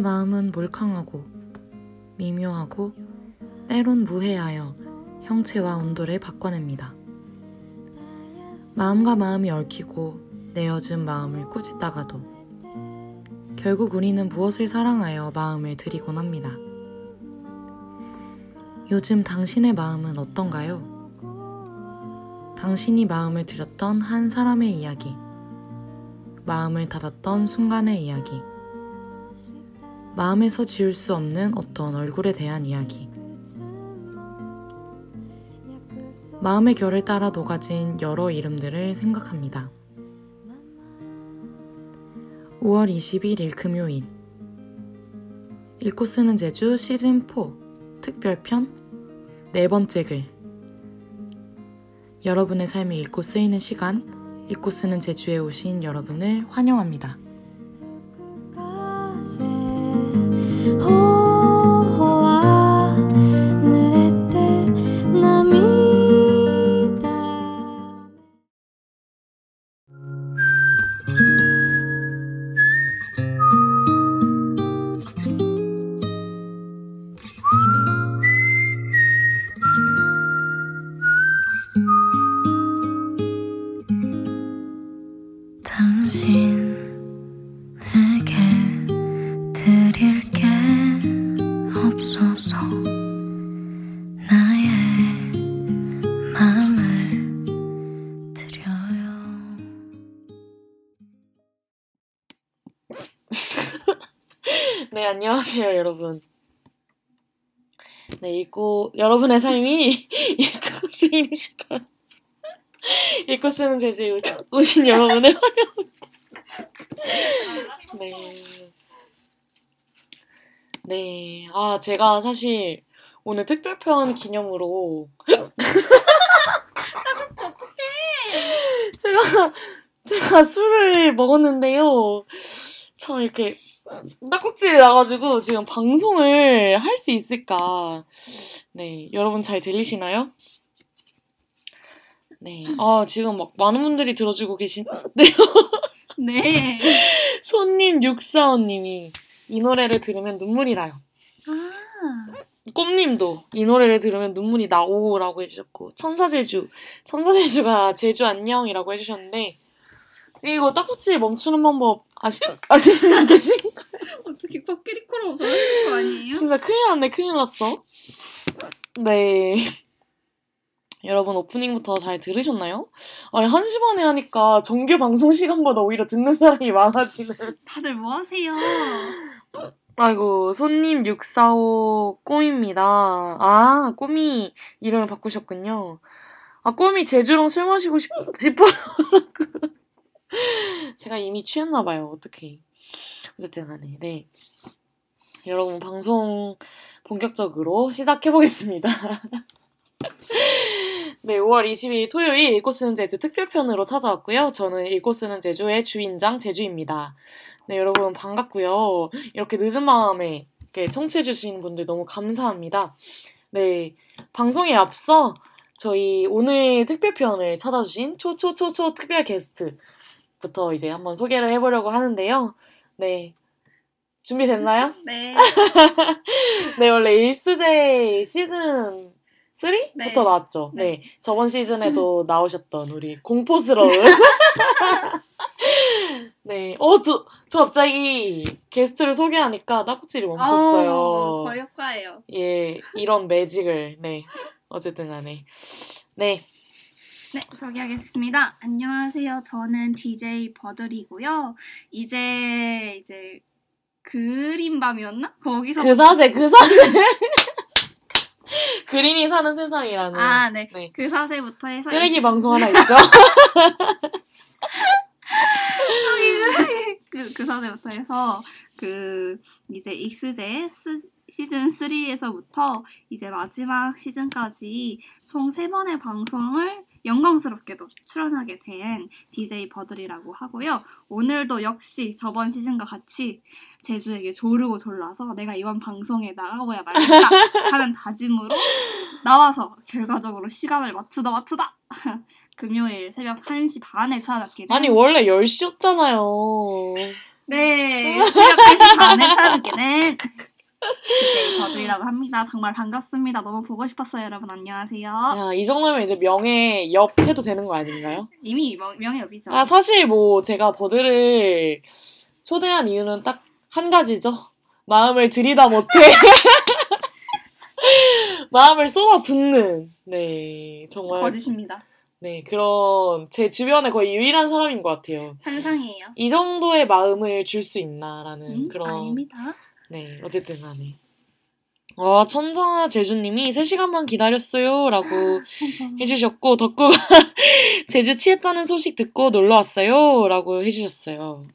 사람의 마음은 몰캉하고 미묘하고 때론 무해하여 형체와 온도를 바꿔냅니다. 마음과 마음이 얽히고 내어준 마음을 꾸짖다가도 결국 우리는 무엇을 사랑하여 마음을 드리곤 합니다. 요즘 당신의 마음은 어떤가요? 당신이 마음을 들였던 한 사람의 이야기, 마음을 닫았던 순간의 이야기, 마음에서 지울 수 없는 어떤 얼굴에 대한 이야기, 마음의 결을 따라 녹아진 여러 이름들을 생각합니다. 5월 21일 금요일, 읽고 쓰는 제주 시즌4 특별편 4번째 글. 여러분의 삶이 읽고 쓰이는 시간, 읽고 쓰는 제주에 오신 여러분을 환영합니다. 당신에게 드릴 게 없어서 나의 마음을 드려요. 네, 안녕하세요 여러분. 네, 읽고 여러분의 삶이 읽고 쓰이는 시간, 읽고 쓰는 제주에 오신 여러분의 환영합니다. 네. 아, 제가 사실 오늘 특별편 기념으로 어떡해. 제가 술을 먹었는데요. 참 이렇게 딱꼭질이 나가지고 지금 방송을 할 수 있을까. 네, 여러분 잘 들리시나요? 네. 아, 지금 막 많은 분들이 들어주고 계신데요. 네. 손님 645님이 이 노래를 들으면 눈물이 나요. 아. 꽃님도 이 노래를 들으면 눈물이 나오라고 해주셨고, 천사제주가 제주 안녕이라고 해주셨는데, 이거 딱꼭질 멈추는 방법 아시는 계신가요? 어떻게 코끼리코로 보내는 거 아니에요? 진짜 큰일 났네, 큰일 났어. 네. 여러분 오프닝부터 잘 들으셨나요? 아니 1시간에 하니까 정규 방송 시간보다 오히려 듣는 사람이 많아지는. 다들 뭐하세요? 아이고, 손님 645 꼬미입니다. 아, 꼬미 이름을 바꾸셨군요. 아, 꼬미 제주랑 술 마시고 싶어요. 제가 이미 취했나봐요. 어떡해. 어쨌든 간에 네, 여러분 방송 본격적으로 시작해보겠습니다. 네, 5월 22일 토요일 읽고 쓰는 제주 특별편으로 찾아왔고요. 저는 읽고 쓰는 제주의 주인장 제주입니다. 네, 여러분 반갑고요. 이렇게 늦은 마음에 이렇게 청취해 주시는 분들 너무 감사합니다. 네, 방송에 앞서 저희 오늘 특별편을 찾아주신 초초초초 특별 게스트부터 이제 한번 소개를 해보려고 하는데요. 네. 준비됐나요? 네. 네, 원래 익스제 시즌 3부터 네. 나왔죠. 네. 네. 저번 시즌에도 나오셨던 우리 공포스러운. 네. 저 갑자기 게스트를 소개하니까 딱꼭질이 멈췄어요. 저 효과예요. 예, 이런 매직을. 네. 어쨌든 간에. 네. 네, 소개하겠습니다. 안녕하세요. 저는 DJ 버들이고요. 이제 그림밤이었나? 거기서. 그 사세. 그림이 사는 세상이라는. 아, 네. 네. 그 사세부터 해서. 쓰레기 방송 하나 있죠? 그 사세부터 해서, 이제 익스제 시즌 3에서부터 이제 마지막 시즌까지 총 3번의 방송을 영광스럽게도 출연하게 된 DJ 버들이라고 하고요. 오늘도 역시 저번 시즌과 같이 제주에게 조르고 졸라서 내가 이번 방송에 나가고야 말겠다 하는 다짐으로 나와서 결과적으로 시간을 맞추다 금요일 새벽 1시 반에 찾아뵙게 된. 아니 원래 10시였잖아요. 네, 지역대시 다음 회차 함께는 DJ 버들이라고 합니다. 정말 반갑습니다. 너무 보고 싶었어요. 여러분 안녕하세요. 야, 이 정도면 이제 명예 옆 해도 되는 거 아닌가요? 이미 명예 옆이죠. 아, 사실 뭐 제가 버들을 초대한 이유는 딱 한 가지죠. 마음을 들이다 못해 마음을 쏟아붓는, 네, 정말 거짓입니다. 네, 그런 제 주변에 거의 유일한 사람인 것 같아요. 환상이에요. 이 정도의 마음을 줄 수 있나라는 그런. 아닙니다. 네, 어쨌든 간에. 아, 천자 제주님이 3시간만 기다렸어요라고 해주셨고, 덕구가 제주 취했다는 소식 듣고 놀러 왔어요라고 해주셨어요.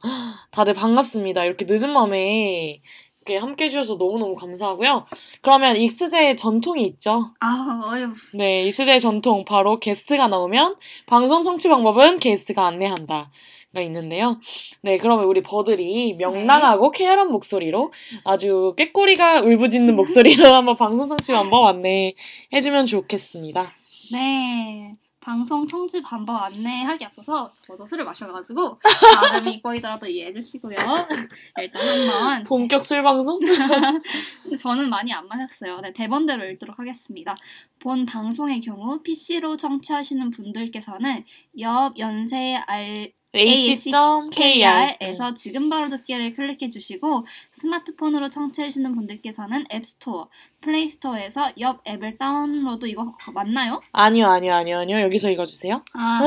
다들 반갑습니다. 이렇게 늦은 밤에 이렇게 함께 해주셔서 너무너무 감사하고요. 그러면 익스제의 전통이 있죠. 아, 어휴. 네, 익스제의 전통 바로 게스트가 나오면 방송 청취 방법은 게스트가 안내한다. 있는데요. 네, 그러면 우리 버들이 명랑하고 네. 쾌활한 목소리로 아주 꾀꼬리가 울부짖는 목소리로 한번 방송 청취 방법 안내해주면 좋겠습니다. 네, 방송 청취 방법 안내하기 앞서서 저도 술을 마셔가지고 발음이 꼬이더라도 이해해주시고요. 일단 한번 본격 술 방송? 저는 많이 안 마셨어요. 네, 대본대로 읽도록 하겠습니다. 본 방송의 경우 PC로 청취하시는 분들께서는 옆 연세 ac.kr에서 지금 바로 듣기를 클릭해주시고, 스마트폰으로 청취해주시는 분들께서는 앱스토어, 플레이스토어에서 옆 앱을 다운로드. 이거 맞나요? 아니요. 여기서 읽어주세요. 아,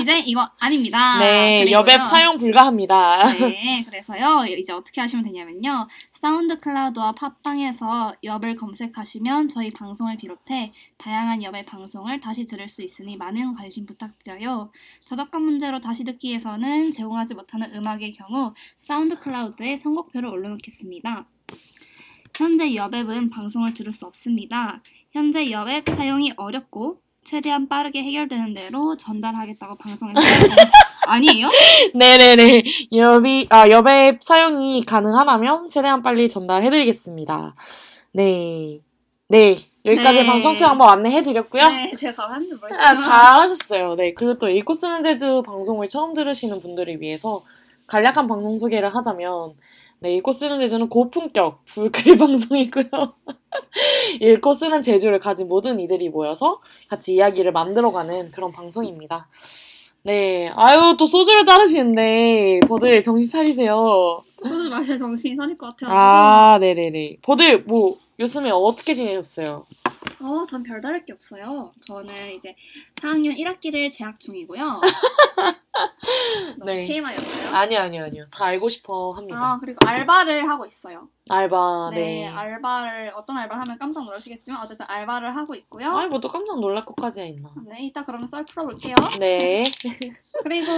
이제 이거 아닙니다. 네, 옆 앱 사용 불가합니다. 네, 그래서요. 이제 어떻게 하시면 되냐면요. 사운드 클라우드와 팟빵에서 엽을 검색하시면 저희 방송을 비롯해 다양한 엽의 방송을 다시 들을 수 있으니 많은 관심 부탁드려요. 저작권 문제로 다시 듣기에서는 제공하지 못하는 음악의 경우 사운드 클라우드에 선곡표를 올려놓겠습니다. 현재 엽앱은 방송을 들을 수 없습니다. 현재 엽앱 사용이 어렵고 최대한 빠르게 해결되는 대로 전달하겠다고 방송에서 아니에요? 네네네. 엽앱 사용이 가능하다면 최대한 빨리 전달해드리겠습니다. 네. 네. 여기까지 네. 방송 청취 방법 안내해드렸고요. 네. 제가 잘하는지 모르겠지만. 아, 잘하셨어요. 네. 그리고 또 읽고 쓰는 제주 방송을 처음 들으시는 분들을 위해서 간략한 방송 소개를 하자면, 네, 읽고 쓰는 제주는 고품격 불클 방송이고요. 읽고 쓰는 제주를 가진 모든 이들이 모여서 같이 이야기를 만들어가는 그런 방송입니다. 네, 아유, 또 소주를 따르시는데, 버들, 정신 차리세요. 소주 마셔야 정신이 차릴 것 같아요. 아, 네네네. 버들, 뭐, 요즘에 어떻게 지내셨어요? 전 별다를 게 없어요. 저는 이제 4학년 1학기를 재학 중이고요. 네. TMI였나요? 아니요. 다 알고 싶어 합니다. 아, 그리고 알바를 하고 있어요. 알바, 네. 알바를, 어떤 알바를 하면 깜짝 놀라시겠지만, 어쨌든 알바를 하고 있고요. 아니, 뭐 또 깜짝 놀랄 것까지야 있나. 네, 이따 그러면 썰 풀어볼게요. 네. 그리고,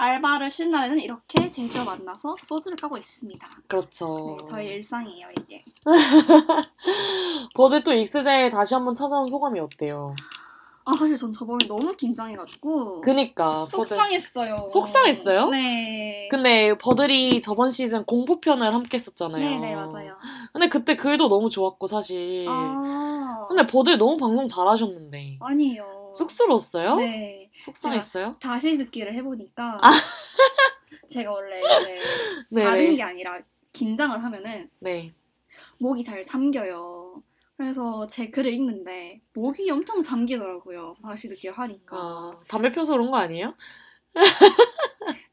알바를 쉬는 날에는 이렇게 제주와 만나서 소주를 까고 있습니다. 그렇죠. 네, 저희 일상이에요, 이게. 버들 또 익스제에 다시 한번 찾아온 소감이 어때요? 아, 사실 전 저번에 너무 긴장해가지고. 그니까. 속상했어요. 속상했어요? 네. 근데 버들이 저번 시즌 공포편을 함께 했었잖아요. 네네, 맞아요. 근데 그때 글도 너무 좋았고, 사실. 아. 근데 버들 너무 방송 잘하셨는데. 아니에요. 쑥스러웠어요? 네. 속상했어요? 다시 듣기를 해보니까 제가 원래 이제 다른 게 아니라 긴장을 하면은 목이 잘 잠겨요. 그래서 제 글을 읽는데 목이 엄청 잠기더라고요. 다시 듣기를 하니까. 아, 담배 펴서 그런 거 아니에요?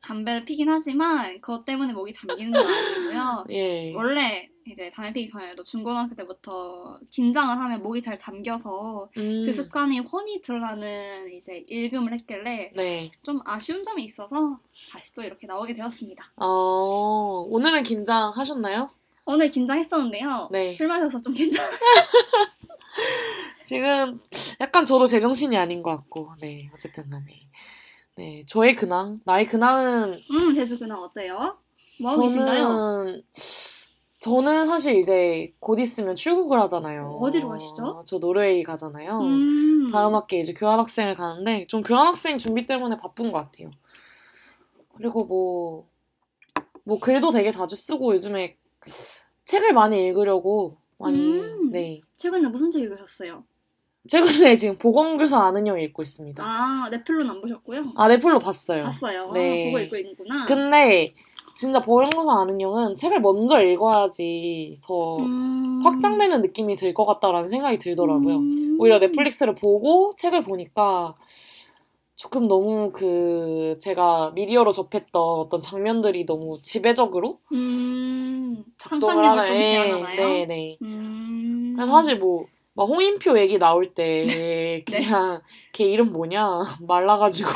담배를 피긴 하지만 그것 때문에 목이 잠기는 건 아니고요. 예. 원래 이제 담배 피기 전에도 중고등학교 때부터 긴장을 하면 목이 잘 잠겨서 그 습관이 훤히 드러나는 이제 읽음을 했길래 좀 아쉬운 점이 있어서 다시 또 이렇게 나오게 되었습니다. 오늘은 긴장하셨나요? 오늘 긴장했었는데요. 네. 술 마셔서 좀 괜찮아요. 지금 약간 저도 제정신이 아닌 것 같고, 네, 어쨌든 간에. 네, 저의 근황, 나의 근황은 제주 근황 어때요? 뭐하고 계신가요? 저는 사실 이제 곧 있으면 출국을 하잖아요. 어디로 가시죠? 저 노르웨이 가잖아요. 다음 학기에 이제 교환학생을 가는데 좀 교환학생 준비 때문에 바쁜 것 같아요. 그리고 뭐 글도 되게 자주 쓰고 요즘에 책을 많이 읽으려고 많이 네. 최근에 무슨 책 읽으셨어요? 최근에 지금 보건교사 아는 형 읽고 있습니다. 아, 네플로는 안 보셨고요? 아, 네플로 봤어요. 네. 보고 읽고 있구나. 근데 진짜 보면서 아는 형은 책을 먼저 읽어야지 더 확장되는 느낌이 들 것 같다라는 생각이 들더라고요. 오히려 넷플릭스를 보고 책을 보니까 조금 너무 그 제가 미디어로 접했던 어떤 장면들이 너무 지배적으로 작동을 하네. 상상력을 좀 제한하나요? 네네. 그래서 사실 뭐 막 홍인표 얘기 나올 때 그냥 네. 걔 이름 뭐냐 말라가지고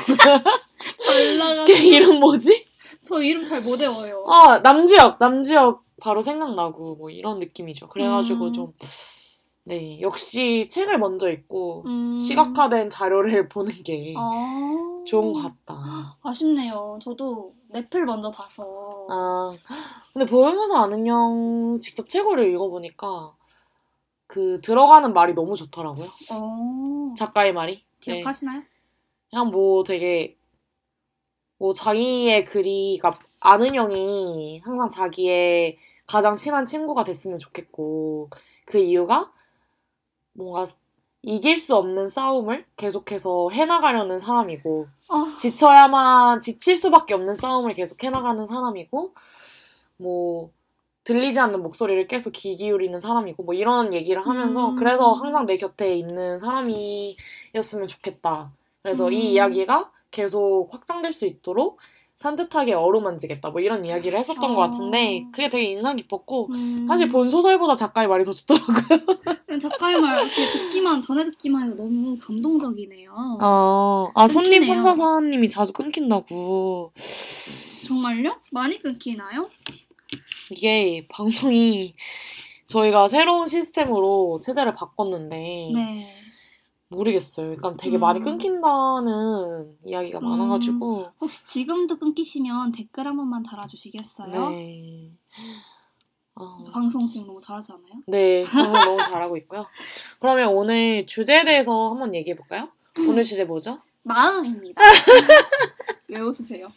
걔 이름 뭐지? 저 이름 잘 못 외워요. 아 남주혁 바로 생각나고 뭐 이런 느낌이죠. 그래가지고 좀 네 역시 책을 먼저 읽고 시각화된 자료를 보는 게 좋은 것 같다. 아쉽네요. 저도 넷플 먼저 봐서. 아 근데 보면서 아는 형 직접 책을 읽어보니까 그 들어가는 말이 너무 좋더라고요. 작가의 말이. 기억하시나요? 네. 그냥 뭐 되게 뭐 자기의 글이 그러니까 아는 형이 항상 자기의 가장 친한 친구가 됐으면 좋겠고 그 이유가 뭔가 이길 수 없는 싸움을 계속해서 해나가려는 사람이고 지쳐야만 지칠 수밖에 없는 싸움을 계속 해나가는 사람이고 뭐 들리지 않는 목소리를 계속 귀 기울이는 사람이고 뭐 이런 얘기를 하면서 그래서 항상 내 곁에 있는 사람이었으면 좋겠다. 그래서 이 이야기가 계속 확장될 수 있도록 산뜻하게 어루만지겠다 뭐 이런 이야기를 했었던 것 같은데 그게 되게 인상 깊었고 사실 본 소설보다 작가의 말이 더 좋더라고요. 작가의 말 이렇게 듣기만 전에 듣기만 해도 너무 감동적이네요. 아 손님 삼사사님이 자주 끊긴다고. 정말요? 많이 끊기나요? 이게 방송이 저희가 새로운 시스템으로 체제를 바꿨는데 네. 모르겠어요. 그러니까 되게 많이 끊긴다는 이야기가 많아가지고 혹시 지금도 끊기시면 댓글 한 번만 달아주시겠어요? 네. 방송 지금 너무 잘하지 않아요? 네. 방송 너무 잘하고 있고요. 그러면 오늘 주제에 대해서 한번 얘기해볼까요? 오늘 주제 뭐죠? 마음입니다. 왜 웃으세요?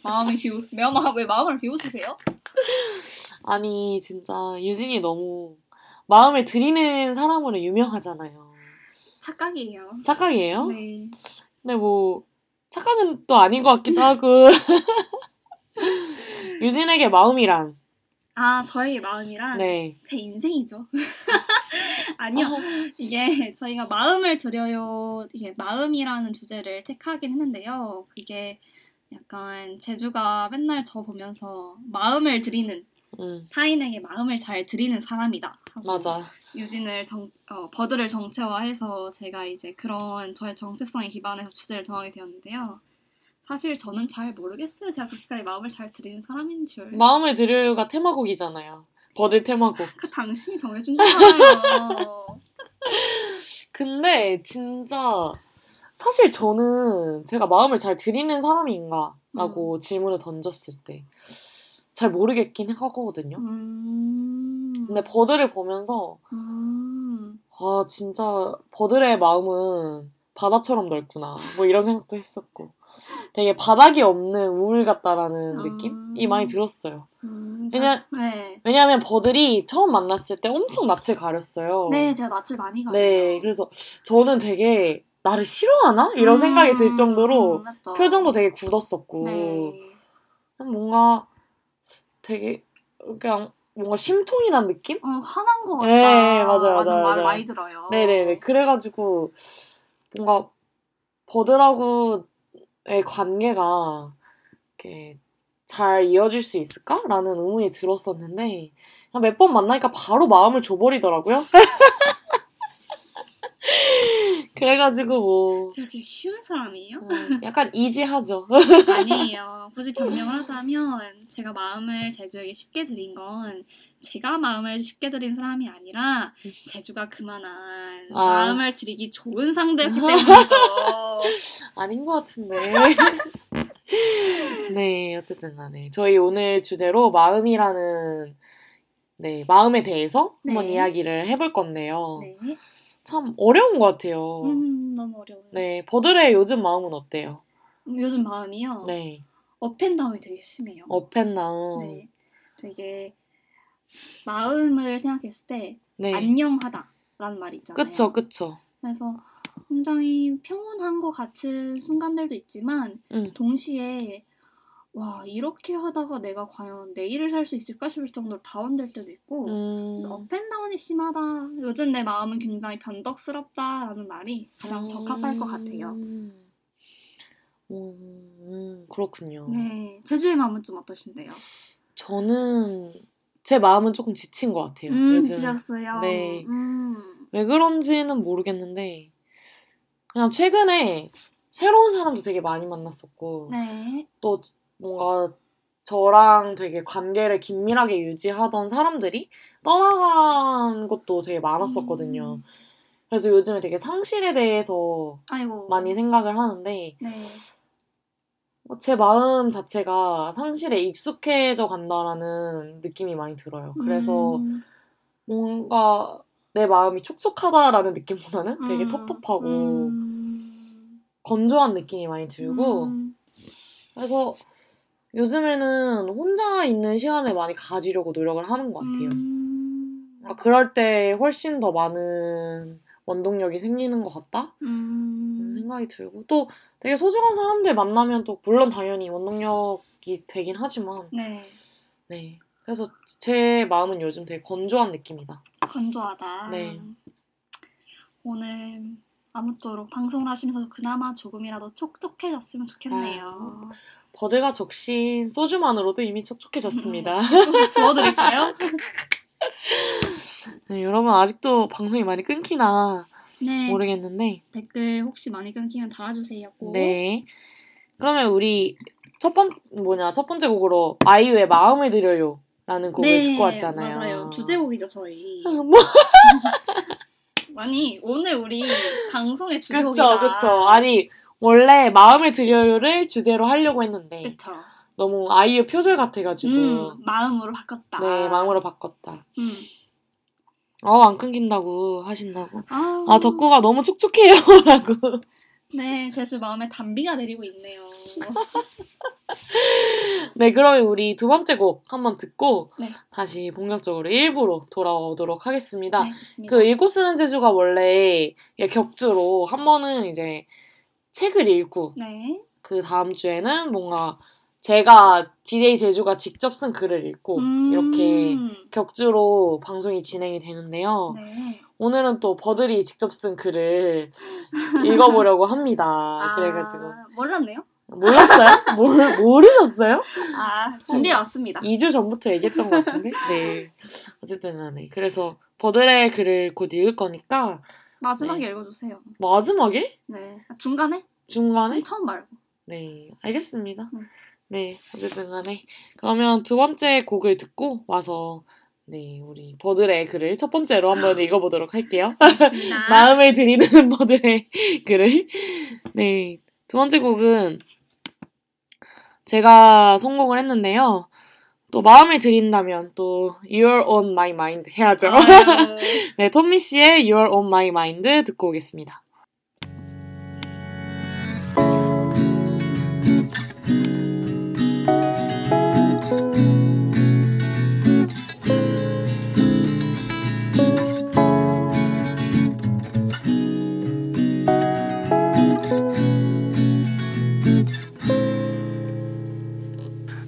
왜 마음을 비웃으세요? 아니 진짜 유진이 너무 마음을 들이는 사람으로 유명하잖아요. 착각이에요. 착각이에요? 네. 근데 뭐 착각은 또 아닌 것 같기도 하고. 유진에게 마음이란? 아 저에게 마음이란? 네. 제 인생이죠. 아니요. 이게 저희가 마음을 들여요. 이게 마음이라는 주제를 택하긴 했는데요. 이게 약간 제주가 맨날 저 보면서 마음을 드리는 타인에게 마음을 잘 드리는 사람이다 하고 맞아. 유진을 버들을 정체화해서 제가 이제 그런 저의 정체성에 기반해서 주제를 정하게 되었는데요. 사실 저는 잘 모르겠어요. 제가 그렇게까지 마음을 잘 드리는 사람인 줄. 마음을 드려요가 테마곡이잖아요. 버들 테마곡. 그 당신이 정해준 거잖아요. 근데 진짜 사실 저는 제가 마음을 잘 드리는 사람인가라고 질문을 던졌을 때 잘 모르겠긴 하거든요. 근데 버들을 보면서 아 진짜 버들의 마음은 바다처럼 넓구나 뭐 이런 생각도 했었고 되게 바닥이 없는 우물 같다라는 느낌이 많이 들었어요. 네. 왜냐하면 버들이 처음 만났을 때 엄청 낯을 가렸어요. 네 제가 낯을 많이 가려요. 네 그래서 저는 되게 나를 싫어하나? 이런 생각이 들 정도로 맞죠. 표정도 되게 굳었었고 네. 뭔가 되게 그냥 뭔가 심통이 난 느낌? 화난 것 같다. 네, 맞아요. 말을 많이 들어요. 네네네. 그래가지고 뭔가 버들하고의 관계가 이렇게 잘 이어질 수 있을까라는 의문이 들었었는데 그냥 몇 번 만나니까 바로 마음을 줘버리더라고요. 그래가지고 뭐 되게 쉬운 사람이에요? 약간 이지하죠. 아니에요. 굳이 변명을 하자면 제가 마음을 제주에게 쉽게 드린 건 제가 마음을 쉽게 드린 사람이 아니라 제주가 그만한 마음을 드리기 좋은 상대였기 때문이죠. 아닌 것 같은데. 네 어쨌든 간에 저희 오늘 주제로 마음이라는 네 마음에 대해서 네. 한번 이야기를 해볼 건데요. 네. 참 어려운 것 같아요. 너무 어려워요. 네, 버들의 요즘 마음은 어때요? 요즘 마음이요? 네. 업앤다운이 되게 심해요. 업앤다운. 네. 되게 마음을 생각했을 때 네. 안녕하다라는 말이 있잖아요. 그쵸. 그래서 굉장히 평온한 것 같은 순간들도 있지만 동시에 와, 이렇게 하다가 내가 과연 내일을 살 수 있을까 싶을 정도로 다운될 때도 있고 업앤다운이 심하다, 요즘 내 마음은 굉장히 변덕스럽다라는 말이 가장 적합할 것 같아요. 그렇군요. 네, 제주의 마음은 좀 어떠신데요? 저는 제 마음은 조금 지친 것 같아요. 요즘. 지쳤어요. 네. 왜 그런지는 모르겠는데 그냥 최근에 새로운 사람도 되게 많이 만났었고 네. 또 뭔가 저랑 되게 관계를 긴밀하게 유지하던 사람들이 떠나간 것도 되게 많았었거든요. 그래서 요즘에 되게 상실에 대해서 아이고. 많이 생각을 하는데 네. 제 마음 자체가 상실에 익숙해져 간다라는 느낌이 많이 들어요. 그래서 뭔가 내 마음이 촉촉하다라는 느낌보다는 되게 텁텁하고 건조한 느낌이 많이 들고 그래서 요즘에는 혼자 있는 시간을 많이 가지려고 노력을 하는 것 같아요. 그럴 때 훨씬 더 많은 원동력이 생기는 것 같다? 생각이 들고 또 되게 소중한 사람들 만나면 또 물론 당연히 원동력이 되긴 하지만 네. 네. 그래서 제 마음은 요즘 되게 건조한 느낌이다. 건조하다. 네. 오늘 아무쪼록 방송을 하시면서 그나마 조금이라도 촉촉해졌으면 좋겠네요. 버들가 적신 소주만으로도 이미 촉촉해졌습니다. 소주 부어드릴까요? 네, 여러분 아직도 방송이 많이 끊기나 네. 모르겠는데 댓글 혹시 많이 끊기면 달아주세요. 꼭. 네. 그러면 우리 첫 번째 곡으로 아이유의 마음을 드려요 라는 곡을 네, 듣고 왔잖아요. 맞아요. 주제곡이죠 저희. 아니 오늘 우리 방송의 주제곡이다. 그쵸. 아니 원래 마음을 드려요를 주제로 하려고 했는데 그쵸. 너무 아이유 표절 같아가지고 마음으로 바꿨다. 네, 마음으로 바꿨다. 안 끊긴다고 하신다고. 덕구가 너무 촉촉해요 라고. 네, 제주 마음에 단비가 내리고 있네요. 네, 그러면 우리 두 번째 곡 한번 듣고 네. 다시 본격적으로 1부로 돌아오도록 하겠습니다. 네, 좋습니다. 그 읽고 쓰는 제주가 원래 격주로 한 번은 이제 책을 읽고 네. 그 다음 주에는 뭔가 제가 DJ 제주가 직접 쓴 글을 읽고 이렇게 격주로 방송이 진행이 되는데요. 네. 오늘은 또 버들이 직접 쓴 글을 읽어보려고 합니다. 그래가지고 몰랐네요? 몰랐어요? 모르셨어요? 준비해왔습니다. 2주 전부터 얘기했던 것 같은데? 네. 어쨌든 간에 그래서 버들의 글을 곧 읽을 거니까 마지막에 네. 읽어주세요. 마지막에? 네. 중간에? 처음 말고. 네. 알겠습니다. 네. 어쨌든 간에. 그러면 두 번째 곡을 듣고 와서 네. 우리 버들의 글을 첫 번째로 한번 읽어보도록 할게요. 알겠습니다. 마음을 드리는 버들의 글을. 네. 두 번째 곡은 제가 선곡을 했는데요. 또 마음을 드린다면 또 You're on my mind 해야죠. 네, 톰미 씨의 You're on my mind 듣고 오겠습니다.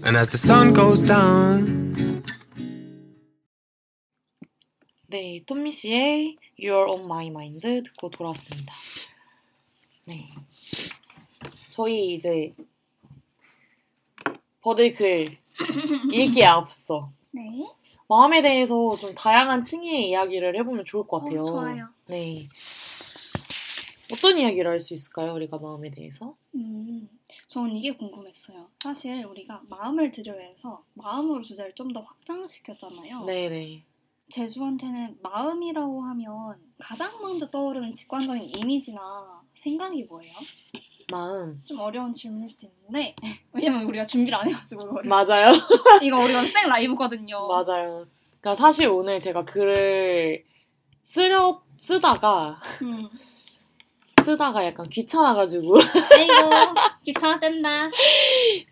And as the sun goes down. 네, 톰미 씨의 You're on my mind 듣고 돌아왔습니다. 네, 저희 이제 버들 글 읽기에 앞서 네. 마음에 대해서 좀 다양한 층의 이야기를 해보면 좋을 것 같아요. 좋아요. 네. 어떤 이야기를 할 수 있을까요? 우리가 마음에 대해서? 저는 이게 궁금했어요. 사실 우리가 마음을 들여야 해서 마음으로 주제를 좀 더 확장시켰잖아요. 네네. 제주한테는 마음이라고 하면 가장 먼저 떠오르는 직관적인 이미지나 생각이 뭐예요? 마음. 좀 어려운 질문일 수 있는데 왜냐면 우리가 준비를 안 해가지고. 맞아요. 이거 우리가 생 라이브거든요. 맞아요. 그러니까 사실 오늘 제가 글을 쓰다가 쓰다가 약간 귀찮아가지고 아이고 귀찮아 뗀다.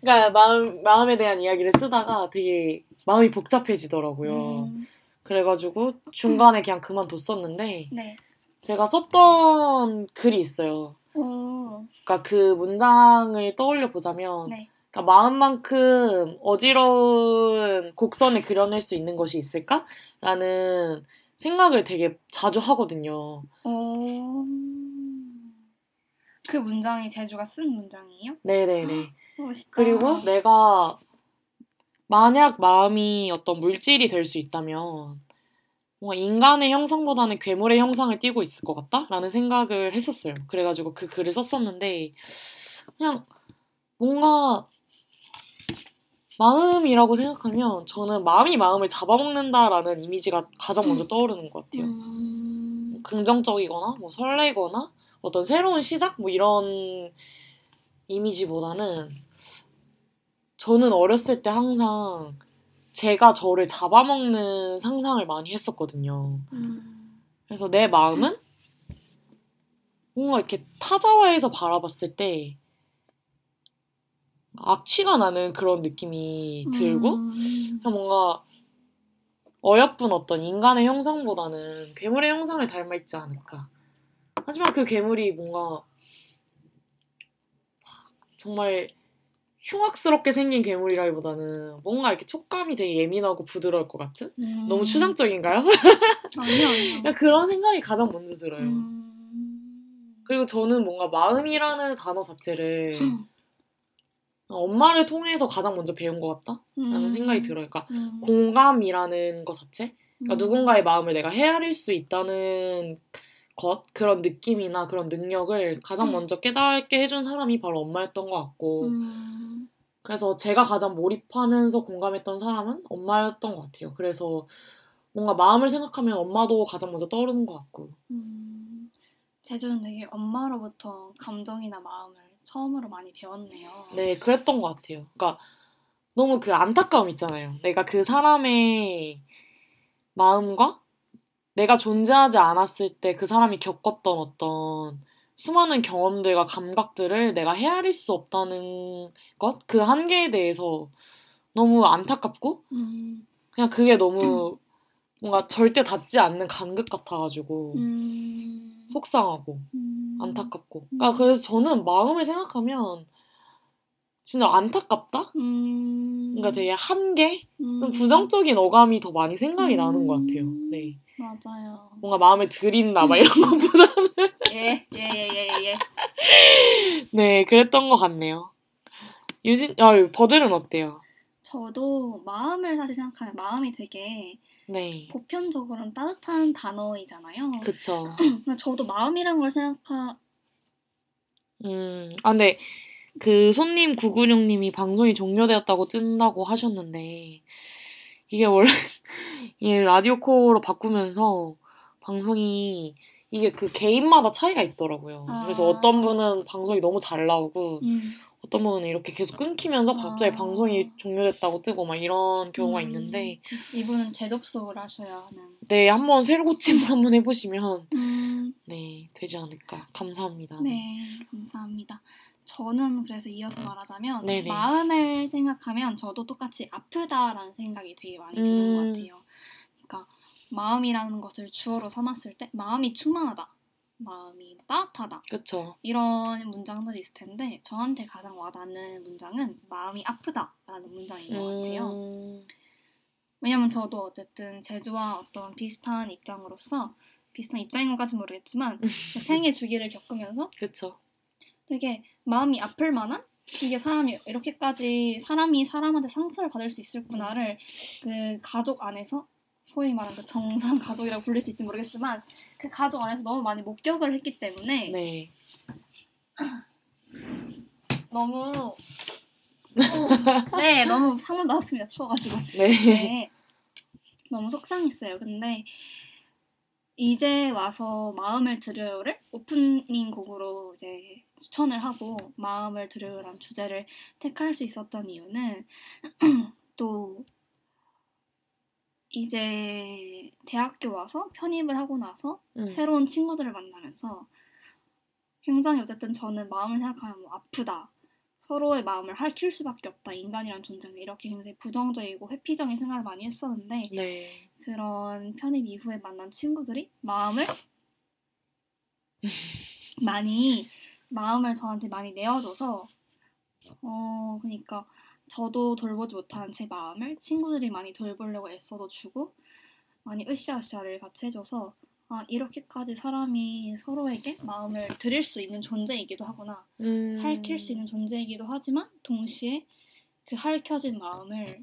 그러니까 마음에 대한 이야기를 쓰다가 되게 마음이 복잡해지더라고요. 그래가지고 중간에 그냥 그만뒀었는데 네. 제가 썼던 글이 있어요. 그러니까 그 문장을 떠올려 보자면 네. 그러니까 마음만큼 어지러운 곡선을 그려낼 수 있는 것이 있을까라는 생각을 되게 자주 하거든요. 그 문장이 제주가 쓴 문장이에요? 네네네. 멋있다. 그리고 내가 만약 마음이 어떤 물질이 될 수 있다면 뭔가 인간의 형상보다는 괴물의 형상을 띠고 있을 것 같다라는 생각을 했었어요. 그래가지고 그 글을 썼었는데 그냥 뭔가 마음이라고 생각하면 저는 마음이 마음을 잡아먹는다라는 이미지가 가장 먼저 떠오르는 것 같아요. 긍정적이거나 뭐 설레거나 어떤 새로운 시작 뭐 이런 이미지보다는 저는 어렸을 때 항상 제가 저를 잡아먹는 상상을 많이 했었거든요. 그래서 내 마음은 뭔가 이렇게 타자화해서 바라봤을 때 악취가 나는 그런 느낌이 들고 뭔가 어여쁜 어떤 인간의 형상보다는 괴물의 형상을 닮아 있지 않을까. 하지만 그 괴물이 뭔가 정말 흉악스럽게 생긴 괴물이라기보다는 뭔가 이렇게 촉감이 되게 예민하고 부드러울 것 같은? 너무 추상적인가요? 아니요. 그런 생각이 가장 먼저 들어요. 그리고 저는 뭔가 마음이라는 단어 자체를 엄마를 통해서 가장 먼저 배운 것 같다? 라는 생각이 들어요. 그러니까 공감이라는 것 자체? 그러니까 누군가의 마음을 내가 헤아릴 수 있다는 것, 그런 느낌이나 그런 능력을 가장 먼저 깨닫게 해준 사람이 바로 엄마였던 것 같고 그래서 제가 가장 몰입하면서 공감했던 사람은 엄마였던 것 같아요. 그래서 뭔가 마음을 생각하면 엄마도 가장 먼저 떠오르는 것 같고 제주는 되게 엄마로부터 감정이나 마음을 처음으로 많이 배웠네요. 네, 그랬던 것 같아요. 그러니까 너무 그 안타까움 있잖아요. 내가 그 사람의 마음과 내가 존재하지 않았을 때 그 사람이 겪었던 어떤 수많은 경험들과 감각들을 내가 헤아릴 수 없다는 것, 그 한계에 대해서 너무 안타깝고 그냥 그게 너무 뭔가 절대 닿지 않는 간극 같아가지고 속상하고 안타깝고 그러니까 그래서 저는 마음을 생각하면 진짜 안타깝다? 그러니까 되게 한계? 좀 부정적인 어감이 더 많이 생각이 나는 것 같아요. 네. 맞아요. 뭔가 마음에 들이나 막 이런 것보다는 예. 네, 그랬던 것 같네요. 버들은 어때요? 저도 마음을 사실 생각하면 마음이 되게 네. 보편적으로는 따뜻한 단어이잖아요. 그쵸. 저도 마음이란 걸 생각하... 아 근데 그 손님 996님이 방송이 종료되었다고 뜬다고 하셨는데 이게 원래 이 라디오 코로 바꾸면서 방송이 이게 그 개인마다 차이가 있더라고요. 그래서 어떤 분은 방송이 너무 잘 나오고 어떤 분은 이렇게 계속 끊기면서 갑자기 방송이 종료됐다고 뜨고 막 이런 경우가 있는데 이분은 재접속을 하셔야 하는 네, 한번 새로 고침을 한번 해보시면 네, 되지 않을까. 감사합니다. 네, 감사합니다. 저는 그래서 이어서 말하자면 네네. 마음을 생각하면 저도 똑같이 아프다라는 생각이 되게 많이 드는 것 같아요. 그러니까 마음이라는 것을 주어로 삼았을 때 마음이 충만하다, 마음이 따뜻하다 그쵸. 이런 문장들이 있을 텐데 저한테 가장 와닿는 문장은 마음이 아프다라는 문장인 것 같아요. 왜냐면 저도 어쨌든 제주와 어떤 비슷한 입장인 것까지는 모르겠지만 생애 주기를 겪으면서 그쵸. 되게 마음이 아플 만한? 이게 사람이 이렇게까지 사람이 사람한테 상처를 받을 수 있을구나를 그 가족 안에서 소위 말하는 그 정상 가족이라고 불릴 수 있을지 모르겠지만 그 가족 안에서 너무 많이 목격을 했기 때문에 네. 너무 창문 나왔습니다. 추워가지고 네. 너무 속상했어요. 근데 이제 와서 마음을 들여요를 오프닝 곡으로 이제 추천을 하고 마음을 들여요라는 주제를 택할 수 있었던 이유는 또 이제 대학교 와서 편입을 하고 나서 새로운 친구들을 만나면서 굉장히 어쨌든 저는 마음을 생각하면 뭐 아프다. 서로의 마음을 핥힐 수밖에 없다. 인간이란 존재는 이렇게 굉장히 부정적이고 회피적인 생각을 많이 했었는데 네. 그런 편입 이후에 만난 친구들이 마음을 저한테 많이 내어줘서 그러니까 저도 돌보지 못한 제 마음을 친구들이 많이 돌보려고 애써도 주고 많이 으쌰으쌰를 같이 해줘서 아, 이렇게까지 사람이 서로에게 마음을 드릴 수 있는 존재이기도 하구나. 핥힐 수 있는 존재이기도 하지만 동시에 그 핥혀진 마음을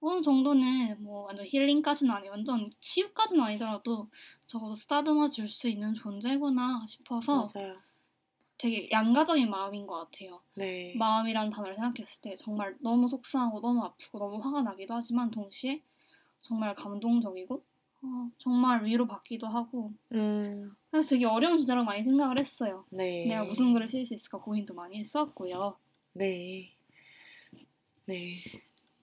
어느 정도는 뭐 완전 힐링까지는 아니, 완전 치유까지는 아니더라도 적어도 쓰다듬어 줄 수 있는 존재구나 싶어서 맞아요. 되게 양가적인 마음인 것 같아요. 네. 마음이라는 단어를 생각했을 때 정말 너무 속상하고 너무 아프고 너무 화가 나기도 하지만 동시에 정말 감동적이고 정말 위로받기도 하고 그래서 되게 어려운 주제라고 많이 생각을 했어요. 네. 내가 무슨 글을 쓸 수 있을까 고민도 많이 했었고요. 네. 네.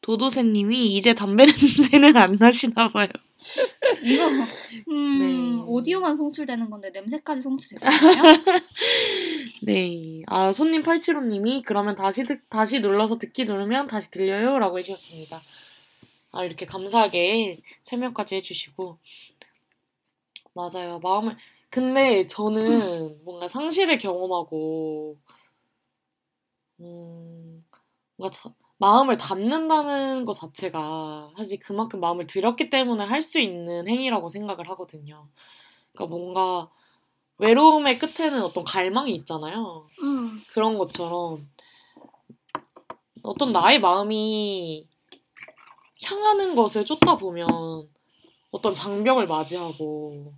도도새님이 이제 담배 냄새는 안 나시나 봐요. 이거 네. 오디오만 송출되는 건데 냄새까지 송출됐었나요? 네. 아, 손님 875님이 그러면 다시 눌러서 듣기 누르면 다시 들려요 라고 해주셨습니다. 아, 이렇게 감사하게 설명까지 해주시고 맞아요. 마음을 근데 저는 뭔가 상실을 경험하고 뭔가 마음을 닫는다는 것 자체가 사실 그만큼 마음을 들였기 때문에 할 수 있는 행위라고 생각을 하거든요. 그러니까 뭔가 외로움의 끝에는 어떤 갈망이 있잖아요. 그런 것처럼 어떤 나의 마음이 향하는 것을 쫓다 보면 어떤 장벽을 맞이하고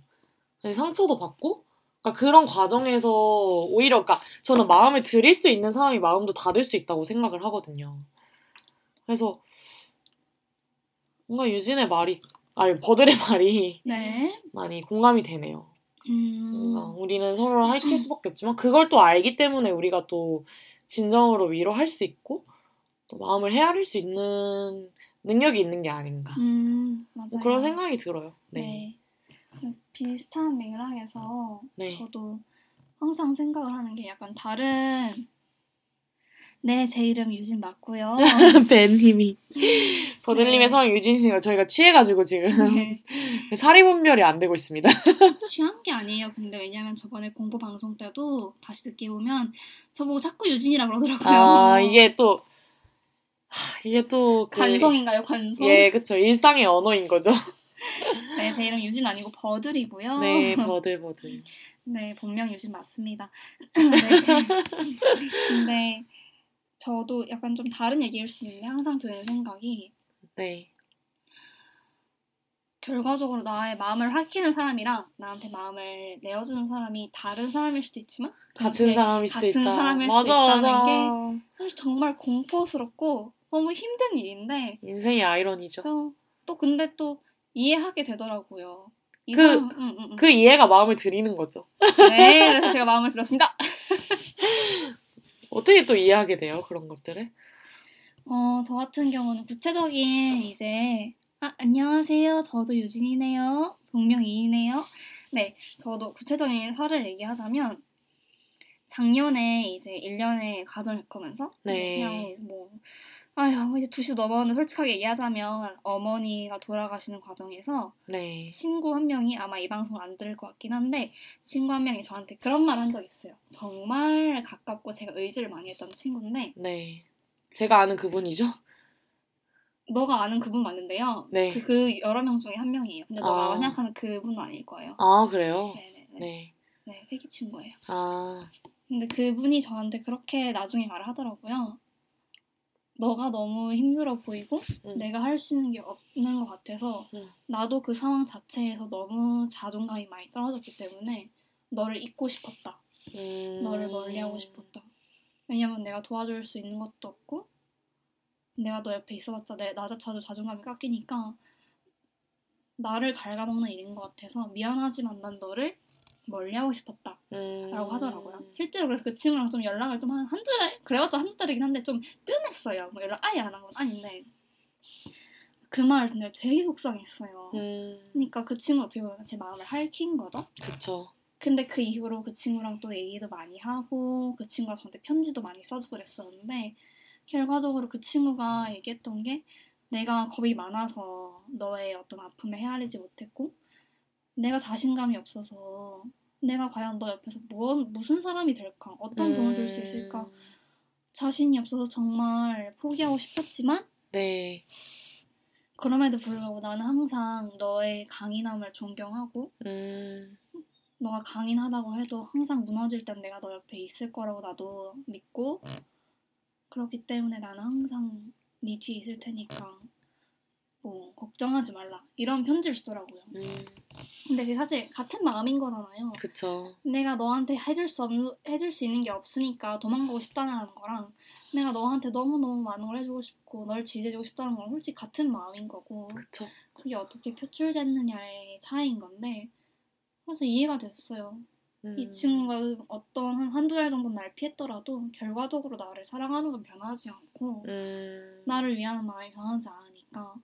상처도 받고 그러니까 그런 과정에서 오히려 그러니까 저는 마음을 들일 수 있는 사람이 마음도 닫을 수 있다고 생각을 하거든요. 그래서 뭔가 유진의 말이 버들의 말이 네. 많이 공감이 되네요. 그러니까 우리는 서로 핥힐 수밖에 없지만 그걸 또 알기 때문에 우리가 또 진정으로 위로할 수 있고 또 마음을 헤아릴 수 있는 능력이 있는 게 아닌가. 맞아요. 그런 생각이 들어요. 네. 네. 비슷한 맥락에서 네. 저도 항상 생각을 하는 게 약간 다른 네, 제 이름 유진 맞고요. 벤님이 버들님의 성은 유진 씨가 저희가 취해가지고 지금 네. 사리 분별이 안 되고 있습니다. 취한 게 아니에요. 근데 왜냐면 저번에 공부 방송 때도 다시 듣기 보면 저보고 자꾸 유진이라 그러더라고요. 아, 이게 또 이게 또 관성인가요? 관성? 예, 그렇죠. 일상의 언어인 거죠. 네, 제 이름 유진 아니고 버들이고요. 네, 버들. 네, 본명 유진 맞습니다. 네, 근데 저도 약간 좀 다른 얘기일 수 있는데 항상 드는 생각이 네. 결과적으로 나의 마음을 핥히는 사람이랑 나한테 마음을 내어주는 사람이 다른 사람일 수도 있지만 같은 사람일 수 있다. 같은 사람일 맞아, 수 있다는 맞아. 게 사실 정말 공포스럽고 너무 힘든 일인데 인생의 아이러니죠. 또 근데 또 이해하게 되더라고요. 그 이해가 마음을 들이는 거죠. 네, 그래서 제가 마음을 들었습니다. 어떻게 또 이해하게 돼요? 그런 것들을? 저 같은 경우는 구체적인 이제 안녕하세요. 저도 유진이네요. 본명이네요. 네, 저도 구체적인 사례를 얘기하자면 작년에 이제 1년에 가정을 겪으면서 네. 그냥 뭐 이제 2시 넘어오는데 솔직하게 얘기하자면 어머니가 돌아가시는 과정에서 네. 친구 한 명이 아마 이 방송을 안 들을 것 같긴 한데 친구 한 명이 저한테 그런 말 한 적 있어요. 정말 가깝고 제가 의지를 많이 했던 친구인데 네. 제가 아는 그분이죠? 너가 아는 그분 맞는데요. 네. 그 여러 명 중에 한 명이에요. 근데 너가 생각하는 그분은 아닐 거예요. 아, 그래요? 네네네. 네, 회기 친구예요. 아. 근데 그분이 저한테 그렇게 나중에 말을 하더라고요. 너가 너무 힘들어 보이고 내가 할 수 있는 게 없는 것 같아서 나도 그 상황 자체에서 너무 자존감이 많이 떨어졌기 때문에 너를 잊고 싶었다. 너를 멀리하고 싶었다. 왜냐면 내가 도와줄 수 있는 것도 없고 내가 너 옆에 있어봤자 나 자체도 자존감이 깎이니까 나를 갉아먹는 일인 것 같아서 미안하지만 난 너를 멀리하고 싶었다 라고 하더라고요. 실제로 그래서 그 친구랑 좀 연락을 좀 한두 달? 그래봤자 한두 달이긴 한데 좀 뜸했어요. 뭐 연락 아예 안 한 건 아닌데 그 말을 듣는데 되게 속상했어요. 그러니까 그 친구 어떻게 보면 제 마음을 핥힌 거죠. 그쵸. 근데 그 이후로 그 친구랑 또 얘기도 많이 하고 그 친구가 저한테 편지도 많이 써주고 그랬었는데 결과적으로 그 친구가 얘기했던 게 내가 겁이 많아서 너의 어떤 아픔을 헤아리지 못했고 내가 자신감이 없어서 내가 과연 너 옆에서 무슨 사람이 될까? 어떤 도움을 줄 수 있을까? 자신이 없어서 정말 포기하고 싶었지만 네. 그럼에도 불구하고 나는 항상 너의 강인함을 존경하고 너가 강인하다고 해도 항상 무너질 땐 내가 너 옆에 있을 거라고 나도 믿고 그렇기 때문에 나는 항상 네 뒤에 있을 테니까 뭐 걱정하지 말라 이런 편지를 주더라고요. 근데 그게 사실 같은 마음인 거잖아요. 그쵸. 내가 너한테 해줄 수 있는 게 없으니까 도망가고 싶다는 거랑 내가 너한테 너무너무 많은 걸 해주고 싶고 널 지지해주고 싶다는 건 솔직히 같은 마음인 거고 그쵸. 그게 어떻게 표출됐느냐의 차이인 건데 그래서 이해가 됐어요. 이 친구가 어떤 한두 달 정도 날 피했더라도 결과적으로 나를 사랑하는 건 변하지 않고 나를 위한 마음이 변하지 않으니까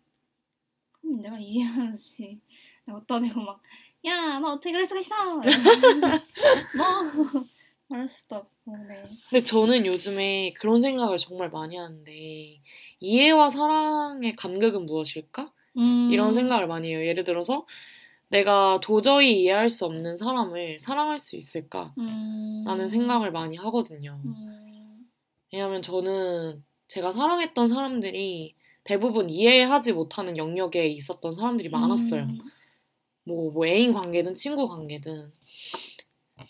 그럼 내가 이해하지. 내가 어떤 애가 막 야 너 어떻게 그럴 수가 있어 뭐 말할 수도 없고 네. 근데 저는 요즘에 그런 생각을 정말 많이 하는데 이해와 사랑의 간격은 무엇일까? 이런 생각을 많이 해요. 예를 들어서 내가 도저히 이해할 수 없는 사람을 사랑할 수 있을까? 라는 생각을 많이 하거든요. 왜냐하면 저는 제가 사랑했던 사람들이 대부분 이해하지 못하는 영역에 있었던 사람들이 많았어요. 뭐 애인 관계든 친구 관계든.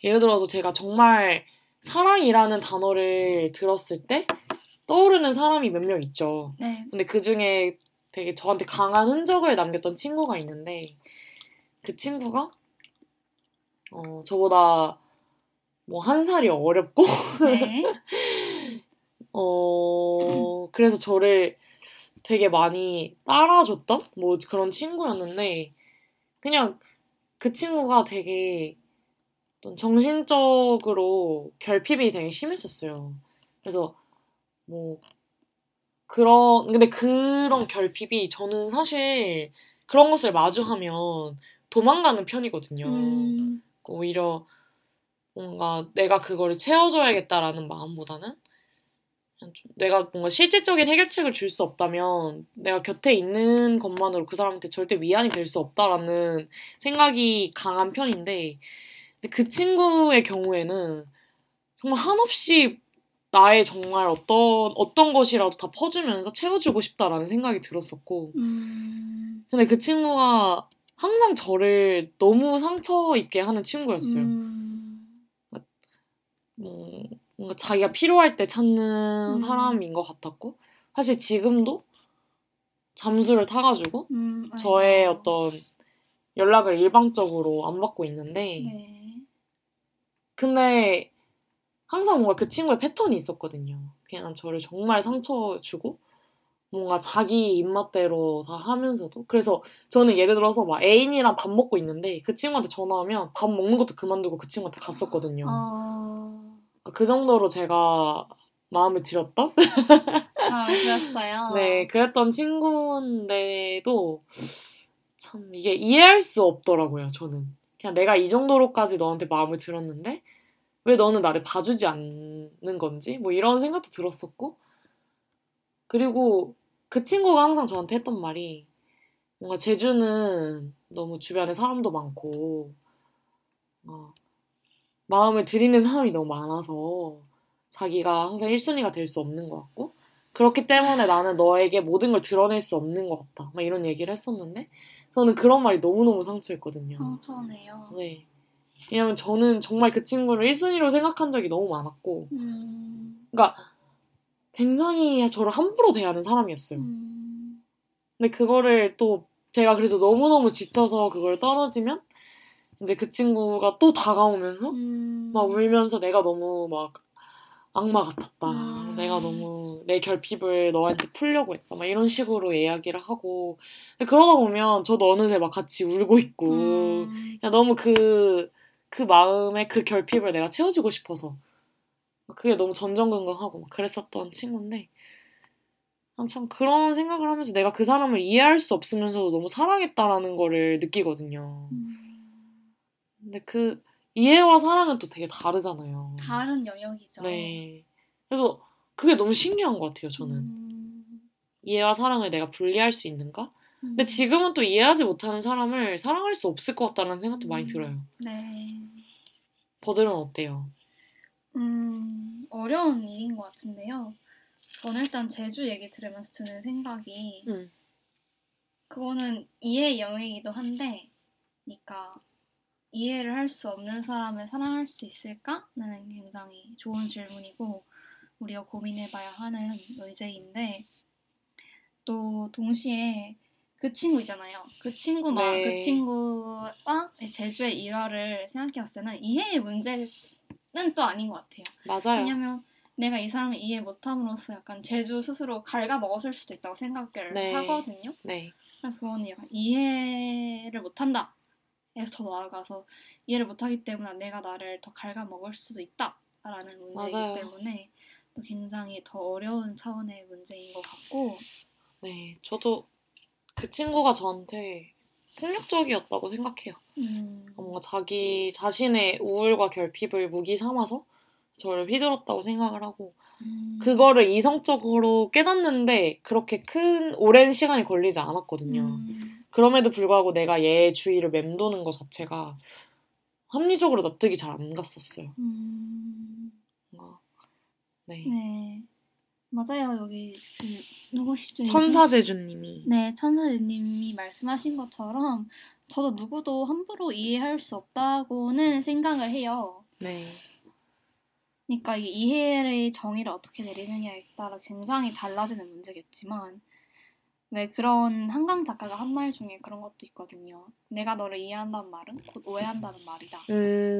예를 들어서 제가 정말 사랑이라는 단어를 들었을 때 떠오르는 사람이 몇 명 있죠. 네. 근데 그중에 되게 저한테 강한 흔적을 남겼던 친구가 있는데 그 친구가 저보다 뭐 1살이 어렵고 네. 그래서 저를 되게 많이 따라줬던 뭐 그런 친구였는데 그냥 그 친구가 되게 어떤 정신적으로 결핍이 되게 심했었어요. 그래서 뭐 근데 그런 결핍이 저는 사실 그런 것을 마주하면 도망가는 편이거든요. 오히려 뭔가 내가 그거를 채워줘야겠다라는 마음보다는 내가 뭔가 실질적인 해결책을 줄 수 없다면 내가 곁에 있는 것만으로 그 사람한테 절대 위안이 될 수 없다라는 생각이 강한 편인데 근데 그 친구의 경우에는 정말 한없이 나의 정말 어떤 것이라도 다 퍼주면서 채워주고 싶다라는 생각이 들었었고 근데 그 친구가 항상 저를 너무 상처 입게 하는 친구였어요. 뭔가 자기가 필요할 때 찾는 사람인 것 같았고 사실 지금도 잠수를 타가지고 저의 어떤 연락을 일방적으로 안 받고 있는데 네. 근데 항상 뭔가 그 친구의 패턴이 있었거든요. 그냥 저를 정말 상처 주고 뭔가 자기 입맛대로 다 하면서도 그래서 저는 예를 들어서 막 애인이랑 밥 먹고 있는데 그 친구한테 전화하면 밥 먹는 것도 그만두고 그 친구한테 갔었거든요. 그 정도로 제가 마음을 들였던? 들었어요. 네, 그랬던 친구인데도 참 이게 이해할 수 없더라고요. 저는 그냥 내가 이 정도로까지 너한테 마음을 들었는데 왜 너는 나를 봐주지 않는 건지 뭐 이런 생각도 들었었고 그리고 그 친구가 항상 저한테 했던 말이 뭔가 제주는 너무 주변에 사람도 많고 마음을 들이는 사람이 너무 많아서 자기가 항상 1순위가 될 수 없는 것 같고 그렇기 때문에 나는 너에게 모든 걸 드러낼 수 없는 것 같다 막 이런 얘기를 했었는데 저는 그런 말이 너무너무 상처했거든요. 상처네요. 네. 왜냐면 저는 정말 그 친구를 1순위로 생각한 적이 너무 많았고 그러니까 굉장히 저를 함부로 대하는 사람이었어요. 근데 그거를 또 제가 그래서 너무너무 지쳐서 그걸 떨어지면 이제 그 친구가 또 다가오면서 막 울면서 내가 너무 막 악마 같았다. 내가 너무 내 결핍을 너한테 풀려고 했다. 막 이런 식으로 이야기를 하고 근데 그러다 보면 저도 어느새 막 같이 울고 있고 그냥 너무 그 마음에 그 결핍을 내가 채워주고 싶어서 그게 너무 전전긍긍하고 막 그랬었던 친구인데 참 그런 생각을 하면서 내가 그 사람을 이해할 수 없으면서도 너무 사랑했다라는 거를 느끼거든요. 근데 그 이해와 사랑은 또 되게 다르잖아요. 다른 영역이죠. 네. 그래서 그게 너무 신기한 것 같아요. 저는 이해와 사랑을 내가 분리할 수 있는가? 근데 지금은 또 이해하지 못하는 사람을 사랑할 수 없을 것 같다는 생각도 많이 들어요. 네. 버들은 어때요? 어려운 일인 것 같은데요. 저는 일단 제주 얘기 들으면서 드는 생각이 그거는 이해 영역이기도 한데, 그러니까 이해를 할 수 없는 사람을 사랑할 수 있을까는 굉장히 좋은 질문이고 우리가 고민해봐야 하는 의제인데, 또 동시에 그 친구 있잖아요. 그 친구와 네. 그 친구와 제주의 일화를 생각해봤을 때는 이해의 문제는 또 아닌 것 같아요. 맞아요. 왜냐면 내가 이 사람을 이해 못함으로써 약간 제주 스스로 갉아먹었을 수도 있다고 생각을 네. 하거든요. 네. 그래서 그거는 약간 이해를 못한다. 에서 더 나아가서 이해를 못하기 때문에 내가 나를 더 갉아먹을 수도 있다라는 문제이기 맞아요. 때문에 또 굉장히 더 어려운 차원의 문제인 것 같고. 네, 저도 그 친구가 저한테 폭력적이었다고 생각해요. 뭔가 자기 자신의 우울과 결핍을 무기 삼아서 저를 휘둘렀다고 생각을 하고 그거를 이성적으로 깨닫는데 그렇게 큰 오랜 시간이 걸리지 않았거든요. 그럼에도 불구하고 내가 얘의 주의를 맴도는 것 자체가 합리적으로 납득이 잘 안 갔었어요. 네. 네. 맞아요. 여기 그 누구시죠? 천사제주님이. 네. 천사제주님이 말씀하신 것처럼 저도 누구도 함부로 이해할 수 없다고는 생각을 해요. 네. 그러니까 이게 이해의 정의를 어떻게 내리느냐에 따라 굉장히 달라지는 문제겠지만, 왜 그런 한강 작가가 한 말 중에 그런 것도 있거든요. 내가 너를 이해한다는 말은 곧 오해한다는 말이다.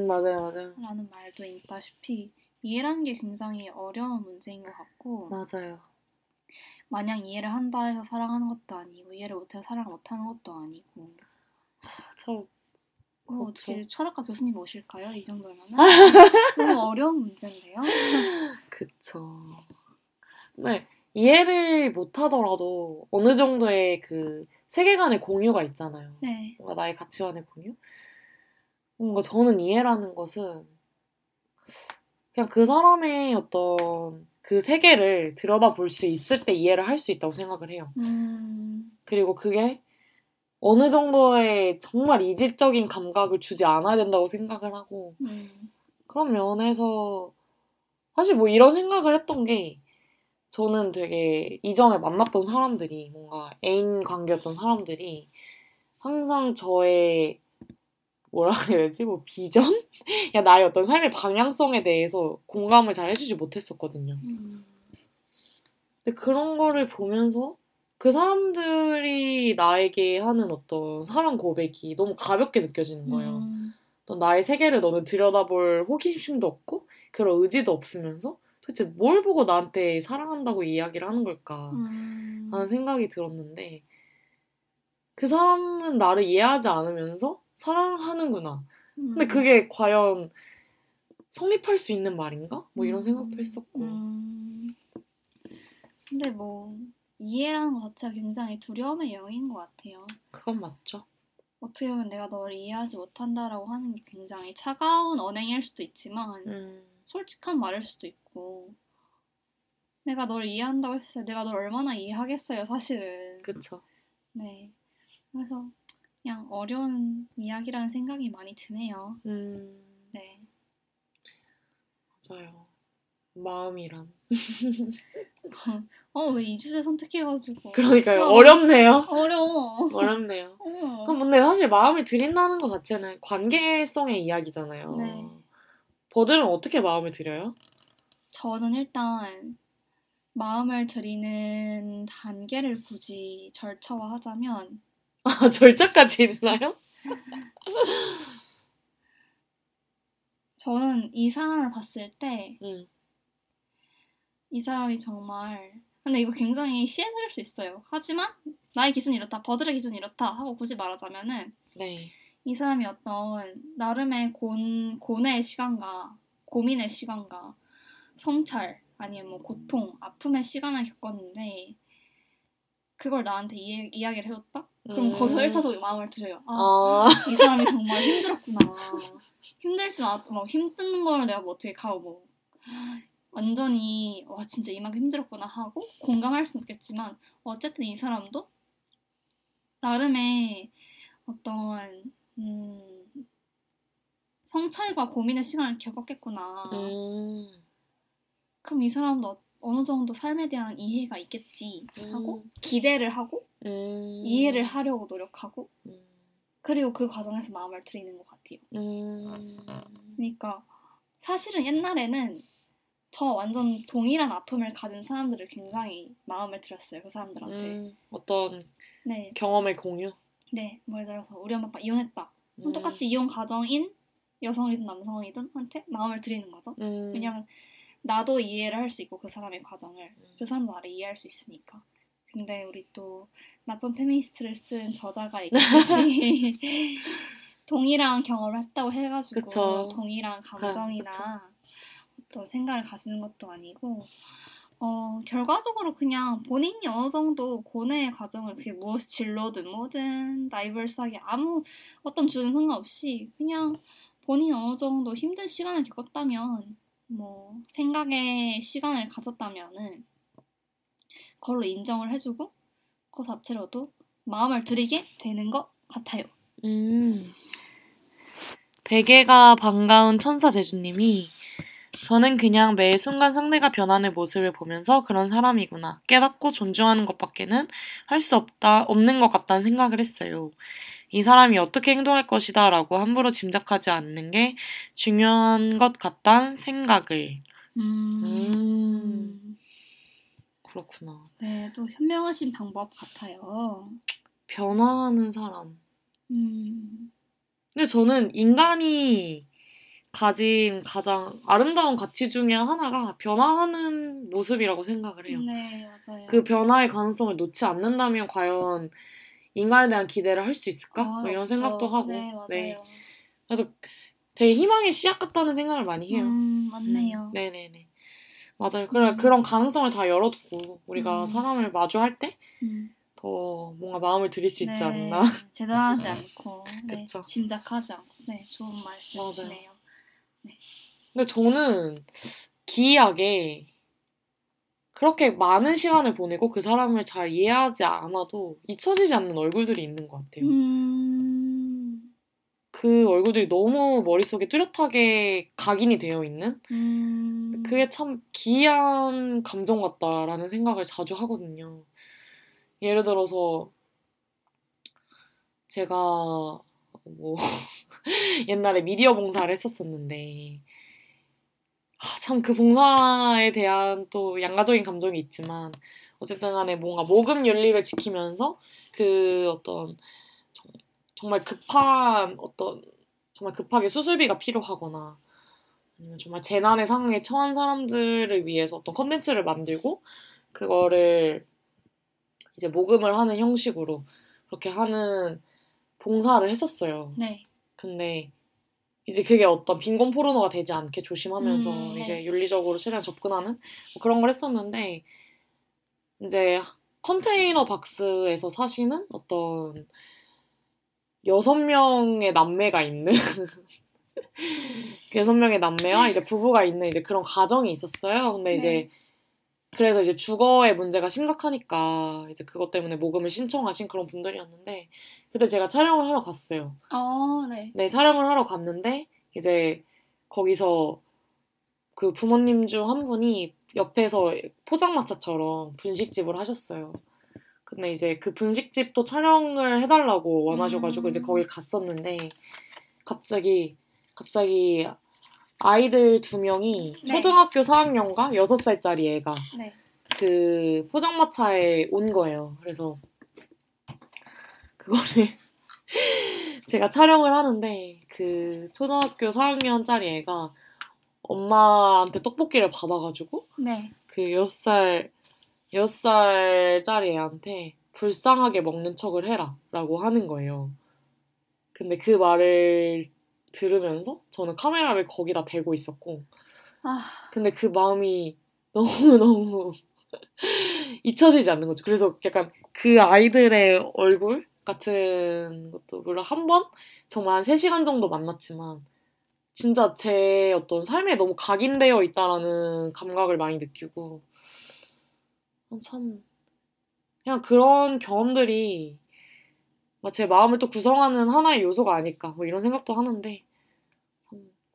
맞아요, 맞아요. 라는 말도 있다시피 이해라는 게 굉장히 어려운 문제인 것 같고, 맞아요. 마냥 이해를 한다 해서 사랑하는 것도 아니고 이해를 못해서 사랑 못하는 것도 아니고. 참. 어떻게 철학과 교수님 오실까요? 이 정도면 너무 어려운 문제인데요. 그쵸. 네, 이해를 못하더라도 어느 정도의 그 세계관의 공유가 있잖아요. 네. 뭔가 나의 가치관의 공유. 뭔가 저는 이해라는 것은 그냥 그 사람의 어떤 그 세계를 들여다볼 수 있을 때 이해를 할 수 있다고 생각을 해요. 그리고 그게 어느 정도의 정말 이질적인 감각을 주지 않아야 된다고 생각을 하고 그런 면에서 사실 뭐 이런 생각을 했던 게, 저는 되게 이전에 만났던 사람들이 뭔가 애인 관계였던 사람들이 항상 저의 뭐라 그래야 되지? 뭐 비전? 야, 나의 어떤 삶의 방향성에 대해서 공감을 잘 해주지 못했었거든요. 근데 그런 거를 보면서 그 사람들이 나에게 하는 어떤 사랑 고백이 너무 가볍게 느껴지는 거예요. 또 나의 세계를 너는 들여다볼 호기심도 없고 그런 의지도 없으면서 도대체 뭘 보고 나한테 사랑한다고 이야기를 하는 걸까 하는 생각이 들었는데, 그 사람은 나를 이해하지 않으면서 사랑하는구나. 근데 그게 과연 성립할 수 있는 말인가? 뭐 이런 생각도 했었고. 근데 뭐 이해라는 것 자체가 굉장히 두려움의 영역인 것 같아요. 그건 맞죠. 어떻게 보면 내가 너를 이해하지 못한다라고 하는 게 굉장히 차가운 언행일 수도 있지만 솔직한 말일 수도 있고, 내가 너를 이해한다고 했을 때 내가 널 얼마나 이해하겠어요, 사실은. 그쵸. 네. 그래서 그냥 어려운 이야기라는 생각이 많이 드네요. 네. 맞아요. 마음이란. 왜 이 주제 선택해가지고. 그러니까요. 어렵네요. 어렵네요. 근데 사실 마음을 들인다는 것 자체는 관계성의 이야기잖아요. 네. 버들은 어떻게 마음을 들여요? 저는 일단 마음을 들이는 단계를 굳이 절차화하자면 아, 절차까지 있나요? 저는 이 사람을 봤을 때 이 사람이 정말, 근데 이거 굉장히 시행할 수 있어요. 하지만 나의 기준이 이렇다, 버들의 기준이 이렇다 하고 굳이 말하자면은 네. 이 사람이 어떤 나름의 고뇌의 시간과 고민의 시간과 성찰 아니면 뭐 고통, 아픔의 시간을 겪었는데 그걸 나한테 이야기를 해줬다? 그럼 거기서 1차적으로 마음을 들여요. 이 사람이 정말 힘들었구나. 힘든 거를 내가 뭐 어떻게 가고 뭐 완전히 와 진짜 이만큼 힘들었구나 하고 공감할 수는 없겠지만 어쨌든 이 사람도 나름의 어떤 성찰과 고민의 시간을 겪었겠구나. 그럼 이 사람도 어느 정도 삶에 대한 이해가 있겠지 하고 기대를 하고 이해를 하려고 노력하고 그리고 그 과정에서 마음을 들이는 것 같아요. 그러니까 사실은 옛날에는 저 완전 동일한 아픔을 가진 사람들을 굉장히 마음을 들였어요. 그 사람들한테. 어떤 네. 경험의 공유? 네. 뭐 예를 들어서 우리 엄마 아빠 이혼했다. 그럼 똑같이 이혼 가정인 여성이든 남성이든 한테 마음을 들이는 거죠. 왜냐하면 나도 이해를 할 수 있고 그 사람의 과정을 그 사람도 나를 이해할 수 있으니까. 근데 우리 또 나쁜 페미니스트를 쓴 저자가 있듯이 동일한 경험을 했다고 해가지고 그쵸. 동일한 감정이나 어떤 생각을 가지는 것도 아니고 결과적으로 그냥 본인이 어느 정도 고뇌의 과정을 그게 무엇이 진로든 뭐든 다이버스하게 아무 어떤 주제는 상관없이 그냥 본인이 어느 정도 힘든 시간을 겪었다면 뭐 생각의 시간을 가졌다면은 그걸로 인정을 해주고 그 자체로도 마음을 들이게 되는 것 같아요. 베개가 반가운 천사 제주님이 저는 그냥 매 순간 상대가 변하는 모습을 보면서 그런 사람이구나 깨닫고 존중하는 것밖에는 할 수 없는 것 같다는 생각을 했어요. 이 사람이 어떻게 행동할 것이다 라고 함부로 짐작하지 않는 게 중요한 것 같다는 생각을. 그렇구나. 네, 또 현명하신 방법 같아요. 변화하는 사람. 근데 저는 인간이 가진 가장 아름다운 가치 중에 하나가 변화하는 모습이라고 생각을 해요. 네, 맞아요. 그 변화의 가능성을 놓지 않는다면 과연 인간에 대한 기대를 할 수 있을까? 뭐 이런 그렇죠. 생각도 하고. 네, 맞아요. 네. 그래서 되게 희망의 씨앗 같다는 생각을 많이 해요. 맞네요. 네네네. 맞아요. 그런 가능성을 다 열어두고 우리가 사람을 마주할 때 더 뭔가 마음을 들일 수 있지 않나. 재단하지 않고 네, 짐작하지 않고 네, 좋은 말씀이시네요. 네. 근데 저는 기이하게 그렇게 많은 시간을 보내고 그 사람을 잘 이해하지 않아도 잊혀지지 않는 얼굴들이 있는 것 같아요. 그 얼굴들이 너무 머릿속에 뚜렷하게 각인이 되어 있는 그게 참 기이한 감정 같다라는 생각을 자주 하거든요. 예를 들어서 제가 뭐 옛날에 미디어 봉사를 했었었는데 참 그 봉사에 대한 또 양가적인 감정이 있지만 어쨌든 간에 뭔가 모금 윤리를 지키면서 그 어떤 정말 급한 어떤 정말 급하게 수술비가 필요하거나 아니면 정말 재난의 상황에 처한 사람들을 위해서 어떤 컨텐츠를 만들고 그거를 이제 모금을 하는 형식으로 그렇게 하는 봉사를 했었어요. 네. 근데 이제 그게 어떤 빈곤 포르노가 되지 않게 조심하면서 네. 이제 윤리적으로 최대한 접근하는 뭐 그런 걸 했었는데 이제 컨테이너 박스에서 사시는 어떤 6명의 남매가 있는 6명의 남매와 이제 부부가 있는 이제 그런 가정이 있었어요. 근데 네. 이제 그래서 이제 주거의 문제가 심각하니까 이제 그것 때문에 모금을 신청하신 그런 분들이었는데 그때 제가 촬영을 하러 갔어요. 네. 네, 촬영을 하러 갔는데 이제 거기서 그 부모님 중 한 분이 옆에서 포장마차처럼 분식집을 하셨어요. 근데 이제 그 분식집도 촬영을 해달라고 원하셔가지고 이제 거길 갔었는데 갑자기 아이들 2명이 네. 초등학교 4학년과 6살짜리 애가 네. 그 포장마차에 온 거예요. 그래서 그거를 제가 촬영을 하는데 그 초등학교 4학년짜리 애가 엄마한테 떡볶이를 받아가지고 네. 그 6살짜리 애한테 불쌍하게 먹는 척을 해라 라고 하는 거예요. 근데 그 말을 들으면서 저는 카메라를 거기다 대고 있었고 근데 그 마음이 너무너무 잊혀지지 않는 거죠. 그래서 약간 그 아이들의 얼굴 같은 것도 물론 한 번 정말 한 3시간 정도 만났지만 진짜 제 어떤 삶에 너무 각인되어 있다라는 감각을 많이 느끼고 참 그냥 그런 경험들이 제 마음을 또 구성하는 하나의 요소가 아닐까 뭐 이런 생각도 하는데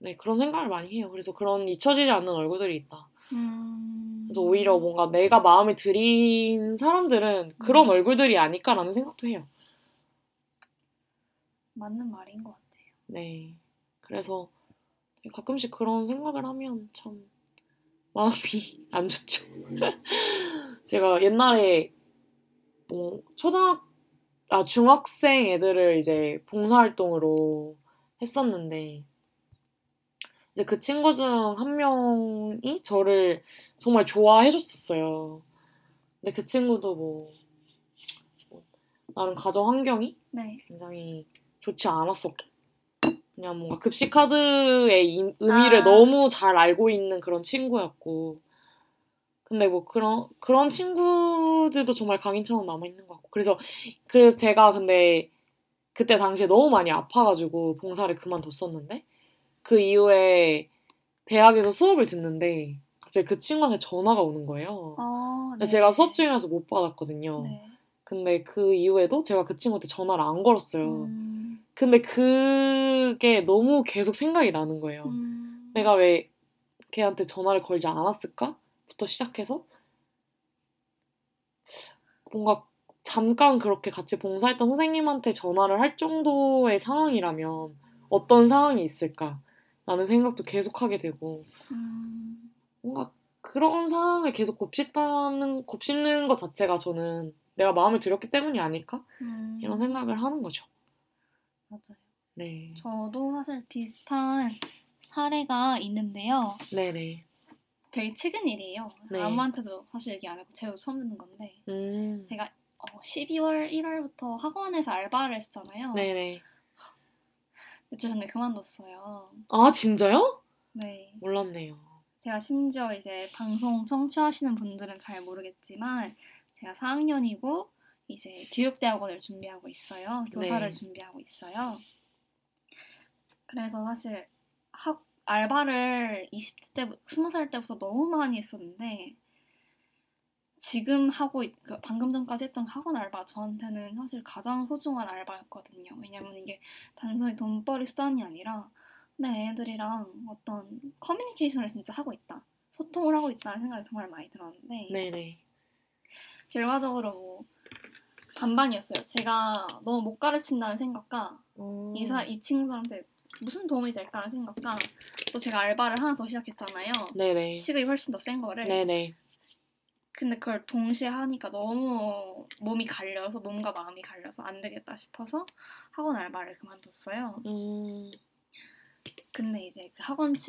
네 그런 생각을 많이 해요. 그래서 그런 잊혀지지 않는 얼굴들이 있다 그래서 오히려 뭔가 내가 마음을 들인 사람들은 그런 얼굴들이 아닐까라는 생각도 해요. 맞는 말인 것 같아요. 네. 그래서 가끔씩 그런 생각을 하면 참 마음이 안 좋죠. 제가 옛날에 중학생 애들을 이제 봉사활동으로 했었는데, 이제 그 친구 중 한 명이 저를 정말 좋아해줬었어요. 근데 그 친구도 나름 가정 환경이 네. 굉장히 좋지 않았었고, 그냥 뭔가 급식카드의 의미를 너무 잘 알고 있는 그런 친구였고, 근데 그런 친구들도 정말 강인처럼 남아있는 것 같고, 그래서 제가 근데 그때 당시에 너무 많이 아파가지고 봉사를 그만뒀었는데, 그 이후에 대학에서 수업을 듣는데 갑자기 그 친구한테 전화가 오는 거예요. 네. 제가 수업 중이라서 못 받았거든요. 네. 근데 그 이후에도 제가 그 친구한테 전화를 안 걸었어요. 근데 그게 너무 계속 생각이 나는 거예요. 내가 왜 걔한테 전화를 걸지 않았을까? 부터 시작해서 뭔가 잠깐 그렇게 같이 봉사했던 선생님한테 전화를 할 정도의 상황이라면 어떤 상황이 있을까라는 생각도 계속하게 되고, 뭔가 그런 상황을 계속 곱씹는 것 자체가 저는 내가 마음을 들였기 때문이 아닐까? 이런 생각을 하는 거죠. 맞아요. 네. 저도 사실 비슷한 사례가 있는데요. 네네. 되게 최근 일이에요. 네. 아무한테도 사실 얘기 안 하고 제가 처음 듣는 건데, 제가 12월 1월부터 학원에서 알바를 했잖아요. 네네. 며칠 전에 그만뒀어요. 아, 진짜요? 네. 몰랐네요. 제가 심지어 이제 방송 청취하시는 분들은 잘 모르겠지만, 제가 4학년이고 이제 교육대학원을 준비하고 있어요. 교사를 네. 준비하고 있어요. 그래서 사실 알바를 20대 때, 20살 때부터 너무 많이 했었는데, 지금 방금 전까지 했던 학원 알바, 저한테는 사실 가장 소중한 알바였거든요. 왜냐면 이게 단순히 돈벌이 수단이 아니라 내 애들이랑 어떤 커뮤니케이션을 진짜 하고 있다, 소통을 하고 있다는 생각이 정말 많이 들었는데, 네네. 결과적으로 반반이었어요. 제가 너무 못 가르친다는 생각과 이 친구들한테 무슨 도움이 될까 하는 생각과, 또 제가 알바를 하나 더 시작했잖아요. 네네. 시급이 훨씬 더 센 거를. 네네. 근데 그걸 동시에 하니까 너무 몸과 마음이 갈려서 안 되겠다 싶어서 학원 알바를 그만뒀어요. 근데 이제 그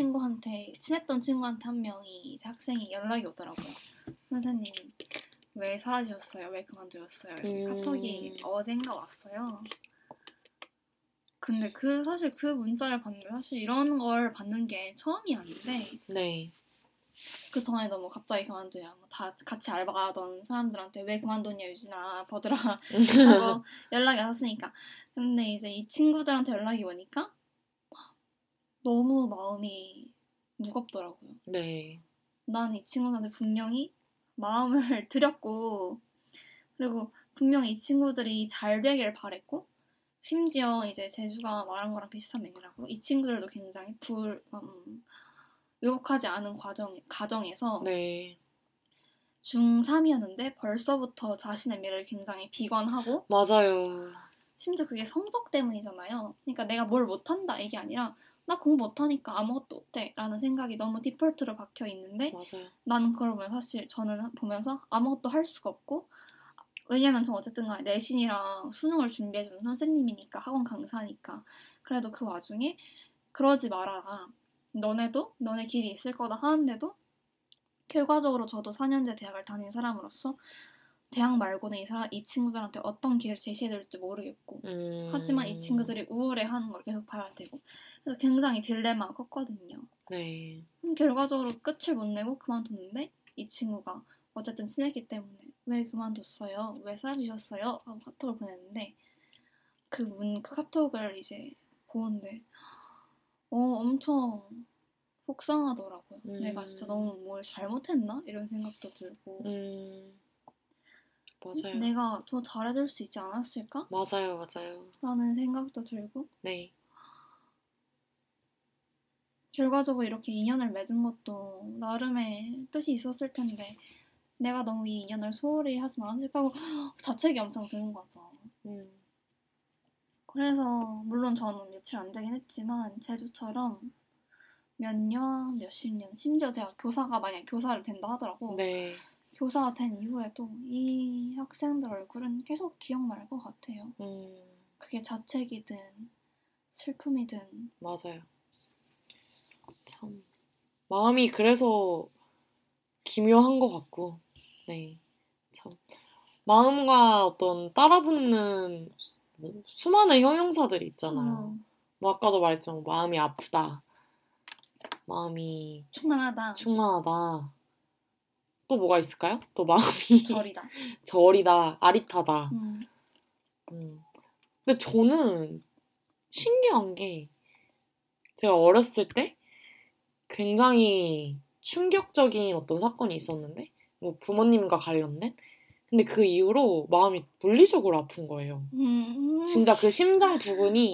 친했던 친구한테 한 명이 이제 학생이 연락이 오더라고요. 선생님, 왜 사라지셨어요? 왜 그만두셨어요? 카톡이 어젠가 왔어요. 근데 사실 그 문자를 봤는데, 사실 이런 걸 받는 게 처음이 아닌데, 네. 그 전에도 갑자기 그만두냐, 다 같이 알바하던 사람들한테 왜 그만뒀냐, 유진아, 버들아 하고 연락이 왔으니까. 근데 이제 이 친구들한테 연락이 오니까 너무 마음이 무겁더라고요. 네. 난 이 친구들한테 분명히 마음을 들였고, 그리고 분명히 이 친구들이 잘 되길 바랬고, 심지어 이제 제주가 말한 거랑 비슷한 맥락으로 이 친구들도 굉장히 의복하지 않은 가정에서 네. 중3이었는데 벌써부터 자신의 미래를 굉장히 비관하고, 맞아요. 심지어 그게 성적 때문이잖아요. 그러니까 내가 뭘 못한다 이게 아니라, 나 공부 못하니까 아무것도 못해 라는 생각이 너무 디폴트로 박혀 있는데, 맞아요. 나는 그걸 보면 사실 저는 보면서 아무것도 할 수가 없고, 왜냐면 전 어쨌든 내신이랑 수능을 준비해주는 선생님이니까, 학원 강사니까. 그래도 그 와중에 그러지 말아라, 너네도 너네 길이 있을 거다 하는데도, 결과적으로 저도 4년제 대학을 다닌 사람으로서 대학 말고는 이 친구들한테 어떤 길을 제시해드릴지 모르겠고, 하지만 이 친구들이 우울해하는 걸 계속 봐야 되고, 그래서 굉장히 딜레마가 컸거든요. 네. 결과적으로 끝을 못 내고 그만뒀는데, 이 친구가 어쨌든 친했기 때문에 왜 그만뒀어요? 왜 사라지셨어요? 하고 카톡을 보냈는데, 그 카톡을 이제 보는데 엄청 속상하더라고요. 내가 진짜 너무 뭘 잘못했나? 이런 생각도 들고, 맞아요. 내가 더 잘해줄 수 있지 않았을까? 맞아요, 맞아요. 라는 생각도 들고, 네. 결과적으로 이렇게 인연을 맺은 것도 나름의 뜻이 있었을 텐데 내가 너무 이 인연을 소홀히 하지 않았을까 하고 자책이 엄청 드는 거죠. 그래서 물론 저는 며칠 안 되긴 했지만 제주처럼 몇 년, 몇십 년, 심지어 제가 교사가 만약에 교사를 된다 하더라도 네. 교사가 된 이후에도 이 학생들 얼굴은 계속 기억날 것 같아요. 그게 자책이든 슬픔이든 맞아요. 참 마음이 그래서 기묘한 것 같고 네 참 마음과 어떤 따라붙는 뭐, 수많은 형용사들이 있잖아요. 뭐 아까도 말했지만 마음이 아프다, 마음이 충만하다. 또 뭐가 있을까요? 또 마음이 저리다, 아릿하다. 근데 저는 신기한 게 제가 어렸을 때 굉장히 충격적인 어떤 사건이 있었는데 뭐 부모님과 관련된 근데 그 이후로 마음이 물리적으로 아픈 거예요. 진짜 그 심장 부근이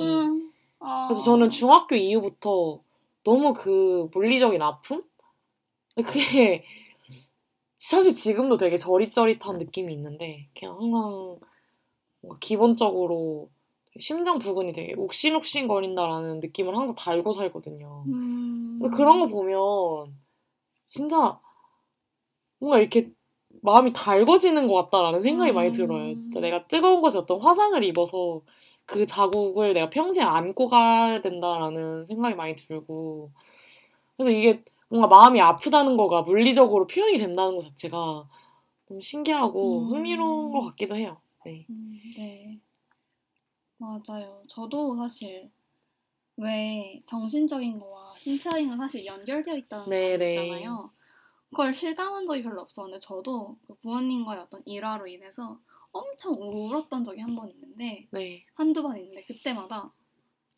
그래서 저는 중학교 이후부터 너무 그 물리적인 아픔? 그게 사실 지금도 되게 저릿저릿한 느낌이 있는데 그냥 항상 뭔가 기본적으로 심장 부근이 되게 욱신욱신거린다라는 느낌을 항상 달고 살거든요. 근데 그런 거 보면 진짜 뭔가 이렇게 마음이 달궈지는 것 같다라는 생각이 많이 들어요. 진짜 내가 뜨거운 것이 어떤 화상을 입어서 그 자국을 내가 평생 안고 가야 된다라는 생각이 많이 들고 그래서 이게 뭔가 마음이 아프다는 거가 물리적으로 표현이 된다는 것 자체가 너무 신기하고 흥미로운 것 같기도 해요. 네. 네. 맞아요. 저도 사실 왜 정신적인 거와 신체적인 건 사실 연결되어 있다는 거 있잖아요. 그걸 실감한 적이 별로 없었는데 저도 부모님과의 어떤 일화로 인해서 엄청 울었던 적이 한 번 있는데 한두 번 있는데 그때마다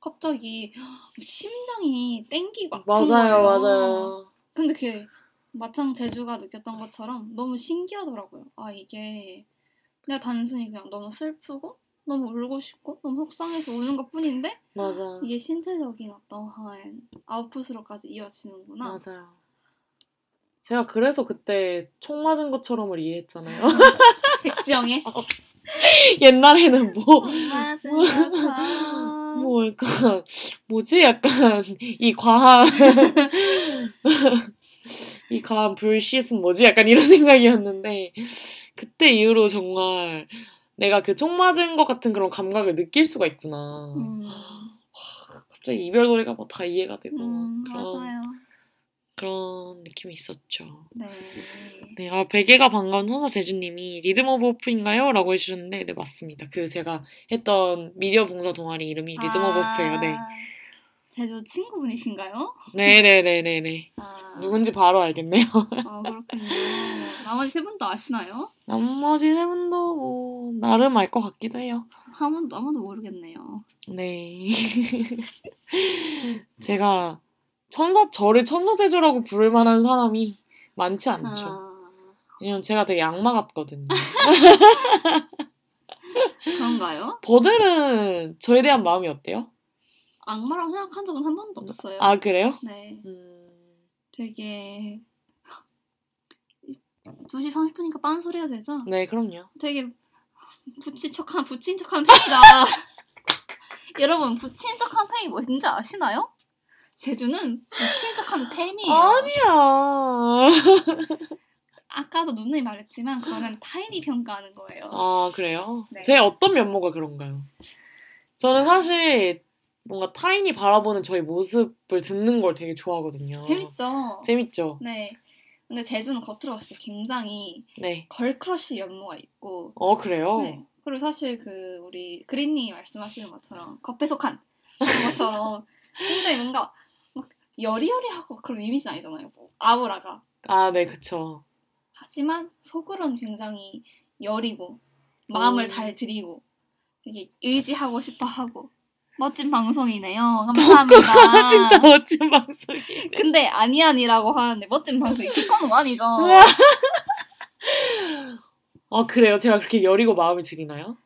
갑자기 심장이 땡기고 아픈 거예요. 맞아요. 근데 그게 마찬가지 제주가 느꼈던 것처럼 너무 신기하더라고요. 아 이게 그냥 단순히 그냥 너무 슬프고 너무 울고 싶고 너무 속상해서 우는 것뿐인데 맞아. 이게 신체적인 어떠한 아웃풋으로까지 이어지는구나. 맞아요. 제가 그래서 그때 총 맞은 것처럼을 이해했잖아요. 백지영의 옛날에는 약간 뭐지 약간 이 과한 불시은 뭐지 약간 이런 생각이었는데 그때 이후로 정말 내가 그 총 맞은 것 같은 그런 감각을 느낄 수가 있구나. 와, 갑자기 이별 노래가 뭐 다 이해가 되고 그런 느낌이 있었죠. 네, 아 베개가 반가운 천사 제주님이 리듬 오브 호프인가요? 라고 해주셨는데 네 맞습니다. 그 제가 했던 미디어 봉사 동아리 이름이 리듬 오브 호프예요. 네. 제주 친구분이신가요? 네네네네네. 아... 누군지 바로 알겠네요. 아 그렇군요. 나머지 세 분도 아시나요? 나머지 세 분도 뭐 나름 알 것 같기도 해요. 아무도 모르겠네요. 네. 제가 저를 천사 제주라고 부를 만한 사람이 많지 않죠. 왜냐면 제가 되게 악마 같거든요. 그런가요? 버들은 저에 대한 마음이 어때요? 악마라고 생각한 적은 한 번도 없어요. 아 그래요? 네. 되게 2시 30분이니까 빤소리 해야 되죠? 네 그럼요. 되게 부친 척한 팬이다. 여러분 부친 척한 팬이 뭔지 아시나요? 제주는 부친 척한 팸이에요. 아니야. 아까도 누누이 말했지만 그거는 타인이 평가하는 거예요. 아 그래요? 네. 제 어떤 면모가 그런가요? 저는 사실 뭔가 타인이 바라보는 저의 모습을 듣는 걸 되게 좋아하거든요. 재밌죠? 네. 근데 제주는 겉으로 봤을 때 굉장히 걸크러쉬 면모가 있고 그래요? 네. 그리고 사실 그 우리 그린님이 말씀하시는 것처럼 겉에 속한 것처럼 굉장히 뭔가 여리여리하고 그런 이미지는 아니잖아요. 뭐, 아우라가. 아, 네, 그쵸. 하지만 속으로는 굉장히 여리고 마음을 잘 들이고 되게 의지하고 싶어하고 멋진 방송이네요. 감사합니다. 진짜 멋진 방송이네. 근데 아니라고 하는데 멋진 방송이 키커는 아니죠. 아, 그래요? 제가 그렇게 여리고 마음을 들이나요?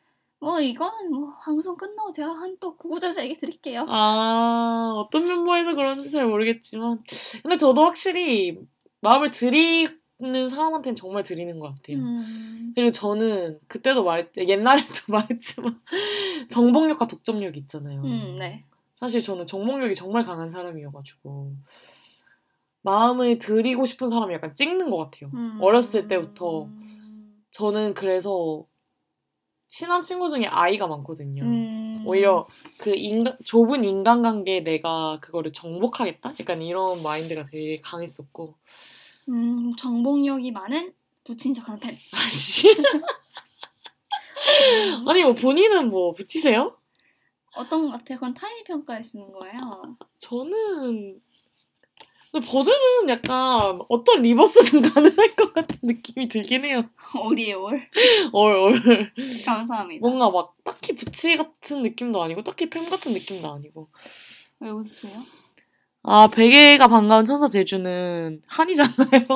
이거는 방송 끝나고 제가 한 또 구구절절 얘기 드릴게요. 어떤 면모에서 그런지 잘 모르겠지만. 근데 저도 확실히 마음을 드리는 사람한테는 정말 드리는 것 같아요. 그리고 저는 그때도 옛날에도 말했지만, 정복력과 독점력이 있잖아요. 네. 사실 저는 정복력이 정말 강한 사람이어가지고, 마음을 드리고 싶은 사람이 약간 찍는 것 같아요. 어렸을 때부터. 저는 그래서, 친한 친구 중에 아이가 많거든요. 오히려 그 좁은 인간관계에 내가 그거를 정복하겠다? 약간 이런 마인드가 되게 강했었고. 정복력이 많은 부친 척하는 팬. 아니, 본인은 부치세요? 어떤 것 같아요? 그건 타인이 평가해 주는 거예요. 저는, 버들은 약간 어떤 리버스든 가능할 것 같은 느낌이 들긴 해요. 올이에요. 감사합니다. 뭔가 딱히 부치 같은 느낌도 아니고, 딱히 팸 같은 느낌도 아니고. 왜 웃으세요? 베개가 반가운 천사 제주는 한이잖아요.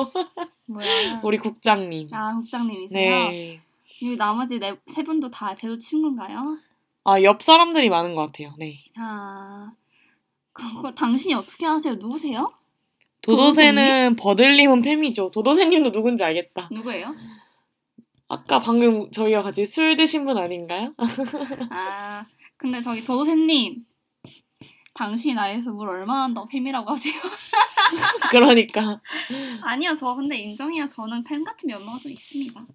뭐야. 우리 국장님. 국장님이세요? 네. 여기 나머지 세 분도 다 제주 친구인가요? 옆 사람들이 많은 것 같아요. 네. 그거 당신이 어떻게 하세요? 누구세요? 도도새는 버들님은 팸이죠. 도도새님도 누군지 알겠다. 누구예요? 아까 방금 저희와 같이 술 드신 분 아닌가요? 근데 저기 도도새님, 당신이 나이에서 물 얼마나 한다고 팸이라고 하세요? 그러니까. 아니요, 저 근데 인정해요. 저는 팸 같은 면모가 좀 있습니다.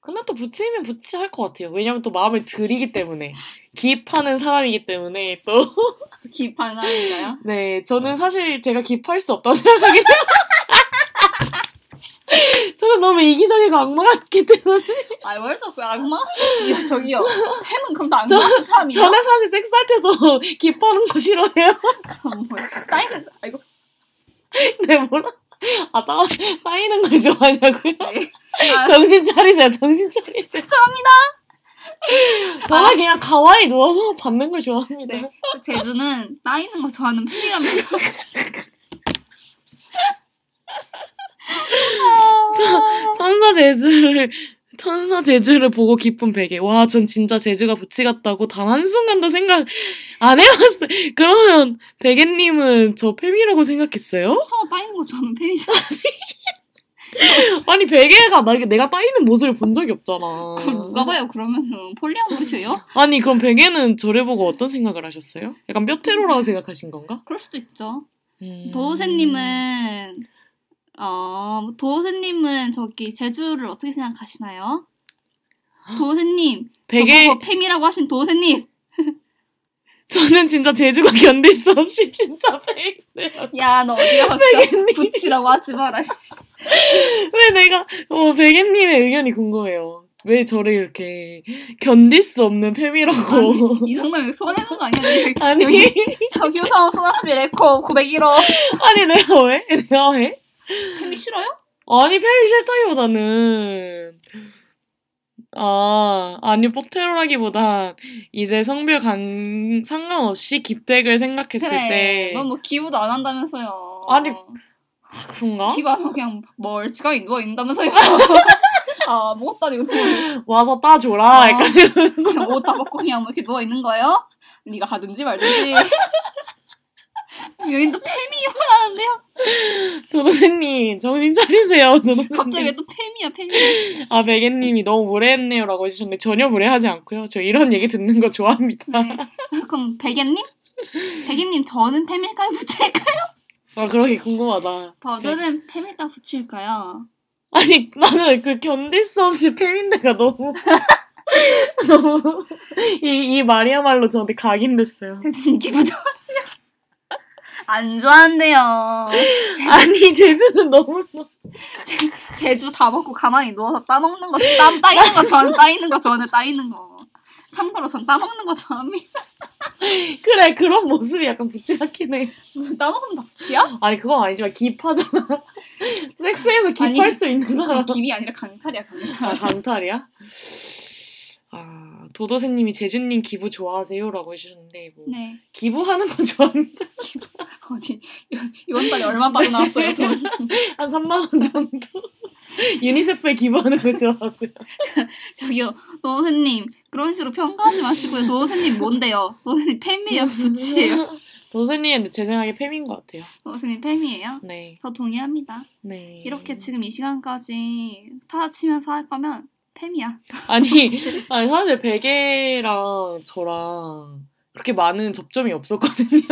근데 또 부치면 부치할 것 같아요. 왜냐면 또 마음을 드리기 때문에, 기입하는 사람이기 때문에 또. 기입하는 사람인가요? 네, 저는 사실 제가 기입할 수 없다고 생각하긴 해요. 저는 너무 이기적이고 악마 같기 때문에. 왜 자꾸 악마? 저기요. 햄은 그럼 또 악마 사람이에요? 저는 사실 섹스할 때도 기입하는 거 싫어해요. 그럼 뭐야? 따이는, 아이고. 네, 뭐라? 따이는 걸 좋아하냐고요? 네. 정신 차리세요. 죄송합니다. 저는 그냥 가만히 누워서 받는 걸 좋아합니다. 네. 제주는 따이는 거 좋아하는 팬이랍니다. 천사 제주를 보고 기쁜 베개. 와, 전 진짜 제주가 부치 같다고 단 한순간도 생각 안 해봤어요. 그러면 베개님은 저 팸이라고 생각했어요? 저 따이는 거 좋아하는 팸이죠. 아니, 베개가 내가 따이는 모습을 본 적이 없잖아. 그걸 누가 봐요? 그러면은 폴리아모리세요? 아니, 그럼 베개는 저를 보고 어떤 생각을 하셨어요? 약간 뼈테로라고 생각하신 건가? 그럴 수도 있죠. 도호세님은 저기 제주를 어떻게 생각하시나요? 도호세님, 저보고 팸이라고 하신 도호세님. 저는 진짜 제주가 견딜 수 없이 진짜 팩이네요. 야, 너 어디 갔어? 부치라고 하지 마라. 왜 내가 베개님의 의견이 궁금해요. 왜 저를 이렇게 견딜 수 없는 팸이라고. 아니, 이 정도면 손해는 거 아니야? 아니, 여기서 소나스미 레코 901호. 아니, 내가 왜? 팸이 싫어요? 아니, 팸이 싫다기보다는 아니, 뽀테로라기보다 이제 성별 상관없이 깁덱을 생각했을 그래, 때. 넌 기부도 안 한다면서요. 아니, 그런가? 기부 안 하고 그냥 멀찌감히 누워있는다면서요. 아무것도 아니고 와서 따줘라. 그냥 옷 다 벗고 그냥 이렇게 누워있는 거예요? 네가 가든지 말든지. 여긴 또 팸이요 라는데요? 도도새님, 정신 차리세요. 도도새님. 갑자기 왜 또 팸이야. 베개님이 너무 무례했네요 라고 해주셨는데, 전혀 무례하지 않고요. 저 이런 얘기 듣는 거 좋아합니다. 네. 그럼 베개님, 저는 팸일까요? 부칠까요? 그러게 궁금하다. 버들은 팸일까 부칠까요? 아니, 나는 견딜 수 없이 팸인데가 너무 이 말이야말로 저한테 각인됐어요. 제주님 기분 좋았어요? 안 좋아한대요. 아니, 제주는 너무너무. 제주 다 먹고 가만히 누워서 따먹는 거, 따이는 거 좋아하는, 따이는 거. 참고로 전 따먹는 거 좋아합니다. 그래, 그런 모습이 약간 부치 같긴 해. 따먹으면 다 부치야? 아니, 그건 아니지만, 기입하잖아. 섹스에서 기입할 수 있는 사람. 기입이 아니라 강탈이야. 강탈이야? 도도새님이 제주님 기부 좋아하세요? 라고 해주셨는데, 네. 기부하는 건 좋아합니다. 기부, 이번 달에 얼마 빠져나왔어요, 돈? 한 3만 원 정도? 유니세프에 기부하는 거 좋아하고요. 저기요, 도선님 그런 식으로 평가하지 마시고요. 도선님 뭔데요? 도선님 팸이에요? 부치예요? 도선님 제 생각에 팸인 것 같아요. 도선님 팸이에요? 네. 저 동의합니다. 네. 이렇게 지금 이 시간까지 타치면서 할 거면 팸이야. 아니 사실 베개랑 저랑 그렇게 많은 접점이 없었거든요.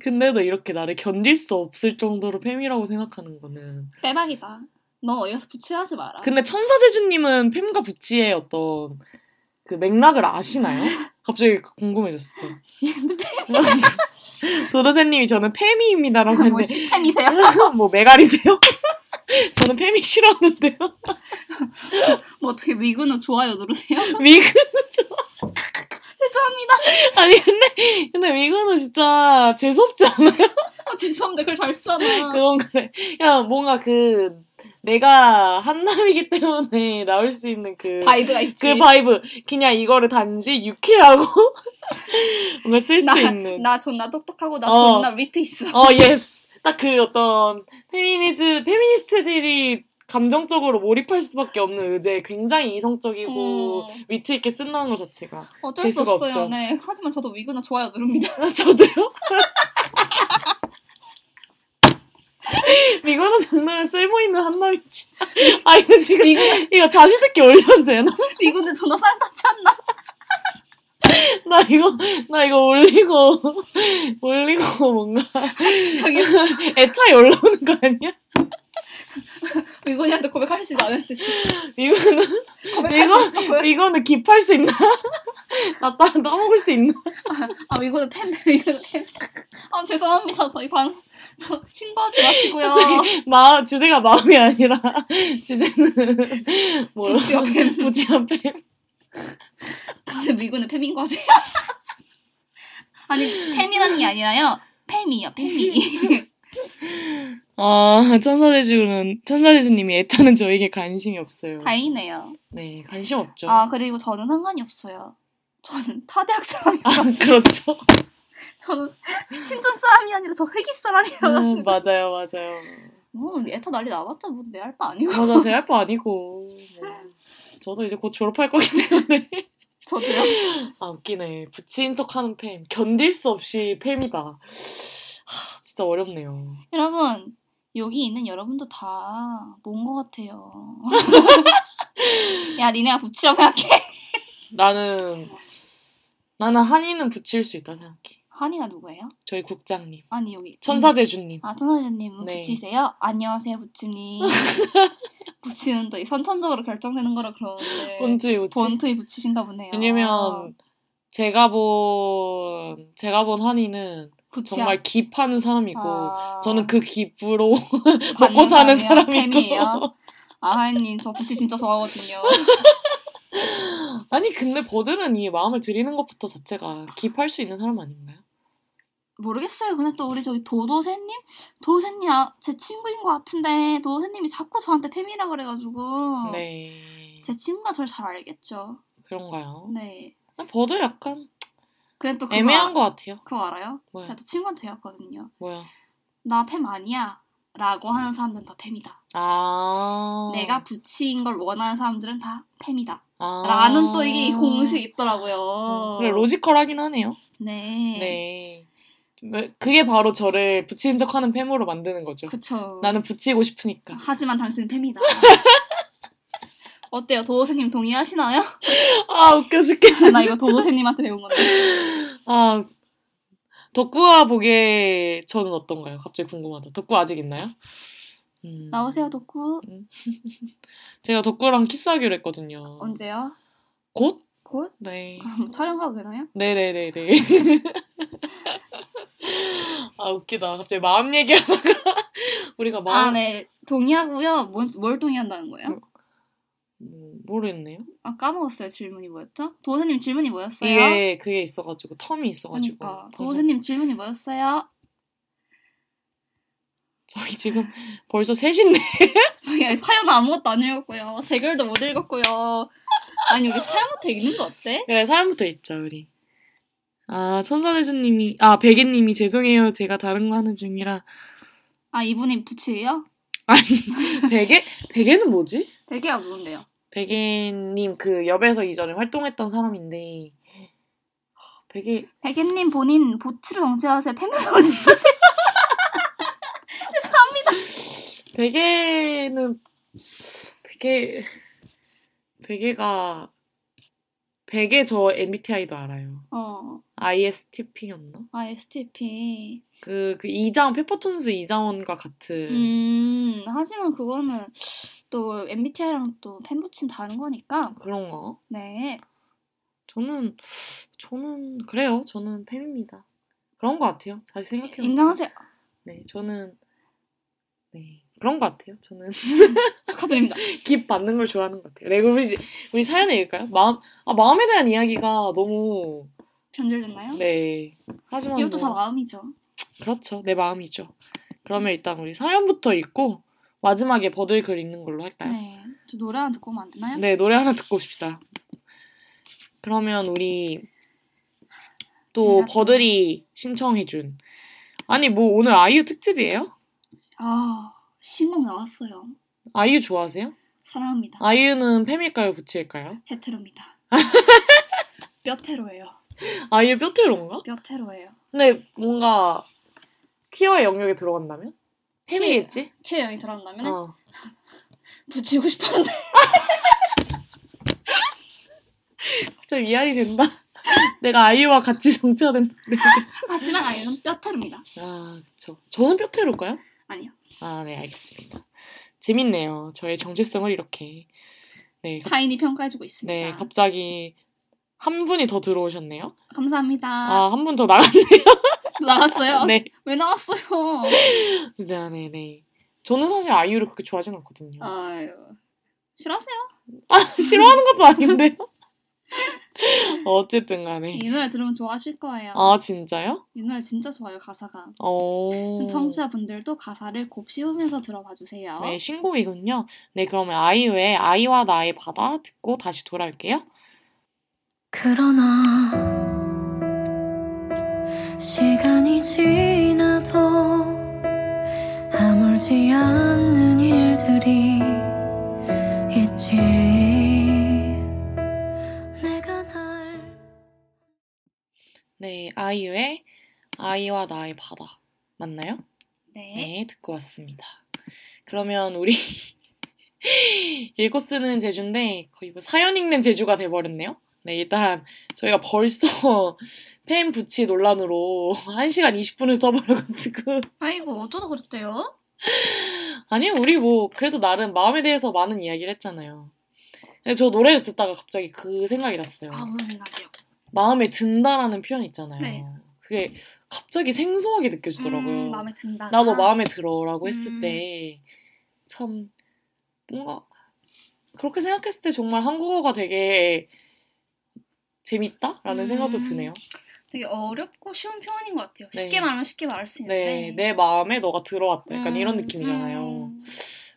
근데도 이렇게 나를 견딜 수 없을 정도로 팸이라고 생각하는 거는 빼박이다. 너 어디서 부치하지 마라. 근데 천사제주님은 팸과 부치의 어떤 그 맥락을 아시나요? 갑자기 궁금해졌어. 도도새님이 저는 팸이입니다라고 했는데 뭐 시팸이세요? 뭐 메갈이세요? 저는 팸이 싫어하는데요. 뭐 어떻게 미그노 좋아요 누르세요? 미그노 좋아. 죄송합니다. 아니 근데 미그노 진짜 재수없지 않아요? 죄송한데 그걸 잘 써놔. 그건 그래. 야 뭔가 그 내가 한남이기 때문에 나올 수 있는 그 바이브가 있지. 그 바이브. 그냥 이거를 단지 유쾌하고 뭔가 쓸 수 있는. 나 존나 똑똑하고 나 존나 위트 있어. 예스. 딱 그 어떤 페미니스트들이 감정적으로 몰입할 수밖에 없는 의제, 굉장히 이성적이고 위트 있게 쓴다는 것 자체가 어쩔 수 없어요. 없죠. 네. 하지만 저도 위그나 좋아요 누릅니다. 저도요? 미그노 장난을 쓸모 있는 한남이지. 아 이거 지금 이거 다시 듣기 올려도 되나? 미그노 전화 쌍타치 않나? 나 이거 올리고 뭔가 애타이 올라오는 거 아니야? 미건이한테 고백하시지 않을 수 있어. 미건은 깁할 수 있나? 나 따먹을 수 있나? 미건은 팬. 죄송합니다. 저희 방송 신고하지 마시고요. 주제가 마음이 아니라 주제는 뭐라? 부치와 팸. 근데 미군은 팸인 거 같아요. 아니 팸이라는 게 아니라요. 팸이. 천사제주님이 애타는 저에게 관심이 없어요. 다행이네요. 네, 관심 없죠. 그리고 저는 상관이 없어요. 저는 타대학 사람이라서. 그렇죠. 저는 신촌 사람이 아니라 저 회기 사람이라서. 맞아요. 애타 난리 나봤자 내 할 바 아니고. 맞아, 제 할 바 아니고. 저도 이제 곧 졸업할 거기 때문에. 저도요? 웃기네. 부치인 척하는 팸. 견딜 수 없이 팸이다. 진짜 어렵네요. 여러분, 여기 있는 여러분도 다 뭔 것 같아요. 야, 니네가 부치라고 생각해? 나는 한이는 부치일 수 있다고 생각해. 한이가 누구예요? 저희 국장님. 아니, 여기. 천사제주님. 천사제주님은 네. 부치세요? 안녕하세요, 부치님. 부치는 또 선천적으로 결정되는 거라 그러는데. 본투이 부치신가 보네요. 왜냐면, 제가 본 한이는 부치야. 정말 깁하는 사람이고, 저는 그 깁으로 먹고 사는 사람이고. 뱀이에요? 하이님, 저 부치 진짜 좋아하거든요. 아니, 근데 버들은 이 마음을 드리는 것부터 자체가 깁할 수 있는 사람 아닌가요? 모르겠어요. 근데 또 우리 저기 도도새님 제 친구인 것 같은데 도도새님이 자꾸 저한테 팸이라 그래가지고 네. 제 친구가 저를 잘 알겠죠. 그런가요? 네. 버들 약간 또 애매한 것 같아요. 그거 알아요? 뭐야? 제가 또 친구한테 배웠거든요. 뭐야? 나 팸 아니야 라고 하는 사람들은 다 팸이다. 내가 부치인 걸 원하는 사람들은 다 팸이다. 라는 또 이게 공식이 있더라고요. 그래, 로지컬하긴 하네요. 네. 그게 바로 저를 부치인 척하는 팸으로 만드는 거죠. 그쵸. 나는 부치고 싶으니까. 하지만 당신은 팸이다. 어때요? 도도새님 동의하시나요? 웃겨 죽겠네. 나 이거 도도새님한테 배운 건데. 덕구와 보게 저는 어떤가요? 갑자기 궁금하다. 덕구 아직 있나요? 나오세요, 덕구. 제가 덕구랑 키스하기로 했거든요. 언제요? 곧? 네. 그럼 촬영가도 되나요? 네네네네. 웃기다. 갑자기 마음 얘기하다가 우리가 마음. 네. 동의하고요. 뭘 동의한다는 거예요? 모르겠네요. 까먹었어요. 질문이 뭐였죠? 도호사님 질문이 뭐였어요? 이게 그게 있어가지고 텀이 있어가지고. 그러니까. 도호사님 질문이 뭐였어요? 저희 지금 벌써 3시인데 저희 사연 아무것도 안 읽었고요. 제 글도 못 읽었고요. 아니 우리 사연부터 읽는 거 어때? 그래 사연부터 읽자 우리. 천사대주님이 베개님이 죄송해요. 제가 다른 거 하는 중이라. 이분이 부치예요? 아니, 베개? 베개는 뭐지? 베개가 누군데요? 베개님 그 엽에서 이전에 활동했던 사람인데 베개... 베개님 본인 보츠를 정체하세요. 패면서 짚으세요. 죄송합니다. 베개는... 베개가... 베개 저 MBTI도 알아요. ISTP였나? ISTP. 그 이장 페퍼톤스 이장원과 같은. 하지만 그거는 또 MBTI랑 또 펜부친 다른 거니까. 그런가? 네. 저는 그래요. 저는 팸입니다. 그런 것 같아요. 다시 생각해보면. 인정하세요. 네, 저는 네 그런 것 같아요. 저는 축하드립니다. 깁 받는 걸 좋아하는 것 같아요. 네, 우리 사연을 읽을까요? 마음에 대한 이야기가 너무 변절됐나요? 네. 하지만 이것도 다 마음이죠. 그렇죠. 내 마음이죠. 그러면 일단 우리 사연부터 읽고 마지막에 버들 글 읽는 걸로 할까요? 네. 저 노래 하나 듣고 오면 안 되나요? 네, 노래 하나 듣고 옵시다. 그러면 우리 또 버들이 신청해준 아니 뭐 오늘 아이유 특집이에요? 아 신곡 나왔어요. 아이유 좋아하세요? 사랑합니다. 아이유는 팸일까요? 부칠까요? 헤테로입니다. 뼈테로예요. 아이유 뼈테로인가? 뼈테로예요. 근데 뭔가 퀴어의 영역에 들어간다면? 팸이겠지? 퀴어의 영역에 들어간다면? 부치고 싶었는데 갑자기 위안이 된다. 내가 아이유와 같이 정체화됐는데. 하지만 아이유는 뼈테로입니다. 아, 그쵸. 저는 뼈테로일까요? 아니요. 아, 네, 알겠습니다. 재밌네요. 저의 정체성을 이렇게. 네. 타인이 평가해주고 있습니다. 네, 갑자기 한 분이 더 들어오셨네요. 감사합니다. 아, 한 분 더 나갔네요. 나갔어요? 네. 왜 나왔어요? 네. 저는 사실 아이유를 그렇게 좋아하진 않거든요. 아유. 싫어하세요? 아, 싫어하는 것도 아닌데요? 어쨌든 간에 이 노래 들으면 좋아하실 거예요. 아 진짜요? 이 노래 진짜 좋아요. 가사가 청취자분들도 가사를 곱씹으면서 들어봐 주세요. 네 신곡이군요. 네 그러면 아이유의 아이와 나의 바다 듣고 다시 돌아올게요. 그러나 시간이 지나도 아물지 않는 일들이 있지. 네, 아이유의 아이와 나의 바다 맞나요? 네. 네, 듣고 왔습니다. 그러면 우리 읽고 쓰는 제주인데 거의 뭐 사연 읽는 제주가 돼버렸네요. 네, 일단 저희가 벌써 팬 부치 논란으로 1시간 20분을 써버려가지고 아이고, 어쩌다 그랬대요? 아니요, 우리 뭐 그래도 나름 마음에 대해서 많은 이야기를 했잖아요. 근데 저 노래를 듣다가 갑자기 그 생각이 났어요. 아, 무슨 생각이요? 마음에 든다라는 표현 있잖아요. 네. 그게 갑자기 생소하게 느껴지더라고요. 마음에 든다. 나도 마음에 들어라고 했을 때 참 뭔가 그렇게 생각했을 때 정말 한국어가 되게 재밌다라는 생각도 드네요. 되게 어렵고 쉬운 표현인 것 같아요. 쉽게 네. 말하면 쉽게 말할 수 있는데 네. 내 마음에 너가 들어왔다. 약간 이런 느낌이잖아요.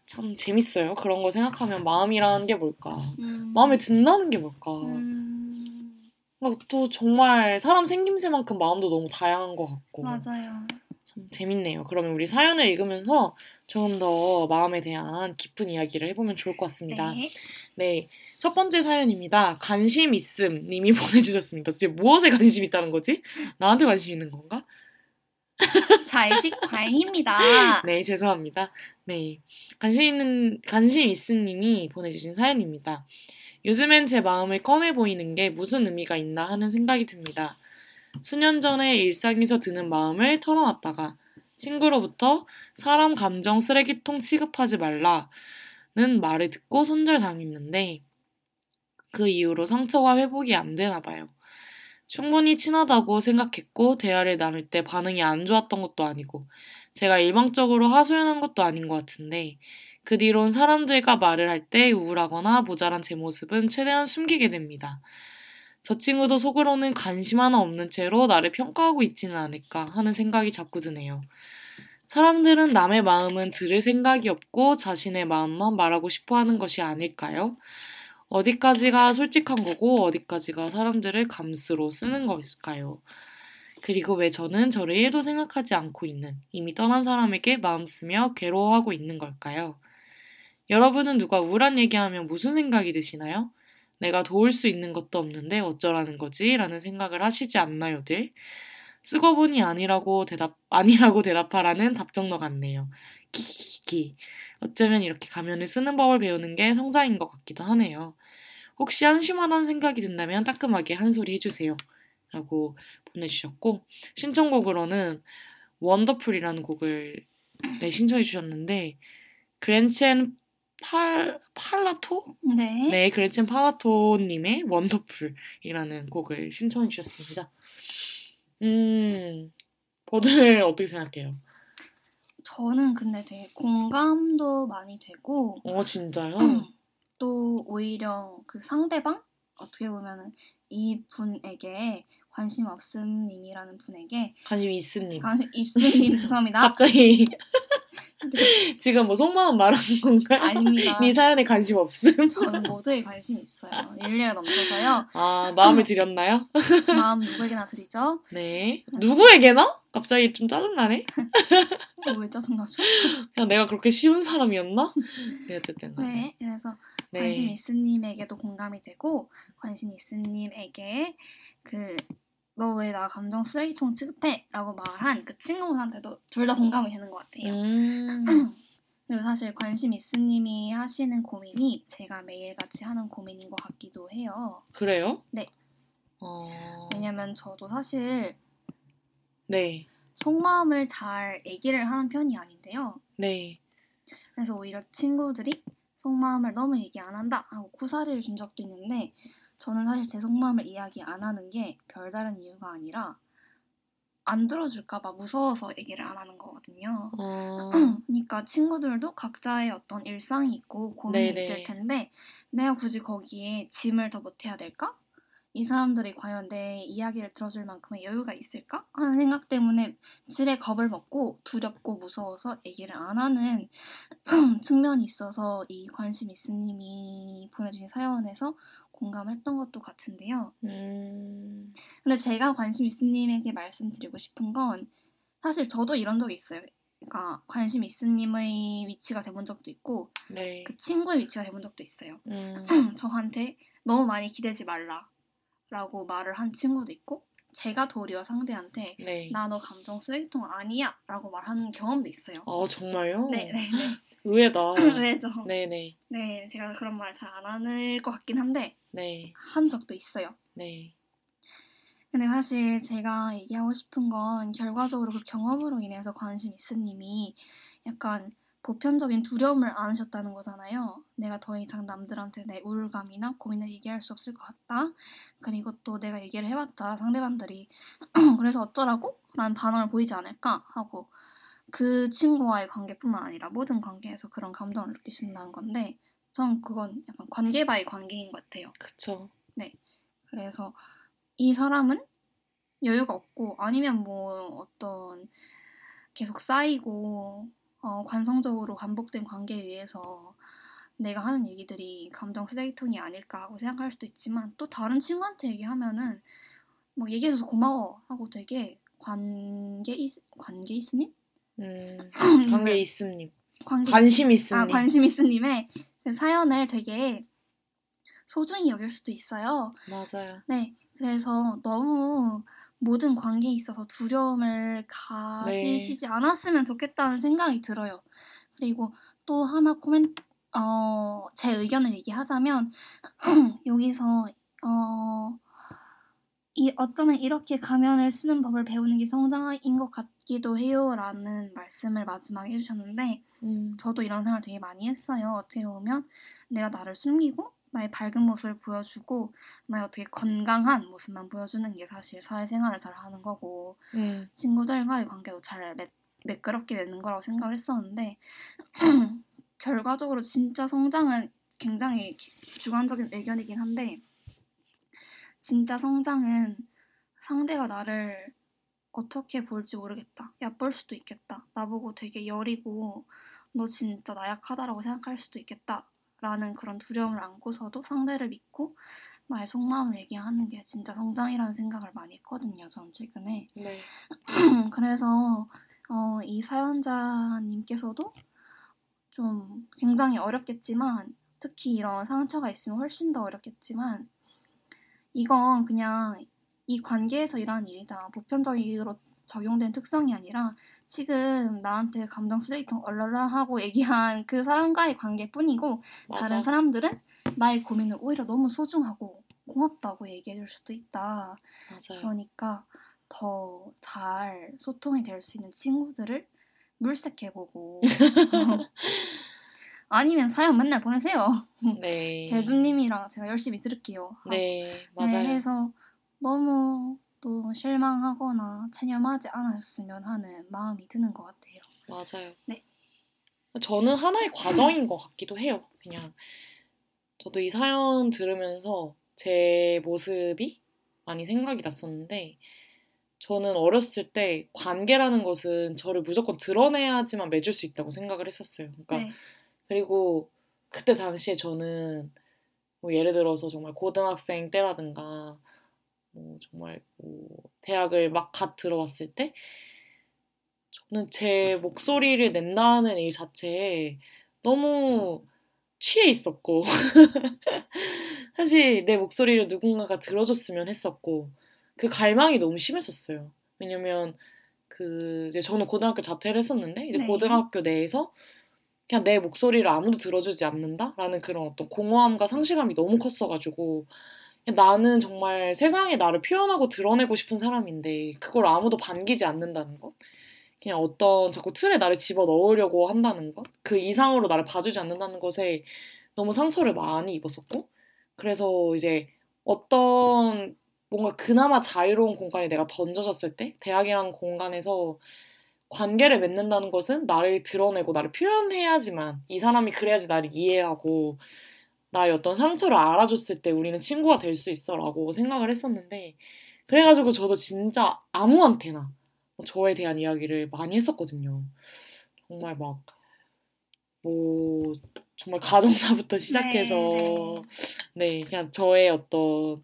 참 재밌어요. 그런 거 생각하면 마음이라는 게 뭘까? 마음에 든다는 게 뭘까? 막 또 정말 사람 생김새만큼 마음도 너무 다양한 것 같고 맞아요. 참 재밌네요. 그러면 우리 사연을 읽으면서 조금 더 마음에 대한 깊은 이야기를 해보면 좋을 것 같습니다. 네. 네, 첫 번째 사연입니다. 관심 있음 님이 보내주셨습니다. 도대체 무엇에 관심 있다는 거지? 나한테 관심 있는 건가? 자의식 과잉입니다. 네, 죄송합니다. 네, 관심 있음 님이 보내주신 사연입니다. 요즘엔 제 마음을 꺼내 보이는 게 무슨 의미가 있나 하는 생각이 듭니다. 수년 전에 일상에서 드는 마음을 털어놨다가 친구로부터 사람 감정 쓰레기통 취급하지 말라는 말을 듣고 손절당했는데 그 이후로 상처가 회복이 안 되나 봐요. 충분히 친하다고 생각했고 대화를 나눌 때 반응이 안 좋았던 것도 아니고 제가 일방적으로 하소연한 것도 아닌 것 같은데 그 뒤론 사람들과 말을 할 때 우울하거나 모자란 제 모습은 최대한 숨기게 됩니다. 저 친구도 속으로는 관심 하나 없는 채로 나를 평가하고 있지는 않을까 하는 생각이 자꾸 드네요. 사람들은 남의 마음은 들을 생각이 없고 자신의 마음만 말하고 싶어하는 것이 아닐까요? 어디까지가 솔직한 거고 어디까지가 사람들을 감수로 쓰는 것일까요? 그리고 왜 저는 저를 1도 생각하지 않고 있는, 이미 떠난 사람에게 마음 쓰며 괴로워하고 있는 걸까요? 여러분은 누가 우울한 얘기하면 무슨 생각이 드시나요? 내가 도울 수 있는 것도 없는데 어쩌라는 거지? 라는 생각을 하시지 않나요,들? 쓰고 보니 아니라고 대답하라는 답정너 같네요. 키키키키. 어쩌면 이렇게 가면을 쓰는 법을 배우는 게 성장인 것 같기도 하네요. 혹시 한심하다는 생각이 든다면 따끔하게 한 소리 해주세요. 라고 보내주셨고, 신청곡으로는 원더풀이라는 곡을 신청해 주셨는데, 그레첸 팔라토? 네, 그레첸 팔라토님의 원더풀이라는 곡을 신청해 주셨습니다. 버들 어떻게 생각해요? 저는 근데 되게 공감도 많이 되고, 진짜요? 또 오히려 그 상대방? 어떻게 보면은 이 분에게 관심 없음님이라는 분에게 관심 있음님 죄송합니다. 갑자기 지금 뭐 속마음 말하는 건가요? 아닙니다. 네 사연에 관심 없음? 저는 모두에 관심이 있어요. 일리가 넘쳐서요. 마음을 드렸나요? 마음 누구에게나 드리죠. 네. 누구에게나? 갑자기 좀 짜증나네. 왜 짜증나죠? 내가 그렇게 쉬운 사람이었나? 네, 어쨌든 네, 그래서 관심 있음님에게도 공감이 되고, 관심 있음님에게 그 너 왜 나 감정 쓰레기통 취급해? 라고 말한 그 친구분한테도 둘 다 공감이 되는 것 같아요. 그리고 사실 관심 있음님이 하시는 고민이 제가 매일같이 하는 고민인 것 같기도 해요. 그래요? 네. 왜냐면 저도 사실 속마음을 잘 얘기를 하는 편이 아닌데요. 네. 그래서 오히려 친구들이 속마음을 너무 얘기 안 한다 하고 쿠사리를 준 적도 있는데, 저는 사실 제 속마음을 이야기 안 하는 게 별다른 이유가 아니라 안 들어줄까봐 무서워서 얘기를 안 하는 거거든요. 그러니까 친구들도 각자의 어떤 일상이 있고 고민이 있을 텐데, 내가 굳이 거기에 짐을 더 못해야 될까? 이 사람들이 과연 내 이야기를 들어줄 만큼의 여유가 있을까? 하는 생각 때문에 지레 겁을 먹고 두렵고 무서워서 얘기를 안 하는 측면이 있어서 이 관심 있음님이 보내주신 사연에서 공감했던 것도 같은데요. 근데 제가 관심 있음님에게 말씀드리고 싶은 건, 사실 저도 이런 적이 있어요. 그러니까 관심 있음님의 위치가 돼본 적도 있고, 그 친구의 위치가 돼본 적도 있어요. 저한테 너무 많이 기대지 말라 라고 말을 한 친구도 있고, 제가 도리어 상대한테 나 너 감정 쓰레기통 아니야 라고 말하는 경험도 있어요. 정말요? 네네네. 의외다. 의외죠. 네네. 네, 제가 그런 말 잘 안 하는 것 같긴 한데 한 적도 있어요. 네. 근데 사실 제가 얘기하고 싶은 건, 결과적으로 그 경험으로 인해서 관심 있음님이 약간 보편적인 두려움을 안으셨다는 거잖아요. 내가 더 이상 남들한테 내 우울감이나 고민을 얘기할 수 없을 것 같다. 그리고 또 내가 얘기를 해봤자 상대방들이 그래서 어쩌라고? 라는 반응을 보이지 않을까 하고, 그 친구와의 관계뿐만 아니라 모든 관계에서 그런 감정을 느끼신다는 건데, 전 그건 약간 관계 바이 관계인 것 같아요. 그쵸. 네. 그래서 이 사람은 여유가 없고, 아니면 뭐 어떤 계속 쌓이고 관성적으로 반복된 관계에 의해서 내가 하는 얘기들이 감정 쓰레기통이 아닐까 하고 생각할 수도 있지만, 또 다른 친구한테 얘기하면은 뭐 얘기해줘서 고마워 하고 되게 관계 있으님? 관계 있음님. 관심 있음님. 관심 있음님의 사연을 되게 소중히 여길 수도 있어요. 맞아요. 네. 그래서 너무 모든 관계에 있어서 두려움을 가지시지 않았으면 좋겠다는 생각이 들어요. 그리고 또 하나 제 의견을 얘기하자면, 여기서 어쩌면 이렇게 가면을 쓰는 법을 배우는 게 성장인 것 같기도 해요 라는 말씀을 마지막에 해주셨는데, 저도 이런 생각을 되게 많이 했어요. 어떻게 보면 내가 나를 숨기고 나의 밝은 모습을 보여주고 나의 어떻게 건강한 모습만 보여주는 게 사실 사회생활을 잘 하는 거고, 친구들과의 관계도 잘 매끄럽게 맺는 거라고 생각을 했었는데, 결과적으로 진짜 성장은 굉장히 주관적인 의견이긴 한데, 진짜 성장은 상대가 나를 어떻게 볼지 모르겠다, 얕볼 수도 있겠다, 나보고 되게 여리고 너 진짜 나약하다라고 생각할 수도 있겠다 라는 그런 두려움을 안고서도 상대를 믿고 나의 속마음을 얘기하는 게 진짜 성장이라는 생각을 많이 했거든요, 전 최근에. 네. 그래서 이 사연자님께서도 좀 굉장히 어렵겠지만, 특히 이런 상처가 있으면 훨씬 더 어렵겠지만, 이건 그냥 이 관계에서 일어난 일이다, 보편적으로 적용된 특성이 아니라 지금 나한테 감정 쓰레기통 얼얼라 하고 얘기한 그 사람과의 관계뿐이고, 맞아. 다른 사람들은 나의 고민을 오히려 너무 소중하고 고맙다고 얘기해 줄 수도 있다. 맞아요. 그러니까 더 잘 소통이 될 수 있는 친구들을 물색해보고 아니면 사연 맨날 보내세요. 네. 제주님이랑 제가 열심히 들을게요. 네, 맞아요. 네, 해서 너무 또 실망하거나 체념하지 않았으면 하는 마음이 드는 것 같아요. 맞아요. 네. 저는 하나의 과정인 것 같기도 해요. 그냥 저도 이 사연 들으면서 제 모습이 많이 생각이 났었는데, 저는 어렸을 때 관계라는 것은 저를 무조건 드러내야지만 맺을 수 있다고 생각을 했었어요. 그러니까 네. 그리고 그때 당시에 저는 뭐 예를 들어서 정말 고등학생 때라든가 정말 대학을 막 갓 들어왔을 때, 저는 제 목소리를 낸다는 일 자체에 너무 취해 있었고 사실 내 목소리를 누군가가 들어줬으면 했었고, 그 갈망이 너무 심했었어요. 왜냐면 이제 저는 고등학교 자퇴를 했었는데, 이제 네. 고등학교 내에서 그냥 내 목소리를 아무도 들어주지 않는다라는 그런 어떤 공허함과 상실감이 너무 컸어가지고, 나는 정말 세상에 나를 표현하고 드러내고 싶은 사람인데 그걸 아무도 반기지 않는다는 것, 그냥 어떤 자꾸 틀에 나를 집어넣으려고 한다는 것, 그 이상으로 나를 봐주지 않는다는 것에 너무 상처를 많이 입었었고, 그래서 이제 어떤 뭔가 그나마 자유로운 공간에 내가 던져졌을 때, 대학이라는 공간에서 관계를 맺는다는 것은 나를 드러내고 나를 표현해야지만, 이 사람이 그래야지 나를 이해하고 나의 어떤 상처를 알아줬을 때 우리는 친구가 될 수 있어 라고 생각을 했었는데, 그래가지고 저도 진짜 아무한테나 저에 대한 이야기를 많이 했었거든요. 정말 막 정말 가정사부터 시작해서 네, 그냥 저의 어떤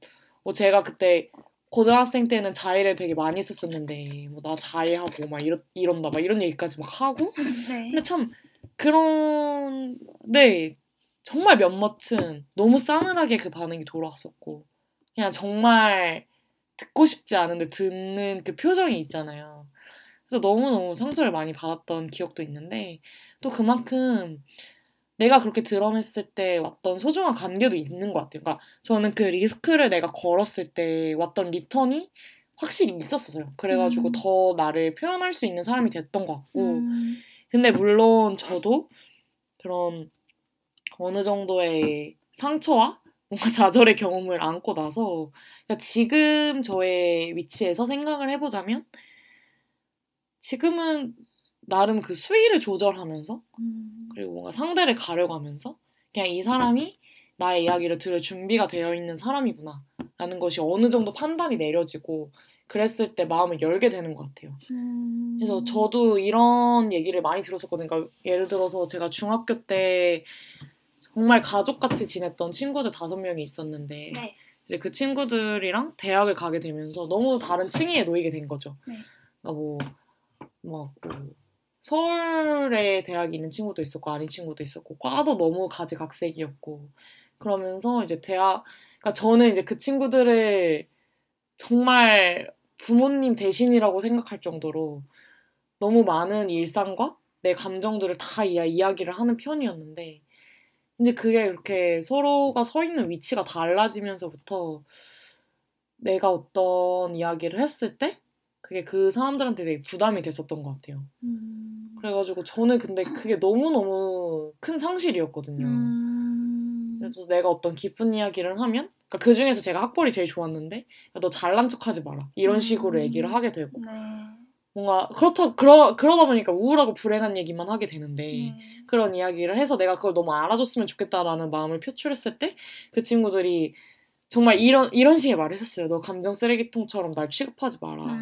제가 그때 고등학생 때는 자의를 되게 많이 했었는데 나 자의하고 막 이런다 막 이런 얘기까지 막 하고 네. 근데 참 그런 정말 몇몇은 너무 싸늘하게 그 반응이 돌아왔었고, 그냥 정말 듣고 싶지 않은데 듣는 그 표정이 있잖아요. 그래서 너무너무 상처를 많이 받았던 기억도 있는데, 또 그만큼 내가 그렇게 드러냈을 때 왔던 소중한 관계도 있는 것 같아요. 그러니까 저는 그 리스크를 내가 걸었을 때 왔던 리턴이 확실히 있었어요. 그래가지고 더 나를 표현할 수 있는 사람이 됐던 것 같고 근데 물론 저도 그런 어느 정도의 상처와 뭔가 좌절의 경험을 안고 나서, 그러니까 지금 저의 위치에서 생각을 해보자면, 지금은 나름 그 수위를 조절하면서 그리고 뭔가 상대를 가려가면서 그냥 이 사람이 나의 이야기를 들을 준비가 되어 있는 사람이구나 라는 것이 어느 정도 판단이 내려지고, 그랬을 때 마음을 열게 되는 것 같아요. 그래서 저도 이런 얘기를 많이 들었었거든요. 그러니까 예를 들어서 제가 중학교 때 정말 가족같이 지냈던 친구들 5명이 있었는데 네. 이제 그 친구들이랑 대학을 가게 되면서 너무 다른 층위에 놓이게 된 거죠. 네. 그러니까 서울에 대학이 있는 친구도 있었고 아닌 친구도 있었고, 과도 너무 가지각색이었고, 그러면서 이제 그러니까 저는 이제 그 친구들을 정말 부모님 대신이라고 생각할 정도로 너무 많은 일상과 내 감정들을 다 이야기를 하는 편이었는데, 근데 그게 이렇게 서로가 서 있는 위치가 달라지면서부터 내가 어떤 이야기를 했을 때 그게 그 사람들한테 되게 부담이 됐었던 것 같아요. 그래가지고 저는 근데 그게 너무너무 큰 상실이었거든요. 그래서 내가 어떤 기쁜 이야기를 하면, 그러니까 그 중에서 제가 학벌이 제일 좋았는데 너 잘난 척하지 마라 이런 식으로 얘기를 하게 되고 네. 뭔가 그러다 보니까 우울하고 불행한 얘기만 하게 되는데 그런 이야기를 해서 내가 그걸 너무 알아줬으면 좋겠다라는 마음을 표출했을 때 그 친구들이 정말 이런 식의 말을 했었어요. 너 감정 쓰레기통처럼 날 취급하지 마라.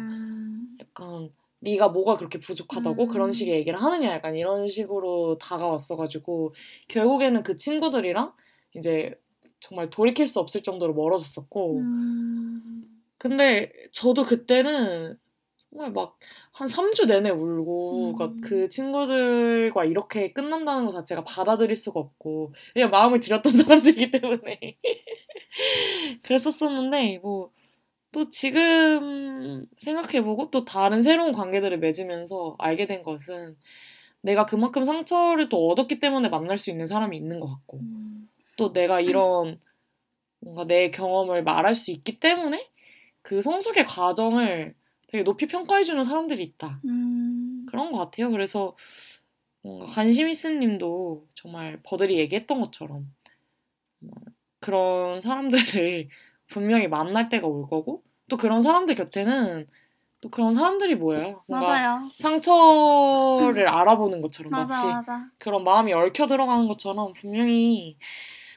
약간 네가 뭐가 그렇게 부족하다고 그런 식의 얘기를 하느냐, 약간 이런 식으로 다가왔어가지고 결국에는 그 친구들이랑 이제 정말 돌이킬 수 없을 정도로 멀어졌었고 근데 저도 그때는 정말 막 한 3주 내내 울고 그러니까 그 친구들과 이렇게 끝난다는 것 자체가 받아들일 수가 없고 그냥 마음을 들였던 사람들이기 때문에 그랬었었는데 뭐 또 지금 생각해보고 또 다른 새로운 관계들을 맺으면서 알게 된 것은 내가 그만큼 상처를 또 얻었기 때문에 만날 수 있는 사람이 있는 것 같고 또 내가 이런 뭔가 내 경험을 말할 수 있기 때문에 그 성숙의 과정을 되게 높이 평가해주는 사람들이 있다. 그런 것 같아요. 그래서 뭔가 관심있음님도 정말 버들이 얘기했던 것처럼 그런 사람들을 분명히 만날 때가 올 거고 또 그런 사람들 곁에는 또 그런 사람들이 뭐예요? 뭔가 맞아요. 상처를 알아보는 것처럼 마치 맞아. 그런 마음이 얽혀 들어가는 것처럼 분명히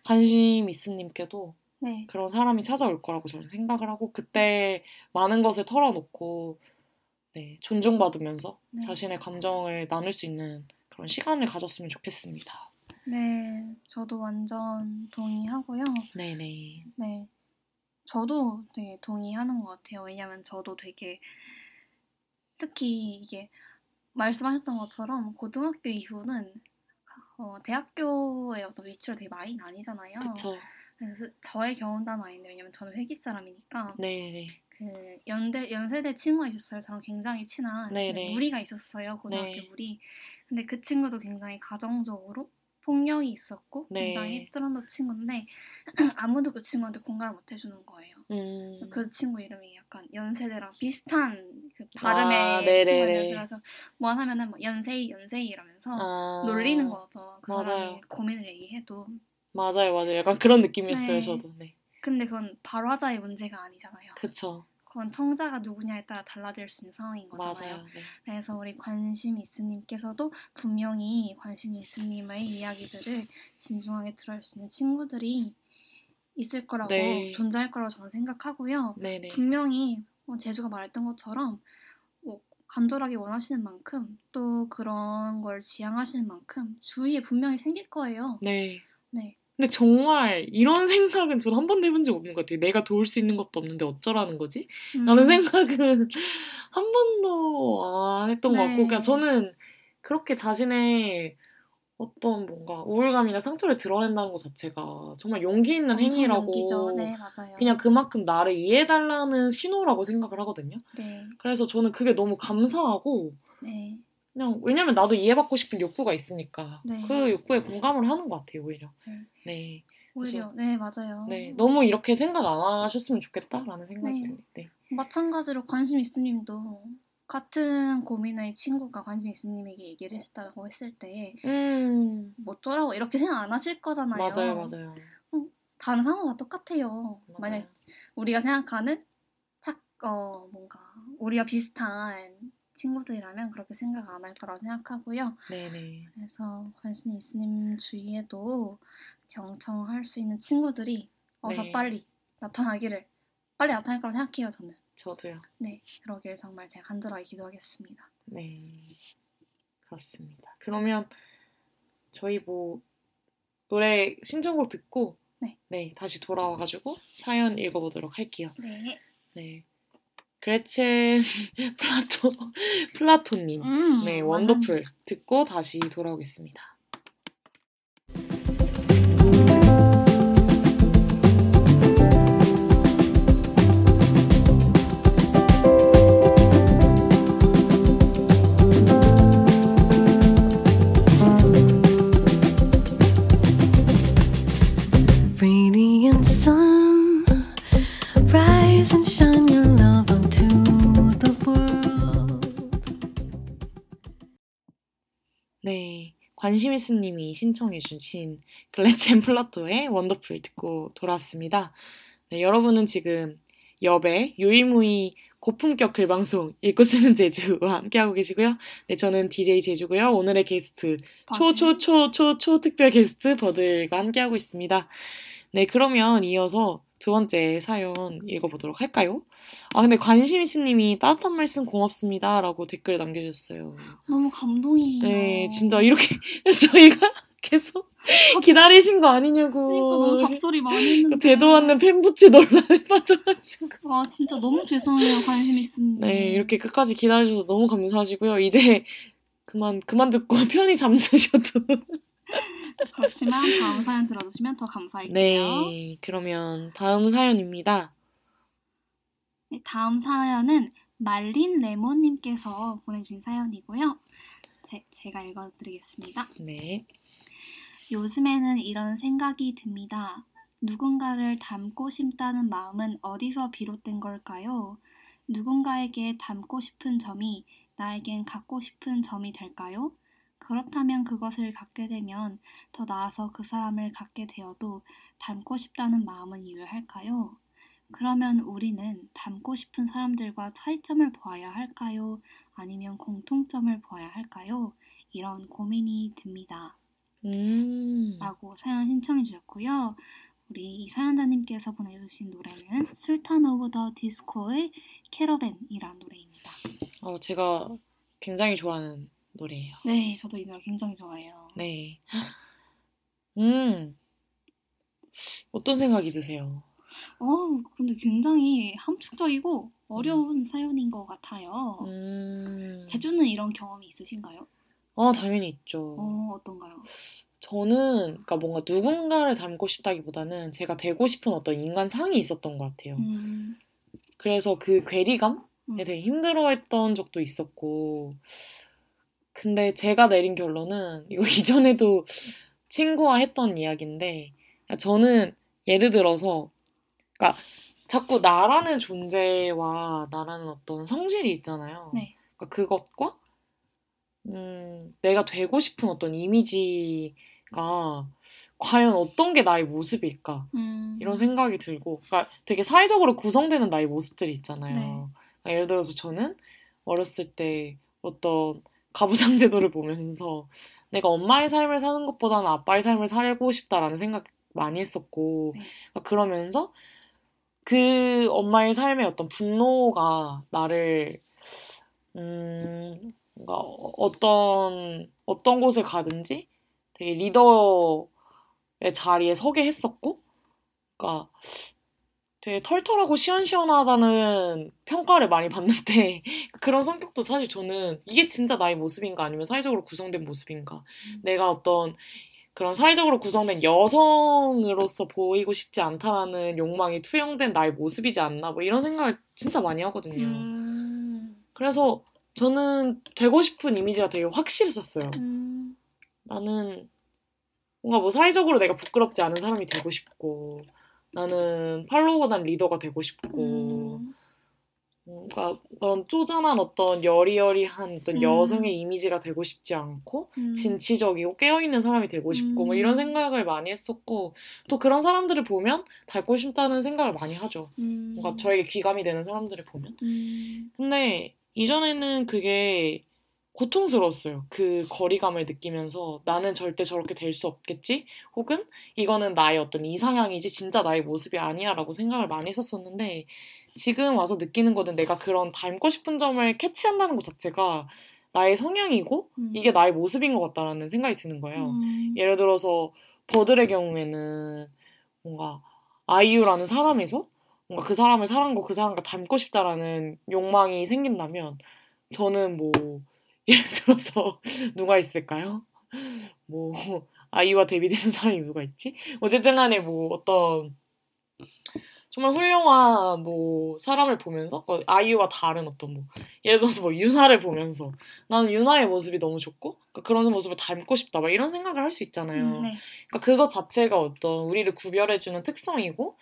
관심 있음님께도 네. 그런 사람이 찾아올 거라고 저는 생각을 하고 그때 많은 것을 털어놓고 네, 존중받으면서 네. 자신의 감정을 나눌 수 있는 그런 시간을 가졌으면 좋겠습니다. 네, 저도 완전 동의하고요. 네네. 네. 저도 되게 동의하는 것 같아요. 왜냐하면 저도 되게 특히 이게 말씀하셨던 것처럼 고등학교 이후는 대학교의 어떤 위치로 되게 많이 나뉘잖아요. 그쵸. 그래서 저의 경험담 아닌데 왜냐면 저는 회기 사람이니까 네네. 그 연세대 친구가 있었어요. 저랑 굉장히 친한 무리가 있었어요. 고등학교 네. 무리. 근데 그 친구도 굉장히 가정적으로 폭력이 있었고 네. 굉장히 힙드런더 친구인데 아무도 그 친구한테 공감을 못 해주는 거예요. 그 친구 이름이 약간 연세대랑 비슷한 그 발음의 친구여서 뭐 하면은 뭐 연세이 이러면서 놀리는 거죠. 그 맞아요. 사람이 고민을 얘기해도 맞아요. 약간 그런 느낌이었어요. 네. 저도. 네. 근데 그건 바로 하자의 문제가 아니잖아요. 그렇죠. 그건 청자가 누구냐에 따라 달라질 수 있는 상황인 거잖아요. 맞아요, 네. 그래서 우리 관심 있음님께서도 분명히 관심 있음님의 이야기들을 진중하게 들을 수 있는 친구들이 있을 거라고 네. 존재할 거라고 저는 생각하고요. 네네. 분명히 제주가 말했던 것처럼 뭐 간절하게 원하시는 만큼 또 그런 걸 지향하시는 만큼 주위에 분명히 생길 거예요. 네. 근데 정말 이런 생각은 저는 한 번도 해본 적 없는 것 같아요. 내가 도울 수 있는 것도 없는데 어쩌라는 거지? 라는 생각은 한 번도 안 했던 네. 것 같고 그냥 저는 그렇게 자신의 어떤 뭔가 우울감이나 상처를 드러낸다는 것 자체가 정말 용기 있는 행위라고 네, 맞아요. 그냥 그만큼 나를 이해해달라는 신호라고 생각을 하거든요. 네. 그래서 저는 그게 너무 감사하고 네. 그냥 왜냐면 나도 이해받고 싶은 욕구가 있으니까 네. 그 욕구에 공감을 하는 것 같아요. 오히려. 네. 오히려. 네, 맞아요. 네, 너무 이렇게 생각 안 하셨으면 좋겠다라는 생각이 드네요. 네. 마찬가지로 관심 있음님도 같은 고민의 친구가 관심 있음님에게 얘기를 했다고 했을 때 어쩌라고 이렇게 생각 안 하실 거잖아요. 맞아요. 다른 상황은 다 똑같아요. 맞아요. 만약 우리가 생각하는 뭔가 우리가 비슷한 친구들이라면 그렇게 생각 안 할 거라고 생각하고요. 네네. 그래서 관심 있음님 주위에도 경청할 수 있는 친구들이 어서 네. 빨리 나타날 거라고 생각해요. 저는. 저도요. 네. 그러길 정말 제가 간절하게 기도하겠습니다. 네. 그렇습니다. 그러면 저희 노래 신청곡 듣고 네 다시 돌아와가지고 사연 읽어보도록 할게요. 네. 그레첸 플라토님 네 원더풀 듣고 다시 돌아오겠습니다. 관심있음님이 신청해주신 그레첸 플라토의 원더풀 듣고 돌아왔습니다. 네, 여러분은 지금 엽의 유이무이 고품격 글방송 읽고 쓰는 제주와 함께하고 계시고요. 네, 저는 DJ 제주고요. 오늘의 게스트 특별 게스트 버들과 함께하고 있습니다. 네, 그러면 이어서 두 번째 사연 읽어보도록 할까요? 근데 관심있음님이 따뜻한 말씀 고맙습니다 라고 댓글 남겨주셨어요. 너무 감동이에요. 네, 진짜 이렇게 저희가 계속 기다리신 거 아니냐고. 그러니까 너무 잡소리 많이 했는데. 되도 않는 팬부치 논란에 빠져가지고. 아 진짜 너무 죄송해요. 관심 있었는데. 네, 이렇게 끝까지 기다려주셔서 너무 감사하시고요. 이제 그만 듣고 편히 잠드셔도. 그렇지만 다음 사연 들어주시면 더 감사할게요. 네, 그러면 다음 사연입니다. 네, 다음 사연은 말린 레몬님께서 보내주신 사연이고요. 제가 읽어드리겠습니다. 네. 요즘에는 이런 생각이 듭니다. 누군가를 닮고 싶다는 마음은 어디서 비롯된 걸까요? 누군가에게 닮고 싶은 점이 나에겐 갖고 싶은 점이 될까요? 그렇다면 그것을 갖게 되면 더 나아서 그 사람을 갖게 되어도 닮고 싶다는 마음은 유효할까요? 그러면 우리는 닮고 싶은 사람들과 차이점을 보아야 할까요? 아니면 공통점을 보아야 할까요? 이런 고민이 듭니다. 라고 사연 신청해 주셨고요. 우리 이 사연자님께서 보내주신 노래는 술탄 오브 더 디스코의 캐러밴이라는 노래입니다. 제가 굉장히 좋아하는 노래예요. 네, 저도 이 노래 굉장히 좋아해요. 네. 어떤 생각이 드세요? 근데 굉장히 함축적이고 어려운 사연인 것 같아요. 제주는 이런 경험이 있으신가요? 당연히 있죠. 어떤가요? 저는 그러니까 뭔가 누군가를 닮고 싶다기보다는 제가 되고 싶은 어떤 인간상이 있었던 것 같아요. 그래서 그 괴리감에 되게 힘들어했던 적도 있었고, 근데 제가 내린 결론은 이거 이전에도 친구와 했던 이야기인데, 저는 예를 들어서 그러니까 자꾸 나라는 존재와 나라는 어떤 성질이 있잖아요. 네. 그러니까 그것과 내가 되고 싶은 어떤 이미지가 과연 어떤 게 나의 모습일까? 이런 생각이 들고, 그러니까 되게 사회적으로 구성되는 나의 모습들이 있잖아요. 네. 그러니까 예를 들어서 저는 어렸을 때 어떤 가부장 제도를 보면서 내가 엄마의 삶을 사는 것보다는 아빠의 삶을 살고 싶다라는 생각 많이 했었고, 네. 그러니까 그러면서 그 엄마의 삶의 어떤 분노가 나를 뭔가 어떤 곳을 가든지 되게 리더의 자리에 서게 했었고, 그러니까 되게 털털하고 시원시원하다는 평가를 많이 받는데 그런 성격도 사실 저는 이게 진짜 나의 모습인가 아니면 사회적으로 구성된 모습인가, 내가 어떤 그런 사회적으로 구성된 여성으로서 보이고 싶지 않다라는 욕망이 투영된 나의 모습이지 않나, 뭐 이런 생각을 진짜 많이 하거든요. 그래서 저는 되고 싶은 이미지가 되게 확실했었어요. 나는 뭔가 뭐 사회적으로 내가 부끄럽지 않은 사람이 되고 싶고, 나는 팔로우가 난 리더가 되고 싶고, 뭔가 그런 쪼잔한 어떤 여리여리한 어떤 여성의 이미지가 되고 싶지 않고, 진취적이고 깨어있는 사람이 되고 싶고, 뭐 이런 생각을 많이 했었고, 또 그런 사람들을 보면 닮고 싶다는 생각을 많이 하죠. 뭔가 저에게 귀감이 되는 사람들을 보면. 근데 이전에는 그게 고통스러웠어요. 그 거리감을 느끼면서 나는 절대 저렇게 될 수 없겠지? 혹은 이거는 나의 어떤 이상향이지 진짜 나의 모습이 아니야 라고 생각을 많이 했었는데, 지금 와서 느끼는 거는 내가 그런 닮고 싶은 점을 캐치한다는 것 자체가 나의 성향이고 이게 나의 모습인 것 같다라는 생각이 드는 거예요. 예를 들어서 버들의 경우에는 뭔가 아이유라는 사람에서 뭔가 그 사람을 사랑하고 그 사람과 닮고 싶다라는 욕망이 생긴다면, 저는 뭐 예를 들어서 누가 있을까요? 뭐 아이유와 데뷔되는 사람이 누가 있지? 어쨌든 간에 뭐 어떤 정말 훌륭한 뭐 사람을 보면서, 아이유와 다른 어떤 뭐 예를 들어서 뭐 윤하를 보면서 나는 윤하의 모습이 너무 좋고 그런 모습을 닮고 싶다, 막 이런 생각을 할 수 있잖아요. 네. 그러니까 그것 자체가 어떤 우리를 구별해주는 특성이고,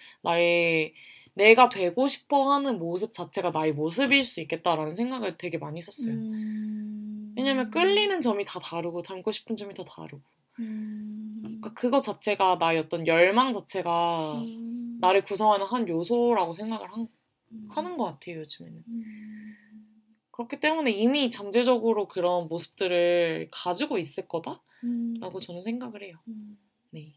내가 되고 싶어하는 모습 자체가 나의 모습일 수 있겠다라는 생각을 되게 많이 했었어요. 왜냐면 끌리는 점이 다 다르고 닮고 싶은 점이 다 다르고, 그러니까 그것 자체가 나의 어떤 열망 자체가 나를 구성하는 한 요소라고 생각을 하는 것 같아요, 요즘에는. 그렇기 때문에 이미 잠재적으로 그런 모습들을 가지고 있을 거다라고 저는 생각을 해요. 네.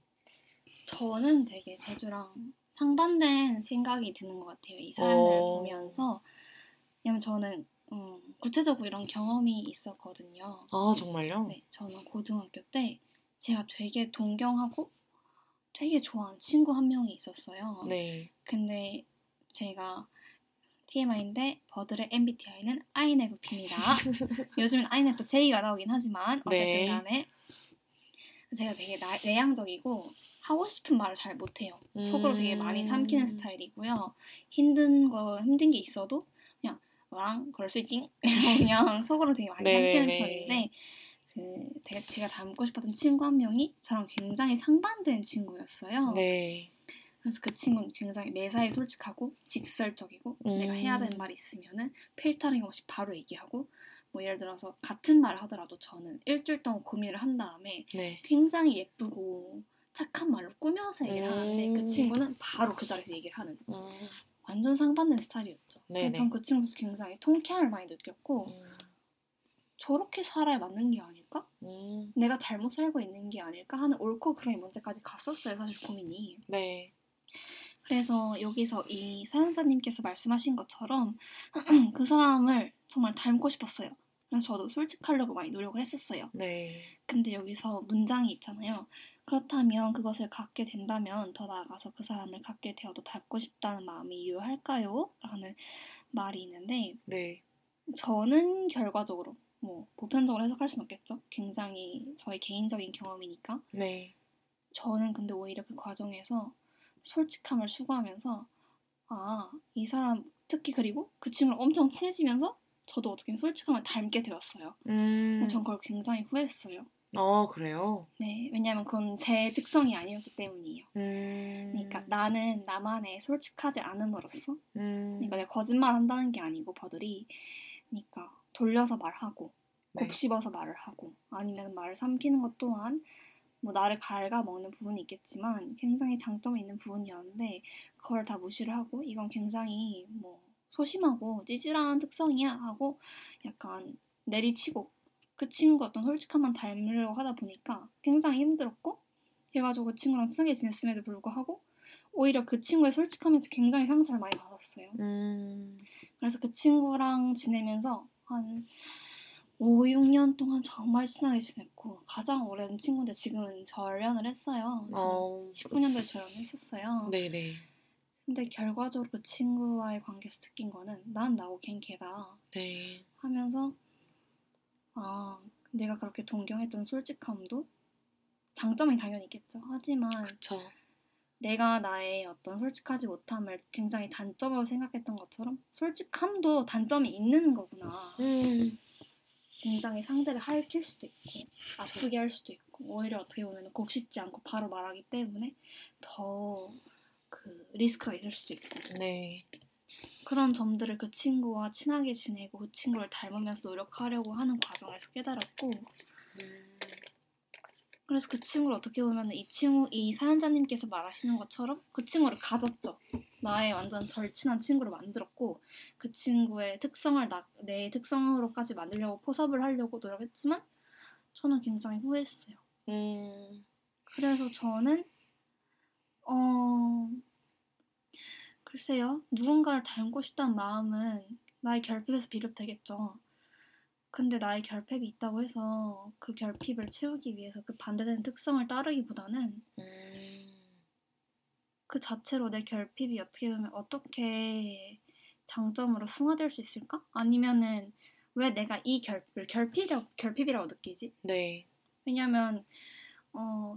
저는 되게 제주랑 상반된 생각이 드는 것 같아요, 이 사연을 보면서. 왜냐면 저는 구체적으로 이런 경험이 있었거든요. 아, 정말요? 네, 저는 고등학교 때 제가 되게 동경하고 되게 좋아하는 친구 한 명이 있었어요. 네. 근데 제가 TMI인데 버들의 MBTI는 INFP입니다. 요즘은 INFJ가 나오긴 하지만 어쨌든 간에 네. 제가 되게 내향적이고 하고 싶은 말을 잘 못해요. 속으로 되게 많이 삼키는 스타일이고요. 힘든 게 있어도 그냥 왕 그럴 수 있지 그냥 속으로 되게 많이 삼키는 편인데 되게 제가 닮고 싶었던 친구 한 명이 저랑 굉장히 상반된 친구였어요. 네. 그래서 그 친구는 굉장히 매사에 솔직하고 직설적이고 내가 해야 되는 말이 있으면은 필터링 없이 바로 얘기하고 뭐 예를 들어서 같은 말을 하더라도 저는 일주일 동안 고민을 한 다음에 네. 굉장히 예쁘고 착한 말로 꾸며서 얘기를 하는데 그 친구는 바로 그 자리에서 얘기를 하는 완전 상반된 스타일이었죠. 전 그 친구에서 굉장히 통쾌함을 많이 느꼈고 저렇게 살아야 맞는 게 아닐까? 내가 잘못 살고 있는 게 아닐까? 하는 옳고 그름의 문제까지 갔었어요. 사실 고민이. 네. 그래서 여기서 이 사연자님께서 말씀하신 것처럼 그 사람을 정말 닮고 싶었어요. 그래서 저도 솔직하려고 많이 노력을 했었어요. 네. 근데 여기서 문장이 있잖아요. 그렇다면 그것을 갖게 된다면 더 나아가서 그 사람을 갖게 되어도 닮고 싶다는 마음이 유효할까요? 라는 말이 있는데 네. 저는 결과적으로 뭐 보편적으로 해석할 수는 없겠죠. 굉장히 저의 개인적인 경험이니까. 네. 저는 근데 오히려 그 과정에서 솔직함을 추구하면서 아, 이 사람 특히 그리고 그 친구랑 엄청 친해지면서 저도 어떻게 솔직함을 닮게 되었어요. 근데 전 그걸 굉장히 후회했어요. 어, 그래요? 네, 왜냐하면 그건 제 특성이 아니었기 때문이에요. 그러니까 나는 나만의 솔직하지 않음으로써 그러니까 내가 거짓말한다는 게 아니고 버들이 그러니까 돌려서 말하고 곱씹어서 말을 하고 아니면 말을 삼키는 것 또한 뭐 나를 갉아먹는 부분이 있겠지만 굉장히 장점이 있는 부분이었는데 그걸 다 무시를 하고 이건 굉장히 뭐 소심하고 찌질한 특성이야 하고 약간 내리치고 그 친구 어떤 솔직함만 닮으려고 하다 보니까 굉장히 힘들었고 그래가지고 그 친구랑 친하게 지냈음에도 불구하고 오히려 그 친구의 솔직함에서 굉장히 상처를 많이 받았어요. 그래서 그 친구랑 지내면서 한 5-6년 동안 정말 친하게 지냈고 가장 오랜 친구인데 지금은 절연을 했어요. 19년도에 절연을 했었어요. 네네. 근데 결과적으로 그 친구와의 관계에서 느낀 거는 난 나고 걘 걔다 네. 하면서 아 내가 그렇게 동경했던 솔직함도 장점이 당연히 있겠죠. 하지만 그쵸. 내가 나의 어떤 솔직하지 못함을 굉장히 단점으로 생각했던 것처럼 솔직함도 단점이 있는 거구나. 굉장히 상대를 하일칠 수도 있고 아프게 할 수도 있고 오히려 어떻게 보면 곱씹지 않고 바로 말하기 때문에 더 그 리스크가 있을 수도 있고 네. 그런 점들을 그 친구와 친하게 지내고 그 친구를 닮으면서 노력하려고 하는 과정에서 깨달았고 그래서 그 친구를 어떻게 보면 이 사연자님께서 말하시는 것처럼 그 친구를 가졌죠. 나의 완전 절친한 친구를 만들었고 그 친구의 특성을 내 특성으로까지 만들려고 포섭을 하려고 노력했지만 저는 굉장히 후회했어요. 그래서 저는 글쎄요. 누군가를 닮고 싶다는 마음은 나의 결핍에서 비롯되겠죠. 근데 나의 결핍이 있다고 해서 그 결핍을 채우기 위해서 그 반대되는 특성을 따르기보다는 그 자체로 내 결핍이 어떻게 보면 어떻게 장점으로 승화될 수 있을까? 아니면은 왜 내가 이 결핍을 결핍이라고 느끼지? 네. 왜냐하면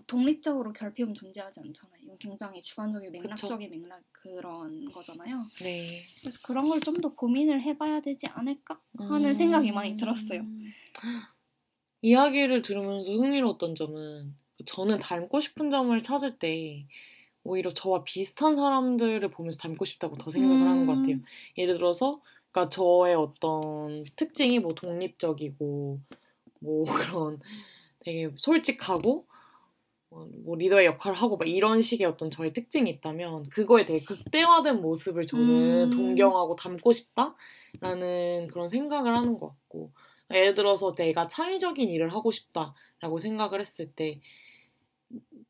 독립적으로 결핍은 존재하지 않잖아요. 이건 굉장히 주관적인 맥락적인 그쵸. 맥락 그런 거잖아요. 네. 그래서 그런 걸 좀 더 고민을 해봐야 되지 않을까 하는 생각이 많이 들었어요. 이야기를 들으면서 흥미로웠던 점은 저는 닮고 싶은 점을 찾을 때 오히려 저와 비슷한 사람들을 보면서 닮고 싶다고 더 생각을 하는 것 같아요. 예를 들어서 그러니까 저의 어떤 특징이 뭐 독립적이고 뭐 그런 되게 솔직하고 뭐 리더의 역할을 하고 막 이런 식의 어떤 저의 특징이 있다면 그거에 되게 극대화된 모습을 저는 동경하고 닮고 싶다라는 그런 생각을 하는 것 같고 예를 들어서 내가 창의적인 일을 하고 싶다라고 생각을 했을 때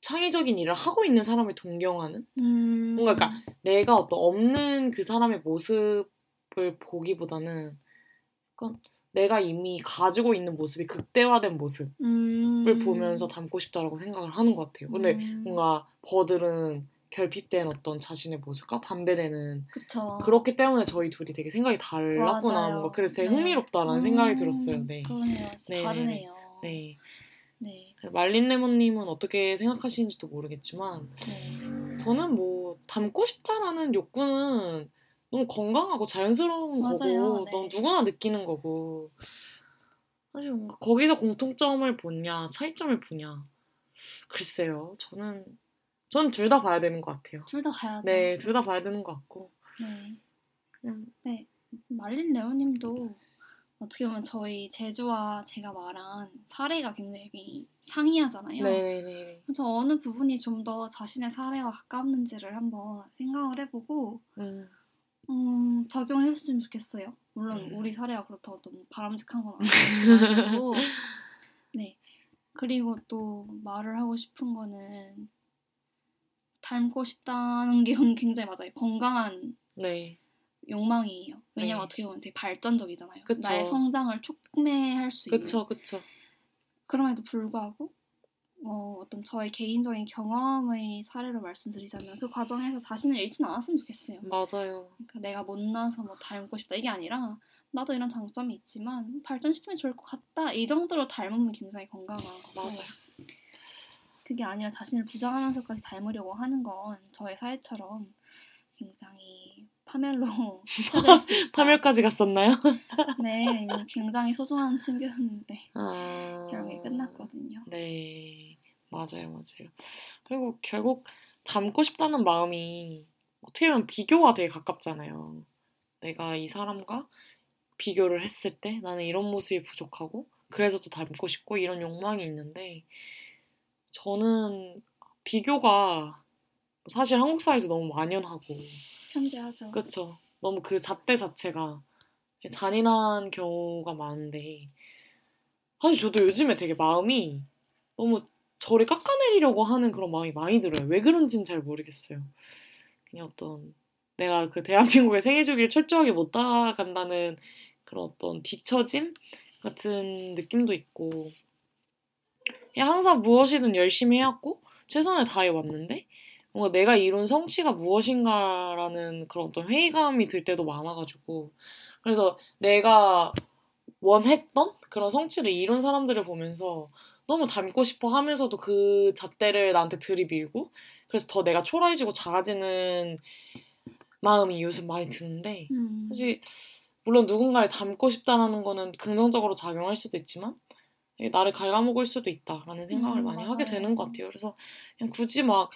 창의적인 일을 하고 있는 사람을 동경하는 뭔가 그러니까 내가 어떤 없는 그 사람의 모습을 보기보다는 약간 내가 이미 가지고 있는 모습이 극대화된 모습을 보면서 담고 싶다라고 생각을 하는 것 같아요. 근데 뭔가 버들은 결핍된 어떤 자신의 모습과 반대되는 그쵸. 그렇기 때문에 저희 둘이 되게 생각이 달랐구나 하는 거. 그래서 되게 흥미롭다라는 생각이 들었어요. 네. 그러네요. 네. 다르네요. 네. 네. 말린레몬님은 어떻게 생각하시는지도 모르겠지만 저는 뭐 담고 싶다라는 욕구는 너무 건강하고 자연스러운 거고 네. 너무 누구나 느끼는 거고 사실 뭔가 거기서 공통점을 보냐 차이점을 보냐 글쎄요. 저는 둘 다 봐야 되는 것 같아요. 둘 다 봐야죠. 네, 둘 다 봐야 되는 것 같고. 네. 그냥 네. 말린 레오님도 어떻게 보면 저희 제주와 제가 말한 사례가 굉장히 상이하잖아요. 네네네. 그래서 어느 부분이 좀 더 자신의 사례와 가깝는지를 한번 생각을 해보고 적용을 해줬으면 좋겠어요. 물론 우리 사례가 그렇다고 너무 바람직한 건 아니지만서도 네. 그리고 또 말을 하고 싶은 거는 닮고 싶다는 게 굉장히 맞아요. 건강한 네. 욕망이에요. 왜냐면 네. 어떻게 보면 되게 발전적이잖아요. 그쵸. 나의 성장을 촉매할 수 있는. 그쵸, 그쵸. 그럼에도 불구하고 어떤 저의 개인적인 경험의 사례로 말씀드리자면 그 과정에서 자신을 잃지는 않았으면 좋겠어요. 맞아요. 그러니까 내가 못나서 뭐 닮고 싶다 이게 아니라 나도 이런 장점이 있지만 발전시키면 좋을 것 같다 이 정도로 닮으면 굉장히 건강한 거 맞아요. 그게 아니라 자신을 부정하면서까지 닮으려고 하는 건 저의 사회처럼 굉장히 파멸로 파멸까지 갔었나요? 네, 굉장히 소중한 친구였는데 결국에 끝났거든요. 네, 맞아요, 맞아요. 그리고 결국 닮고 싶다는 마음이 어떻게 보면 비교와 되게 가깝잖아요. 내가 이 사람과 비교를 했을 때 나는 이런 모습이 부족하고 그래서 또 닮고 싶고 이런 욕망이 있는데 저는 비교가 사실 한국 사회에서 너무 만연하고 현재하죠. 그렇죠. 너무 그 잣대 자체가 잔인한 경우가 많은데 사실 저도 요즘에 되게 마음이 너무 저를 깎아내리려고 하는 그런 마음이 많이 들어요. 왜 그런지는 잘 모르겠어요. 그냥 어떤 내가 그 대한민국의 생애주기를 철저하게 못 따라간다는 그런 어떤 뒤처짐 같은 느낌도 있고 항상 무엇이든 열심히 해왔고 최선을 다해왔는데 뭔가 내가 이룬 성취가 무엇인가라는 그런 어떤 회의감이 들 때도 많아가지고 그래서 내가 원했던 그런 성취를 이룬 사람들을 보면서 너무 닮고 싶어 하면서도 그 잣대를 나한테 들이밀고 그래서 더 내가 초라해지고 작아지는 마음이 요즘 많이 드는데 사실 물론 누군가를 닮고 싶다라는 거는 긍정적으로 작용할 수도 있지만 나를 갉아먹을 수도 있다라는 생각을 많이 맞아요. 하게 되는 것 같아요. 그래서 그냥 굳이 막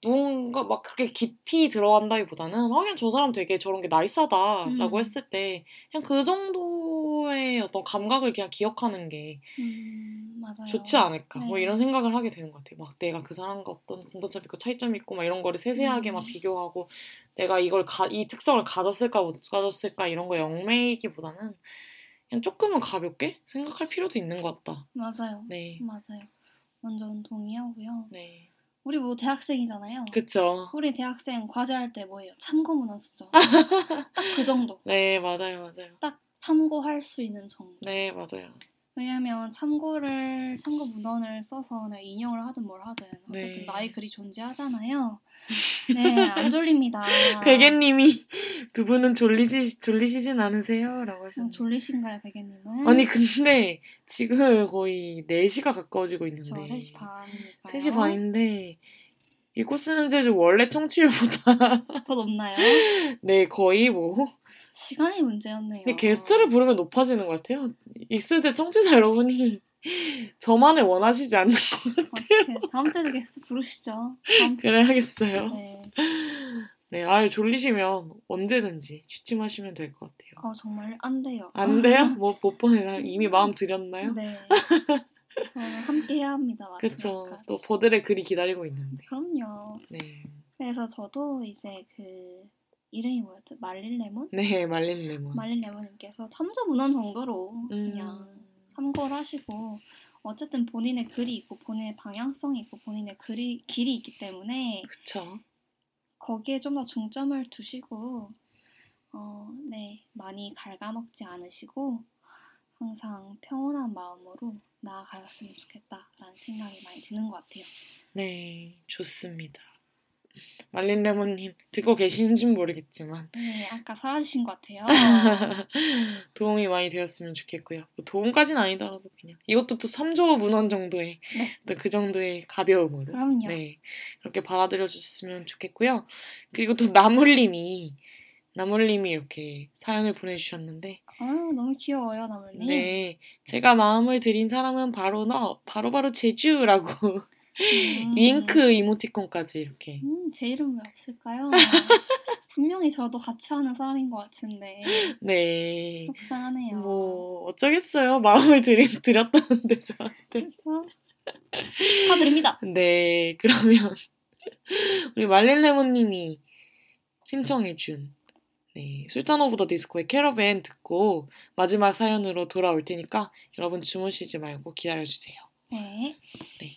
누군가 막 그렇게 깊이 들어간다기보다는 하긴 저 사람 되게 저런 게 나이스하다라고 했을 때 그냥 그 정도의 어떤 감각을 그냥 기억하는 게 맞아요. 좋지 않을까 네. 뭐 이런 생각을 하게 되는 것 같아요. 막 내가 그 사람과 어떤 공통점 있고 차이점 있고 막 이런 거를 세세하게 막 비교하고 내가 이걸 이 특성을 가졌을까 못 가졌을까 이런 거 영매이기보다는 그냥 조금은 가볍게 생각할 필요도 있는 것 같다. 맞아요. 네, 맞아요. 완전 동의하고요. 네. 우리 뭐 대학생이잖아요. 그렇죠. 우리 대학생 과제할 때 뭐예요? 참고문헌 쓰죠. 딱 그 정도. 네, 맞아요, 맞아요. 딱 참고할 수 있는 정도. 네, 맞아요. 왜냐하면 참고문헌을 써서 인용을 하든 뭘 하든 어쨌든 네. 나의 글이 존재하잖아요. 네, 안 졸립니다. 베개님이 두 분은 졸리시진 않으세요? 라고 하셨는데 졸리신가요, 베개님은? 아니, 근데 지금 거의 4시가 가까워지고 있는데. 저 3시 반이니까요. 3시 반인데 읽고 쓰는 제주 원래 청취율보다 더 높나요? 네, 거의 뭐 시간의 문제였네요. 근데 게스트를 부르면 높아지는 것 같아요. 익스제 청취자 여러분이 저만을 원하시지 않는 것 같아요. 다음 주에도 게스트 부르시죠. 그래야겠어요. 네. 네, 아유 졸리시면 언제든지 취침하시면 될 것 같아요. 아 정말 안 돼요. 안 돼요? 뭐 못 보내나? 이미 마음 드렸나요? 네. 저는 함께 해야 합니다. 그렇죠. 또 버들의 글이 기다리고 있는데. 그럼요. 네. 그래서 저도 이제 그. 이름이 뭐였죠? 말린레몬? 네, 말린레몬. 말린레몬님께서 참조문헌 정도로 그냥 참고를 하시고 어쨌든 본인의 글이 있고 본인의 방향성이 있고 본인의 길이 있기 때문에 그쵸. 거기에 좀 더 중점을 두시고 네 많이 갉아먹지 않으시고 항상 평온한 마음으로 나아가였으면 좋겠다라는 생각이 많이 드는 것 같아요. 네, 좋습니다. 말린 레몬님 듣고 계신지는 모르겠지만 네, 아까 사라지신 것 같아요. 도움이 많이 되었으면 좋겠고요. 도움까지는 아니더라도 그냥 이것도 또 3조 문헌 정도의 네. 그 정도의 가벼움으로 그럼요. 네, 그렇게 받아들여 주셨으면 좋겠고요. 그리고 또 나물님이 이렇게 사연을 보내주셨는데 아유, 너무 귀여워요, 나물님. 네, 제가 마음을 들인 사람은 바로 너, 바로 제주라고 윙크 이모티콘까지 이렇게 제 이름 왜 없을까요? 분명히 저도 같이 하는 사람인 것 같은데 네 속상하네요. 뭐 어쩌겠어요, 마음을 드렸다는데 저한테 그렇죠? 축하드립니다. 네, 그러면 우리 말릴레몬님이 신청해준 네, 술탄 오브 더 디스코의 캐러밴 듣고 마지막 사연으로 돌아올 테니까 여러분 주무시지 말고 기다려주세요. 네. 네.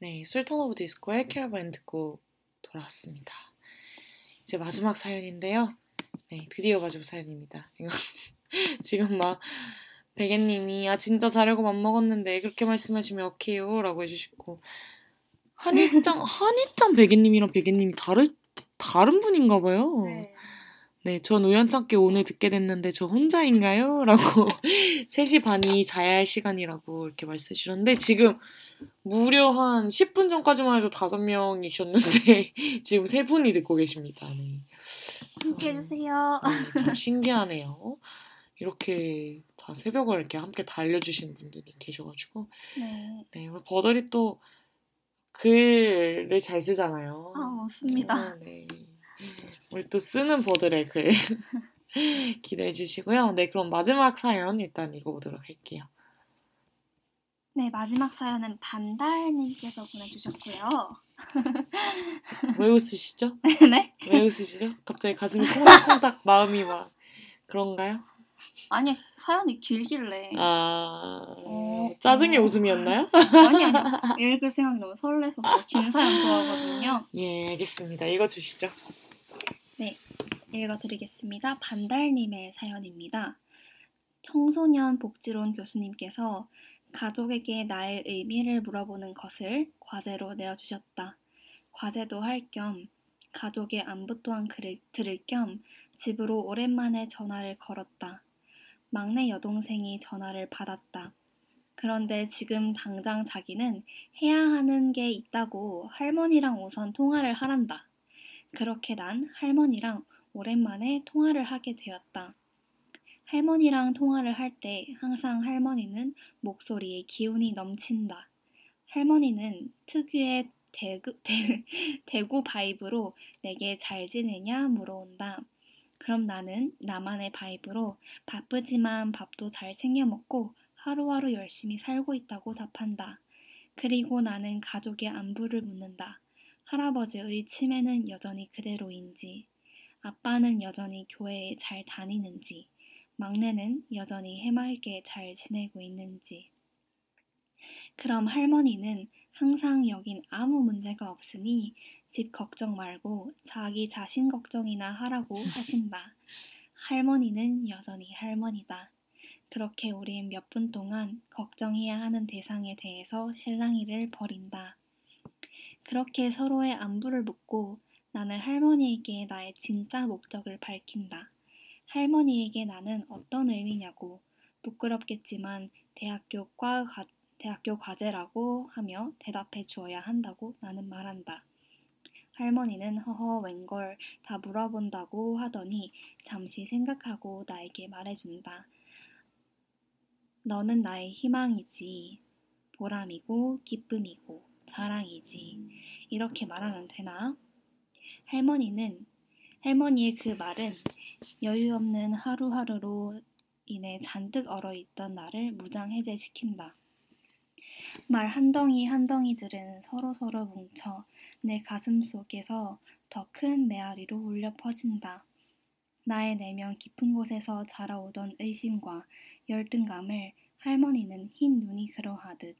네, 술탄 오브 디스코의 캐러밴 듣고 돌아왔습니다. 이제 마지막 사연인데요. 네, 드디어 마지막 사연입니다. 지금 막 베개님이 아 진짜 자려고 맘먹었는데 그렇게 말씀하시면 어케요 라고 해주시고 한일장 베개님이랑 베개님이 다른 분인가 봐요. 네, 전 우연찮게 오늘 듣게 됐는데 저 혼자인가요? 라고 3시 반이 자야 할 시간이라고 이렇게 말씀해 주셨는데 지금 무려 한 10분 전까지만 해도 5명이셨는데 지금 3분이 듣고 계십니다. 네. 함께 해주세요. 네, 참 신기하네요. 이렇게 다 새벽을 이렇게 함께 다 알려주시는 분들이 계셔가지고 네, 우리 버들이 또 글을 잘 쓰잖아요. 아, 맞습니다. 네. 우리 또 쓰는 버들의 글 기대해 주시고요. 네, 그럼 마지막 사연 일단 읽어보도록 할게요. 네, 마지막 사연은 반달님께서 보내주셨고요. 왜 웃으시죠? 네? 왜 웃으시죠? 갑자기 가슴이 콩닥콩닥 마음이 막 그런가요? 아니, 사연이 길길래 짜증의 웃음이었나요? 아니 읽을 생각이 너무 설레서 긴 사연 좋아하거든요. 예, 알겠습니다. 읽어주시죠. 네, 읽어드리겠습니다. 반달님의 사연입니다. 청소년 복지론 교수님께서 가족에게 나의 의미를 물어보는 것을 과제로 내어주셨다. 과제도 할 겸 가족의 안부 또한 들을 겸 집으로 오랜만에 전화를 걸었다. 막내 여동생이 전화를 받았다. 그런데 지금 당장 자기는 해야 하는 게 있다고 할머니랑 우선 통화를 하란다. 그렇게 난 할머니랑 오랜만에 통화를 하게 되었다. 할머니랑 통화를 할 때 항상 할머니는 목소리에 기운이 넘친다. 할머니는 특유의 대구 바이브로 내게 잘 지내냐 물어온다. 그럼 나는 나만의 바이브로 바쁘지만 밥도 잘 챙겨 먹고 하루하루 열심히 살고 있다고 답한다. 그리고 나는 가족의 안부를 묻는다. 할아버지의 치매는 여전히 그대로인지, 아빠는 여전히 교회에 잘 다니는지, 막내는 여전히 해맑게 잘 지내고 있는지. 그럼 할머니는 항상 여긴 아무 문제가 없으니 집 걱정 말고 자기 자신 걱정이나 하라고 하신다. 할머니는 여전히 할머니다. 그렇게 우린 몇 분 동안 걱정해야 하는 대상에 대해서 실랑이를 벌인다. 그렇게 서로의 안부를 묻고 나는 할머니에게 나의 진짜 목적을 밝힌다. 할머니에게 나는 어떤 의미냐고 부끄럽겠지만 대학교 과제라고 하며 대답해 주어야 한다고 나는 말한다. 할머니는 허허 웬걸 다 물어본다고 하더니 잠시 생각하고 나에게 말해준다. 너는 나의 희망이지, 보람이고 기쁨이고 자랑이지. 이렇게 말하면 되나? 할머니의 그 말은 여유 없는 하루하루로 인해 잔뜩 얼어있던 나를 무장해제시킨다. 말 한덩이들은 서로서로 뭉쳐 내 가슴 속에서 더 큰 메아리로 울려 퍼진다. 나의 내면 깊은 곳에서 자라오던 의심과 열등감을 할머니는 흰 눈이 그러하듯,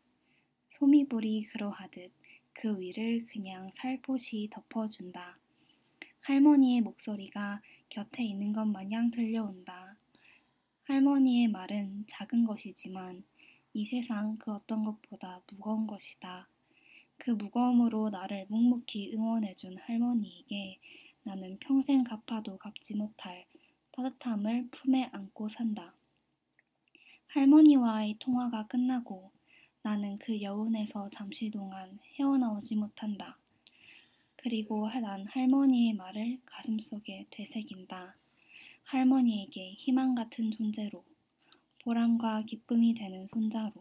소미불이 그러하듯 그 위를 그냥 살포시 덮어준다. 할머니의 목소리가 곁에 있는 것 마냥 들려온다. 할머니의 말은 작은 것이지만 이 세상 그 어떤 것보다 무거운 것이다. 그 무거움으로 나를 묵묵히 응원해준 할머니에게 나는 평생 갚아도 갚지 못할 따뜻함을 품에 안고 산다. 할머니와의 통화가 끝나고 나는 그 여운에서 잠시 동안 헤어나오지 못한다. 그리고 난 할머니의 말을 가슴속에 되새긴다. 할머니에게 희망 같은 존재로, 보람과 기쁨이 되는 손자로,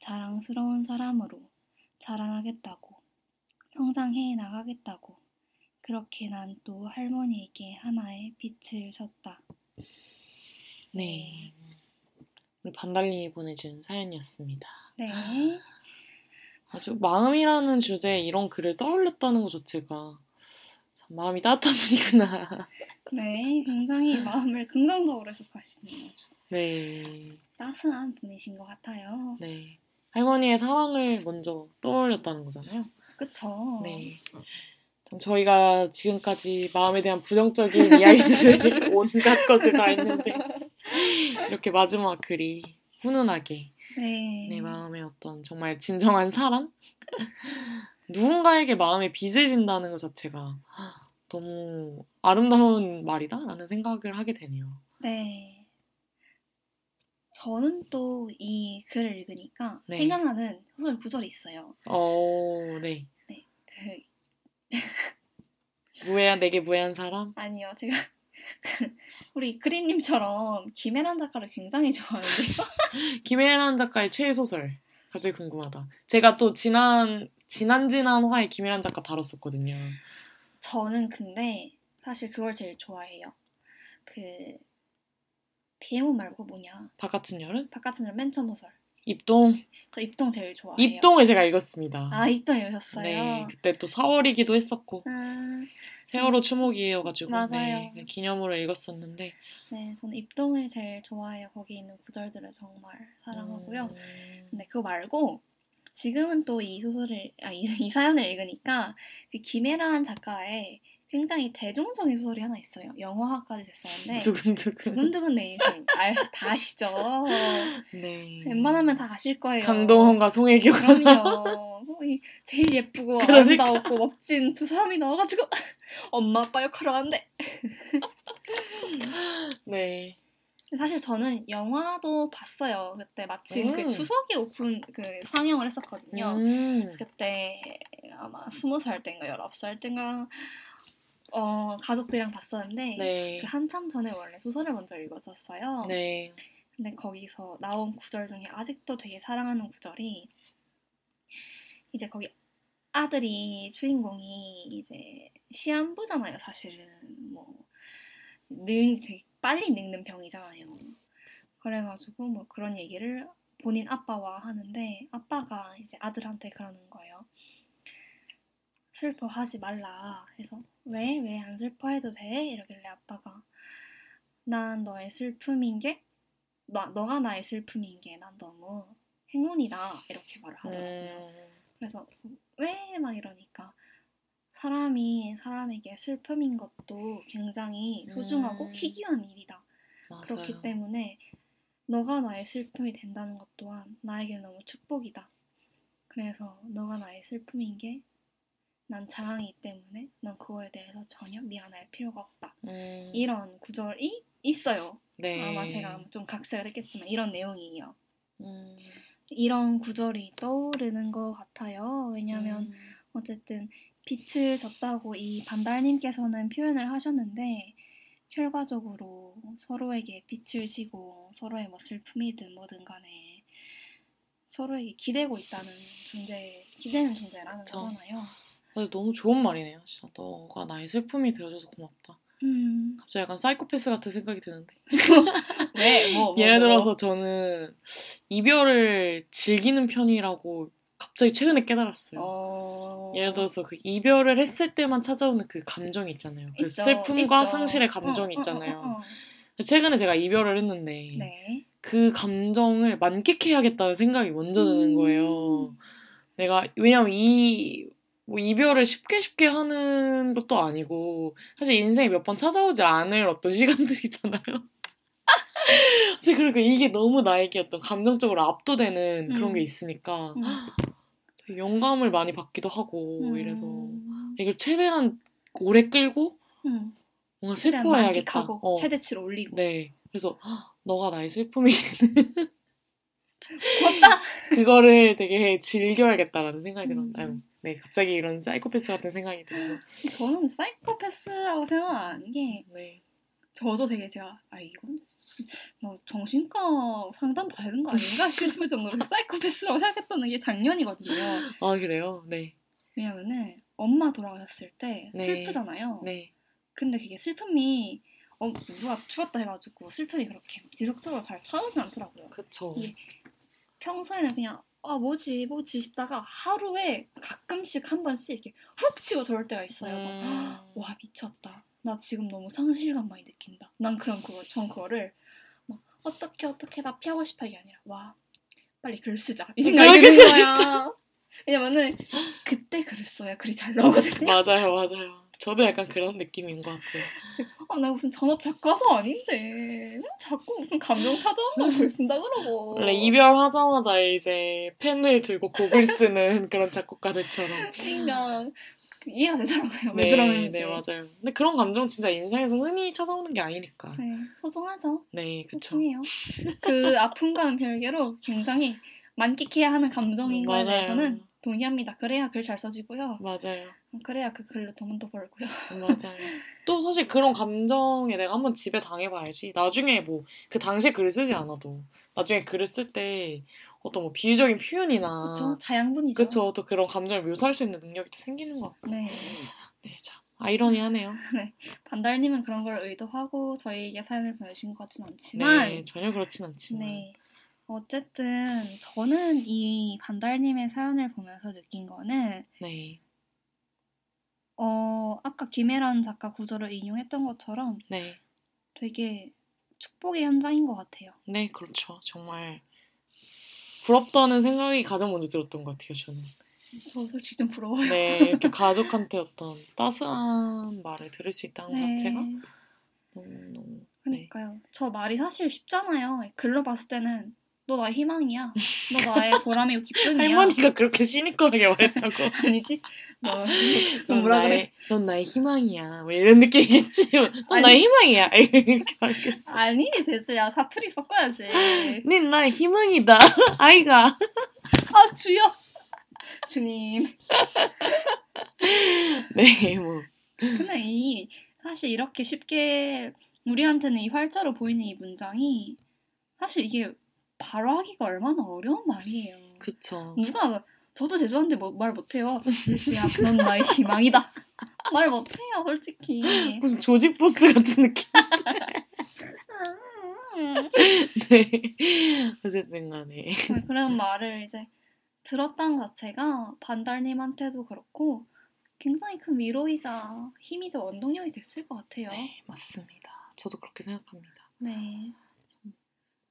자랑스러운 사람으로 자라나겠다고, 성장해 나가겠다고. 그렇게 난 또 할머니에게 하나의 빛을 졌다. 네, 우리 반달님이 보내준 사연이었습니다. 네. 아주 마음이라는 주제에 이런 글을 떠올렸다는 것 자체가 참 마음이 따뜻한 분이구나. 네, 굉장히 마음을 긍정적으로 해석하시네요. 네. 따스한 분이신 것 같아요. 네, 할머니의 사랑을 먼저 떠올렸다는 거잖아요. 그쵸. 네. 그럼 저희가 지금까지 마음에 대한 부정적인 이야기들을 온갖 것을 다 했는데 이렇게 마지막 글이 훈훈하게 내 마음의 어떤 정말 진정한 사랑? 누군가에게 마음에 빚을 진다는 것 자체가 너무 아름다운 말이다? 라는 생각을 하게 되네요. 네. 저는 또 이 글을 읽으니까 생각나는 소설 구절이 있어요. 네. 무해한 내게 무해한 사람? 아니요. 제가 우리 그린님처럼 김애란 작가를 굉장히 좋아하는데요. 김애란 작가의 최애 소설 갑자기 궁금하다. 제가 또 지난 화에 김애란 작가 다뤘었거든요. 저는 근데 사실 그걸 제일 좋아해요. 그 비행운 말고 뭐냐? 바깥은 여름? 바깥은 여름 맨 처음 소설. 입동? 저 입동 제일 좋아해요. 입동을 제가 읽었습니다. 아, 입동 읽으셨어요? 네, 그때 또 4월이기도 했었고 세월호 추모기여가지고 맞아요. 네, 기념으로 읽었었는데 네, 저는 입동을 제일 좋아해요. 거기 있는 구절들을 정말 사랑하고요. 근데 그거 말고 지금은 또 이 소설을 이 사연을 읽으니까 그 김애란 작가의 굉장히 대중적인 소설이 하나 있어요. 영화화까지 됐었는데 두근두근 내 인생 다 아시죠? 네. 웬만하면 다 아실 거예요. 강동원과 송혜교. 그럼요. 제일 예쁘고 아름다웠고 멋진 두 사람이 나와가지고 엄마 아빠 역할을 하는데 네. 사실 저는 영화도 봤어요. 그때 마침 그 추석에 오픈 그 상영을 했었거든요. 그때 아마 20살 때인가 19살 때인가 가족들이랑 봤었는데 그 한참 전에 원래 소설을 먼저 읽었었어요. 네. 근데 거기서 나온 구절 중에 아직도 되게 사랑하는 구절이 이제 거기 아들이 주인공이 이제 시한부잖아요. 사실은 되게 빨리 늙는 병이잖아요. 그래가지고 그런 얘기를 본인 아빠와 하는데 아빠가 이제 아들한테 그러는 거예요. 슬퍼하지 말라 해서 왜 안 슬퍼해도 돼? 이러길래 아빠가 난 너의 슬픔인 게 너가 나의 슬픔인 게 난 너무 행운이다 이렇게 말을 하더라고요. 그래서 왜? 막 이러니까 사람이 사람에게 슬픔인 것도 굉장히 소중하고 희귀한 일이다. 맞아요. 그렇기 때문에 너가 나의 슬픔이 된다는 것 또한 나에게 너무 축복이다. 그래서 너가 나의 슬픔인 게 난 자랑이기 때문에 난 그거에 대해서 전혀 미안할 필요가 없다. 이런 구절이 있어요. 네. 아마 제가 좀 각색을 했겠지만 이런 내용이에요. 이런 구절이 떠오르는 것 같아요. 왜냐하면 어쨌든 빛을 졌다고 이 반달님께서는 표현을 하셨는데 결과적으로 서로에게 빛을 지고 서로의 슬픔이든 뭐든 간에 서로에게 기대는 존재라는 그쵸. 거잖아요. 너무 좋은 말이네요. 진짜 너가 나의 슬픔이 되어줘서 고맙다. 갑자기 약간 사이코패스 같은 생각이 드는데. 네, 예를 들어서 저는 이별을 즐기는 편이라고 갑자기 최근에 깨달았어요. 예를 들어서 그 이별을 했을 때만 찾아오는 그 감정이 있잖아요. 그 슬픔과 상실의 감정이 있잖아요. 최근에 제가 이별을 했는데 네. 그 감정을 만끽해야겠다는 생각이 먼저 드는 거예요. 내가 왜냐면 뭐 이별을 쉽게 하는 것도 아니고 사실 인생에 몇 번 찾아오지 않을 어떤 시간들이잖아요. 사실 그러니까 이게 너무 나에게 어떤 감정적으로 압도되는 그런 게 있으니까 영감을 많이 받기도 하고 이래서 이걸 최대한 오래 끌고 뭔가 슬퍼해야겠다. 최대치로 올리고. 네. 그래서 너가 나의 슬픔이기는 고맙다. 그거를 되게 즐겨야겠다라는 생각이 들었어요. 네, 갑자기 이런 사이코패스 같은 생각이 들어서 저는 사이코패스라고 생각 안 하는 게 네. 저도 되게 제가 이건 나 정신과 상담 봐야 되는 거 아닌가 싶을 정도로 사이코패스라고 생각했던 게 작년이거든요. 아 그래요? 네. 왜냐면은 엄마 돌아가셨을 때 네. 슬프잖아요. 네. 근데 그게 슬픔이 누가 죽었다 해가지고 슬픔이 그렇게 지속적으로 잘 찾아오진 않더라고요. 그쵸. 평소에는 그냥 뭐지 싶다가 하루에 가끔씩 한 번씩 이렇게 훅 치고 들어올 때가 있어요. 와 미쳤다. 나 지금 너무 상실감 많이 느낀다. 전 그거를 막 어떻게 나 피하고 싶어 이게 아니라 와 빨리 글 쓰자 이 생각이 드는 거야. 왜냐면은 그때 글을 써야 글이 잘 나오거든요. 맞아요. 저도 약간 그런 느낌인 것 같아요. 나 무슨 전업 작가가 아닌데 자꾸 무슨 감정 찾아온다고 글 쓴다 그러고. 원래 이별하자마자 이제 펜을 들고 곡을 쓰는 그런 작곡가들처럼. 그러니까 이해가 되더라고요. 왜 그러는지. 네, 맞아요. 근데 그런 감정 진짜 인생에서 흔히 찾아오는 게 아니니까. 네, 소중하죠. 네, 그쵸. 소중해요. 그 아픔과는 별개로 굉장히 만끽해야 하는 감정인 거에 대해서는 동의합니다. 그래야 글 잘 써지고요. 맞아요. 그래야 그 글로 돈도 벌고요. 맞아요. 또 사실 그런 감정에 내가 한번 지배 당해봐야지. 나중에 뭐 그 당시에 글을 쓰지 않아도 나중에 글을 쓸 때 어떤 뭐 비유적인 표현이나 그쵸, 자양분이죠. 그쵸, 또 그런 감정을 묘사할 수 있는 능력이 또 생기는 것 같고. 네. 네, 참 아이러니하네요. 네, 반달님은 그런 걸 의도하고 저희에게 사연을 보내주신 것 같진 않지만. 네, 전혀 그렇진 않지만. 네. 어쨌든 저는 이 반달님의 사연을 보면서 느낀 거는 네. 아까 김애란 작가 구절을 인용했던 것처럼 네. 되게 축복의 현장인 것 같아요. 네, 그렇죠. 정말 부럽다는 생각이 가장 먼저 들었던 것 같아요, 저는. 저도 솔직히 좀 부러워요. 네, 이렇게 가족한테 어떤 따스한 말을 들을 수 있다는 것 자체가 너무. 그러니까요. 네. 저 말이 사실 쉽잖아요. 글로 봤을 때는 너 나의 희망이야. 너 나의 보람이고 기쁨이야. 할머니가 그렇게 시니컬하게 말했다고. 아니지. 넌 뭐라 그래? 넌 나의 희망이야. 뭐 이런 느낌이겠지. 넌 나의 희망이야. 이렇게 말했어. 아니, 제수야. 사투리 섞어야지. 넌 나의 희망이다. 아이가. 아, 주여. 주님. 네, 뭐. 근데 사실 이렇게 쉽게 우리한테는 이 활자로 보이는 이 문장이 사실 이게 바로 하기가 얼마나 어려운 말이에요. 그쵸. 저도 제주한테 말 못해요. 제시야, 넌 나의 희망이다. 말 못해요, 솔직히. 무슨 조직 보스 같은 느낌. 네. 어쨌든 간에. 그런 말을 이제 들었다는 자체가 반달님한테도 그렇고 굉장히 큰 위로이자 힘이자 원동력이 됐을 것 같아요. 네, 맞습니다. 저도 그렇게 생각합니다. 네.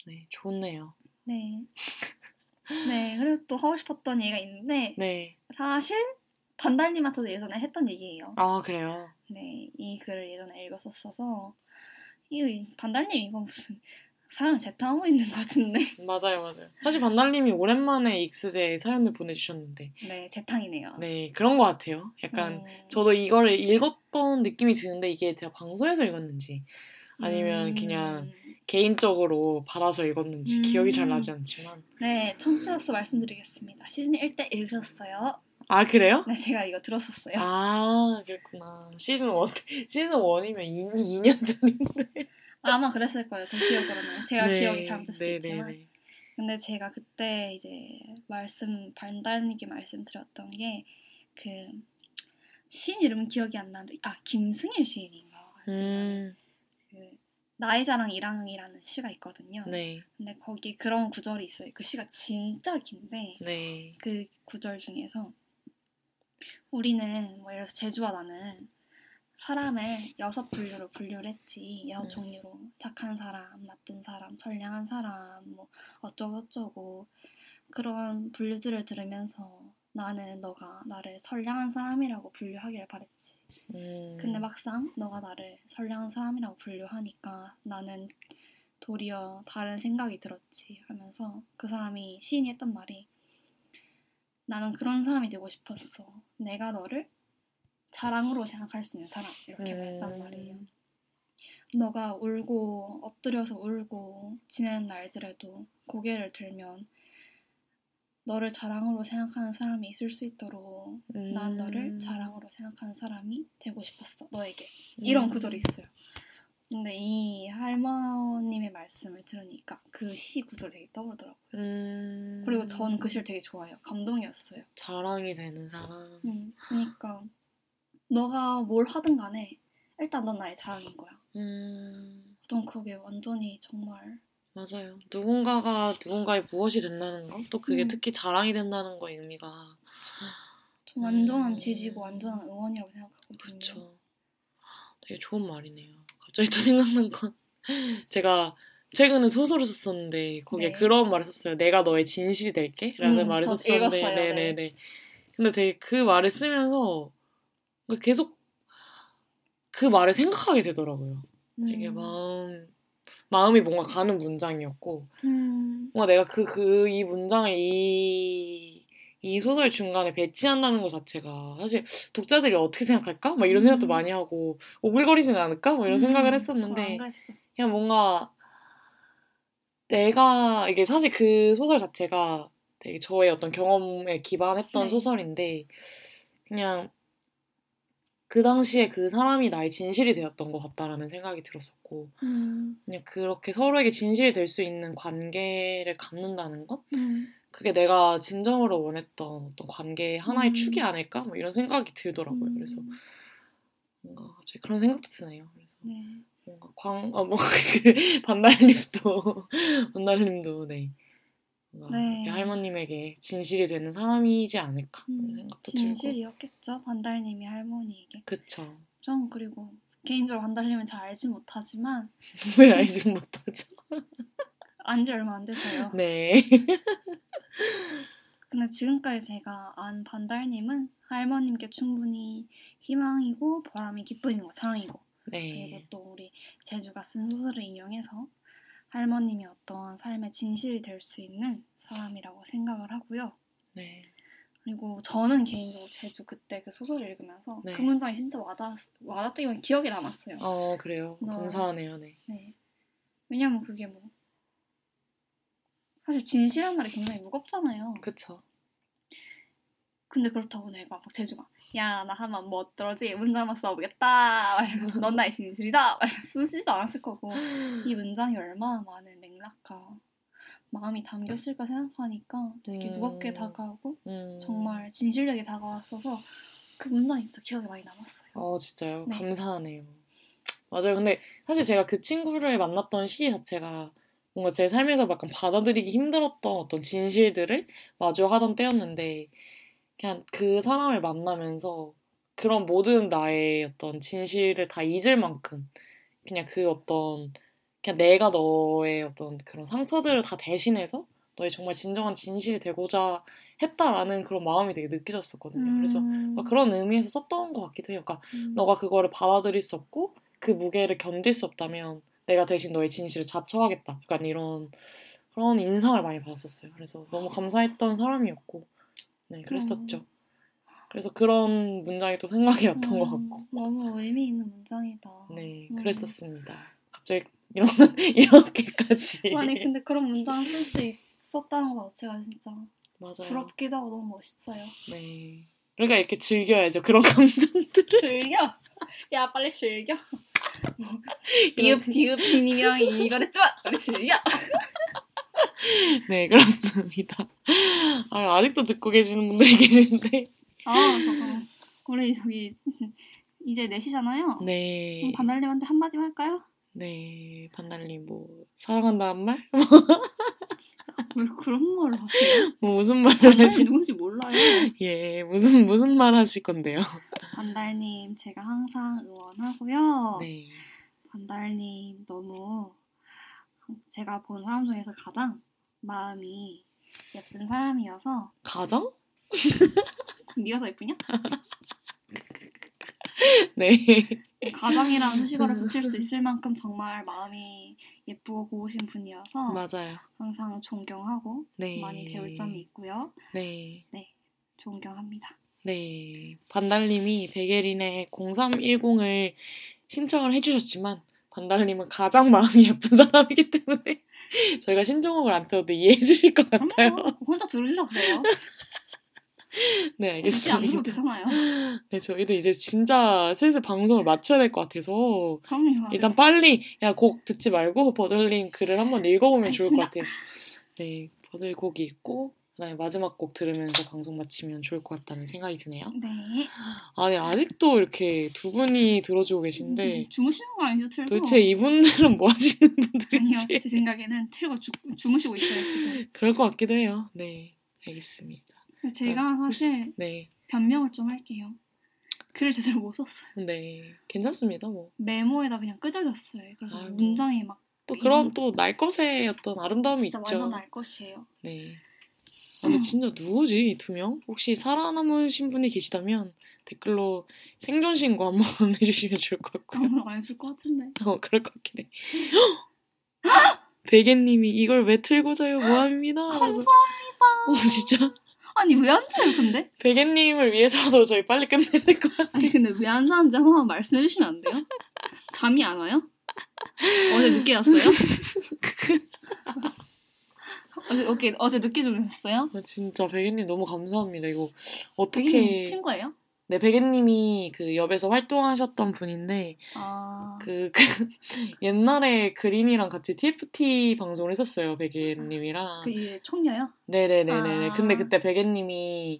네, 좋네요. 네. 네, 그리고 또 하고 싶었던 얘기가 있는데 네. 사실 반달님한테도 예전에 했던 얘기예요. 아, 그래요? 네, 이 글을 예전에 읽었었어서 반달님 이거 무슨 사연을 재탕하고 있는 것 같은데. 맞아요. 사실 반달님이 오랜만에 익스제 사연을 보내주셨는데 네, 재탕이네요. 네, 그런 것 같아요. 약간 저도 이거를 읽었던 느낌이 드는데 이게 제가 방송에서 읽었는지 아니면 그냥 개인적으로 받아서 읽었는지 기억이 잘 나지 않지만 네, 청취자로서 말씀드리겠습니다. 시즌 1때 읽으셨어요. 아, 그래요? 네, 제가 이거 들었었어요. 아, 그렇구나. 시즌 1이면 2년 전인데 아마 그랬을 거예요. 제 기억으로는. 제가 네, 기억이 잘못될 수도 있지만 네. 근데 제가 그때 이제 반달님께 말씀드렸던 게 그 시인 이름은 기억이 안 나는데 김승일 시인인가 그 나의 자랑 1항이라는 시가 있거든요. 네. 근데 거기 그런 구절이 있어요. 그 시가 진짜 긴데 네. 그 구절 중에서 우리는 뭐 예를 들어서 제주와 나는 사람을 6 분류로 분류를 했지. 6 종류로 착한 사람, 나쁜 사람, 선량한 사람, 뭐 어쩌고저쩌고 그런 분류들을 들으면서 나는 너가 나를 선량한 사람이라고 분류하기를 바랬지. 근데 막상 너가 나를 선량한 사람이라고 분류하니까 나는 도리어 다른 생각이 들었지 하면서 그 사람이 시인이 했던 말이 나는 그런 사람이 되고 싶었어. 내가 너를 자랑으로 생각할 수 있는 사람 이렇게 말했단 말이에요. 너가 울고 엎드려서 울고 지내는 날들에도 고개를 들면 너를 자랑으로 생각하는 사람이 있을 수 있도록 난 너를 자랑으로 생각하는 사람이 되고 싶었어. 너에게. 이런 구절이 있어요. 근데 이 할머님의 말씀을 들으니까 그 시 구절이 되게 떠오르더라고요. 그리고 전 그 시를 되게 좋아해요. 감동이었어요. 자랑이 되는 사람. 그러니까 너가 뭘 하든 간에 일단 넌 나의 자랑인 거야. 전 그게 완전히 정말 맞아요. 누군가가 누군가의 무엇이 된다는 거? 또 그게 특히 자랑이 된다는 거의 의미가 저 완전한 지지고 완전한 응원이라고 생각하거든요. 그렇죠. 되게 좋은 말이네요. 갑자기 또 생각난 건 제가 최근에 소설을 썼었는데 거기에 네. 그런 말을 썼어요. 내가 너의 진실이 될게? 라는 말을 썼었는데 네네네. 네. 근데 되게 그 말을 쓰면서 계속 그 말을 생각하게 되더라고요. 되게 마음이 뭔가 가는 문장이었고 뭔가 내가 이 문장을 이 소설 중간에 배치한다는 것 자체가 사실 독자들이 어떻게 생각할까? 막 이런 생각도 많이 하고 오글거리지는 않을까? 막 이런 생각을 했었는데 그냥 뭔가 내가 이게 사실 그 소설 자체가 되게 저의 어떤 경험에 기반했던 네. 소설인데 그냥 그 당시에 그 사람이 나의 진실이 되었던 것 같다라는 생각이 들었었고 그냥 그렇게 서로에게 진실이 될 수 있는 관계를 갖는다는 것? 그게 내가 진정으로 원했던 어떤 관계의 하나의 축이 아닐까? 뭐 이런 생각이 들더라고요. 그래서 뭔가 갑자기 그런 생각도 드네요. 그래서 네. 뭔가 반달님도 네. 네. 할머님에게 진실이 되는 사람이지 않을까 생각도 들고 진실이었겠죠. 반달님이 할머니에게 그쵸. 전 그리고 개인적으로 반달님은 잘 알지 못하지만 왜 알지 못하죠? 안지 얼마 안 돼서요. 네. 근데 지금까지 제가 안 반달님은 할머님께 충분히 희망이고 보람이 기쁨이고 자랑이고 네. 그리고 또 우리 제주가 쓴 소설을 인용해서 할머님이 어떤 삶의 진실이 될 수 있는 사람이라고 생각을 하고요. 네. 그리고 저는 개인적으로 제주 그때 그 소설을 읽으면서 네. 그 문장이 진짜 와닿다기보다 기억에 남았어요. 그래요? 감사하네요. 네. 네. 왜냐면 그게 뭐 사실 진실한 말이 굉장히 무겁잖아요. 그쵸. 근데 그렇다고 내가 막 제주가 야, 나 하면 뭐 어떨지 문장만 써보겠다. 이러면서 넌 나의 진실이다. 쓰지도 않았을 거고 이 문장이 얼마나 많은 맥락과 마음이 담겼을까 생각하니까 되게 무겁게 다가오고 정말 진실되게 다가왔어서 그 문장이 진짜 기억에 많이 남았어요. 진짜요? 네. 감사하네요. 맞아요. 근데 사실 제가 그 친구를 만났던 시기 자체가 뭔가 제 삶에서 약간 받아들이기 힘들었던 어떤 진실들을 마주하던 때였는데 그냥 그 사람을 만나면서 그런 모든 나의 어떤 진실을 다 잊을 만큼 그냥 그 어떤 그냥 내가 너의 어떤 그런 상처들을 다 대신해서 너의 정말 진정한 진실이 되고자 했다라는 그런 마음이 되게 느껴졌었거든요. 그래서 그런 의미에서 썼던 것 같기도 해요. 그러니까 너가 그거를 받아들일 수 없고 그 무게를 견딜 수 없다면 내가 대신 너의 진실을 자처하겠다. 약간 이런 그런 인상을 많이 받았었어요. 그래서 너무 감사했던 사람이었고 네, 그랬었죠. 그래서 그런 문장이 또 생각이 났던 것 같고. 너무 의미 있는 문장이다. 네, 그랬었습니다. 갑자기 이렇게까지. 아니, 근데 그런 문장을 쓸 수 있었다는 거 제가 진짜 맞아요. 부럽기도 하고 너무 멋있어요. 네, 그러니까 이렇게 즐겨야죠. 그런 감정들을. 즐겨? 야, 빨리 즐겨. 비읍님이랑 이걸 했지만 빨리 즐겨. 네, 그렇습니다. 아직도 듣고 계시는 분들이 계신데. 잠깐만. 우리 이제 4시잖아요. 네. 반달님한테 한마디만 할까요? 네, 반달리 뭐 사랑한다는 말? 왜 그런 말 하세요? 뭐 무슨 말을 하시? 누군지 몰라요. 예, 무슨 말 하실 건데요? 반달님, 제가 항상 응원하고요. 네. 반달님 너무 제가 본 사람 중에서 가장 마음이 예쁜 사람이어서. 가장? 네가 더 예쁘냐? 네. 가장이라는 수식어를 붙일 수 있을 만큼 정말 마음이 예쁘고 고우신 분이어서 맞아요. 항상 존경하고 네. 많이 배울 점이 있고요. 네. 네, 존경합니다. 네, 반달님이 백예린의 0310을 신청을 해주셨지만 반달님은 가장 마음이 예쁜 사람이기 때문에 저희가 신청곡을 안 틀어도 이해해 주실 것 같아요. 혼자 들으려고 그래요. 네, 알겠습니다. 안 들어도 되잖아요. 네, 저희도 이제 진짜 슬슬 방송을 맞춰야 될 것 같아서 그럼요, 일단 빨리 야, 곡 듣지 말고 버들님 글을 한번 읽어보면 알겠습니다. 좋을 것 같아요. 네, 버들 곡이 있고 그다음에 마지막 곡 들으면서 방송 마치면 좋을 것 같다는 생각이 드네요. 네. 아니 아직도 이렇게 두 분이 들어주고 계신데 주무시는 거 아니죠? 틀고 도대체 이분들은 뭐 하시는 분들인지 아니요, 제 생각에는 틀고 주무시고 있어요 지금. 그럴 것 같기도 해요. 네, 알겠습니다. 제가 사실 네. 변명을 좀 할게요. 글을 제대로 못 썼어요. 네, 괜찮습니다. 뭐 메모에다 그냥 끄적였어요. 그래서 아이고. 문장이 막 또 그런 또 날 것의 어떤 아름다움이 진짜 있죠. 진짜 완전 날 것이에요. 네. 아니 진짜 누구지 이 두 명? 혹시 살아남으신 분이 계시다면 댓글로 생존 신고 한번 해주시면 좋을 것 같고. 아무도 안 해줄 것 같은데. 그럴 것 같긴 해. 베개님이 이걸 왜 틀고 자요? 모함입니다. 감사합니다. 진짜. 아니 왜 안 자요 근데? 베개님을 위해서라도 저희 빨리 끝내야 될 것 같아요. 아니 근데 왜 안 자는지 한 번만 말씀해 주시면 안 돼요? 잠이 안 와요? 어제 늦게 잤어요? 어제 늦게 주무셨어요? 진짜 베개님 너무 감사합니다. 이거 어떻게 베개님 친구예요? 네, 베개님이 그 엽에서 활동하셨던 분인데 아... 옛날에 그린이랑 같이 TFT 방송을 했었어요. 베개님이랑 그 총녀요? 네네네네. 아... 근데 그때 베개님이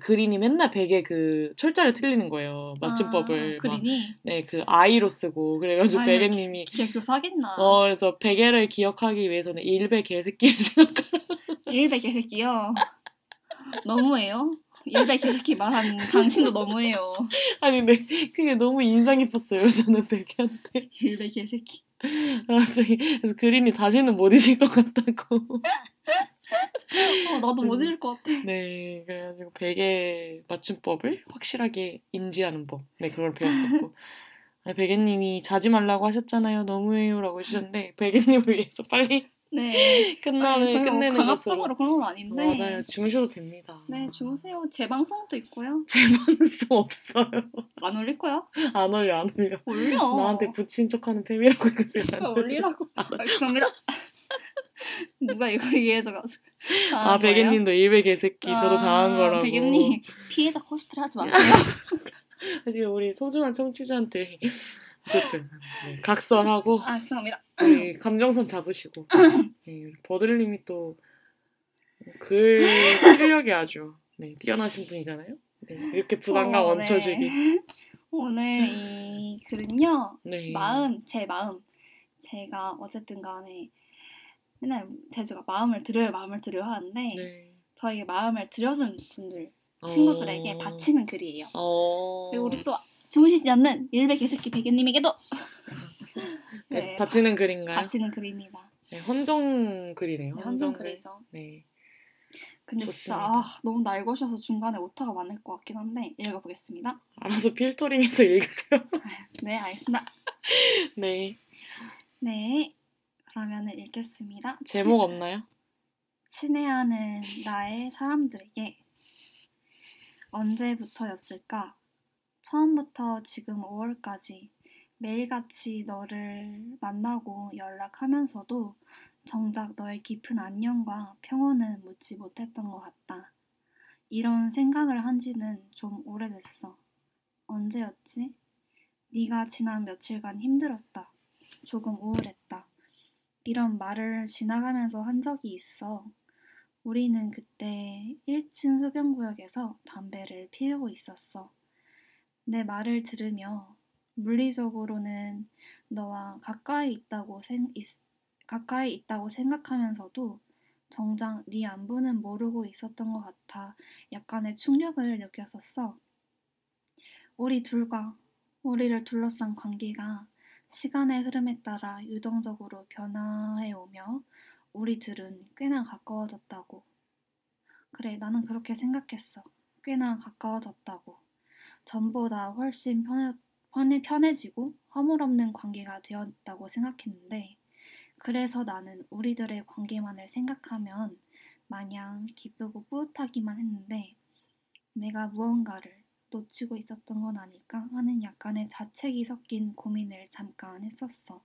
그린이 맨날 베개 그 철자를 틀리는 거예요. 맞춤법을. 아, 그린이? 네, 그 아이로 쓰고 그래가지고 아유, 베개님이 기억하겠나? 그래서 베개를 기억하기 위해서는 일베 개새끼를 생각하라고. 일베 개새끼요? 너무해요? 일베 개새끼 말하는 당신도 너무해요. 아니 근데 그게 너무 인상 깊었어요. 저는 베개한테 일베 개새끼. 그래서 그린이 다시는 못 잊을 것 같다고. 나도 못 잊을 것 같아. 네, 그래가지고 베개 맞춤법을 확실하게 인지하는 법. 네, 그걸 배웠었고. 베개님이 자지 말라고 하셨잖아요. 너무해요라고 해주셨는데 베개님을 위해서 빨리. 네. 끝내는 것으로. 강압적으로 그런 건 아닌데. 맞아요. 주무셔도 됩니다. 네, 주무세요. 재방송도 있고요. 재방송 없어요. 안 올릴 거야? 안 올려. 올려. 나한테 부친 척하는 팸이라고 해가지고. 올리라고. 알겠습니다. 누가 이거 얘기해줘가지고. 베개님도 일베 개새끼. 저도 당한 거라고. 베개님 피해자 코스프레 하지 마세요. 지금 우리 소중한 청취자한테. 어쨌든 네, 각설하고 죄송합니다. 네, 감정선 잡으시고 네, 버들님이 또 글 실력이 아주 네, 뛰어나신 분이잖아요. 네, 이렇게 부담감 얹혀주기. 네. 오늘 이 글은요 네. 제 마음 제가 어쨌든 간에 맨날 제주가 마음을 들여야 하는데 네. 저에게 마음을 들여준 분들 친구들에게 바치는 글이에요. 그리고 우리 또 주무시지 않는 일베 개새끼 베개님에게도 네, 바치는 글인가요? 바치는 글입니다. 네, 헌정 글이네요. 네, 헌정 글이죠. 네. 근데 좋습니다. 진짜 너무 날 것이어서 중간에 오타가 많을 것 같긴 한데 읽어보겠습니다. 알아서 필터링해서 읽으세요. 네, 알겠습니다. 네. 네, 그러면 읽겠습니다. 제목 없나요? 친애하는 나의 사람들에게 언제부터였을까? 처음부터 지금 5월까지 매일같이 너를 만나고 연락하면서도 정작 너의 깊은 안녕과 평온은 묻지 못했던 것 같다. 이런 생각을 한 지는 좀 오래됐어. 언제였지? 네가 지난 며칠간 힘들었다. 조금 우울했다. 이런 말을 지나가면서 한 적이 있어. 우리는 그때 1층 흡연구역에서 담배를 피우고 있었어. 내 말을 들으며 물리적으로는 너와 가까이 있다고 생각하면서도 정작 네 안부는 모르고 있었던 것 같아 약간의 충격을 느꼈었어. 우리 둘과 우리를 둘러싼 관계가 시간의 흐름에 따라 유동적으로 변화해오며 우리 둘은 꽤나 가까워졌다고. 그래, 나는 그렇게 생각했어. 꽤나 가까워졌다고. 전보다 훨씬 편해지고 허물없는 관계가 되었다고 생각했는데, 그래서 나는 우리들의 관계만을 생각하면 마냥 기쁘고 뿌듯하기만 했는데 내가 무언가를 놓치고 있었던 건 아닐까 하는 약간의 자책이 섞인 고민을 잠깐 했었어.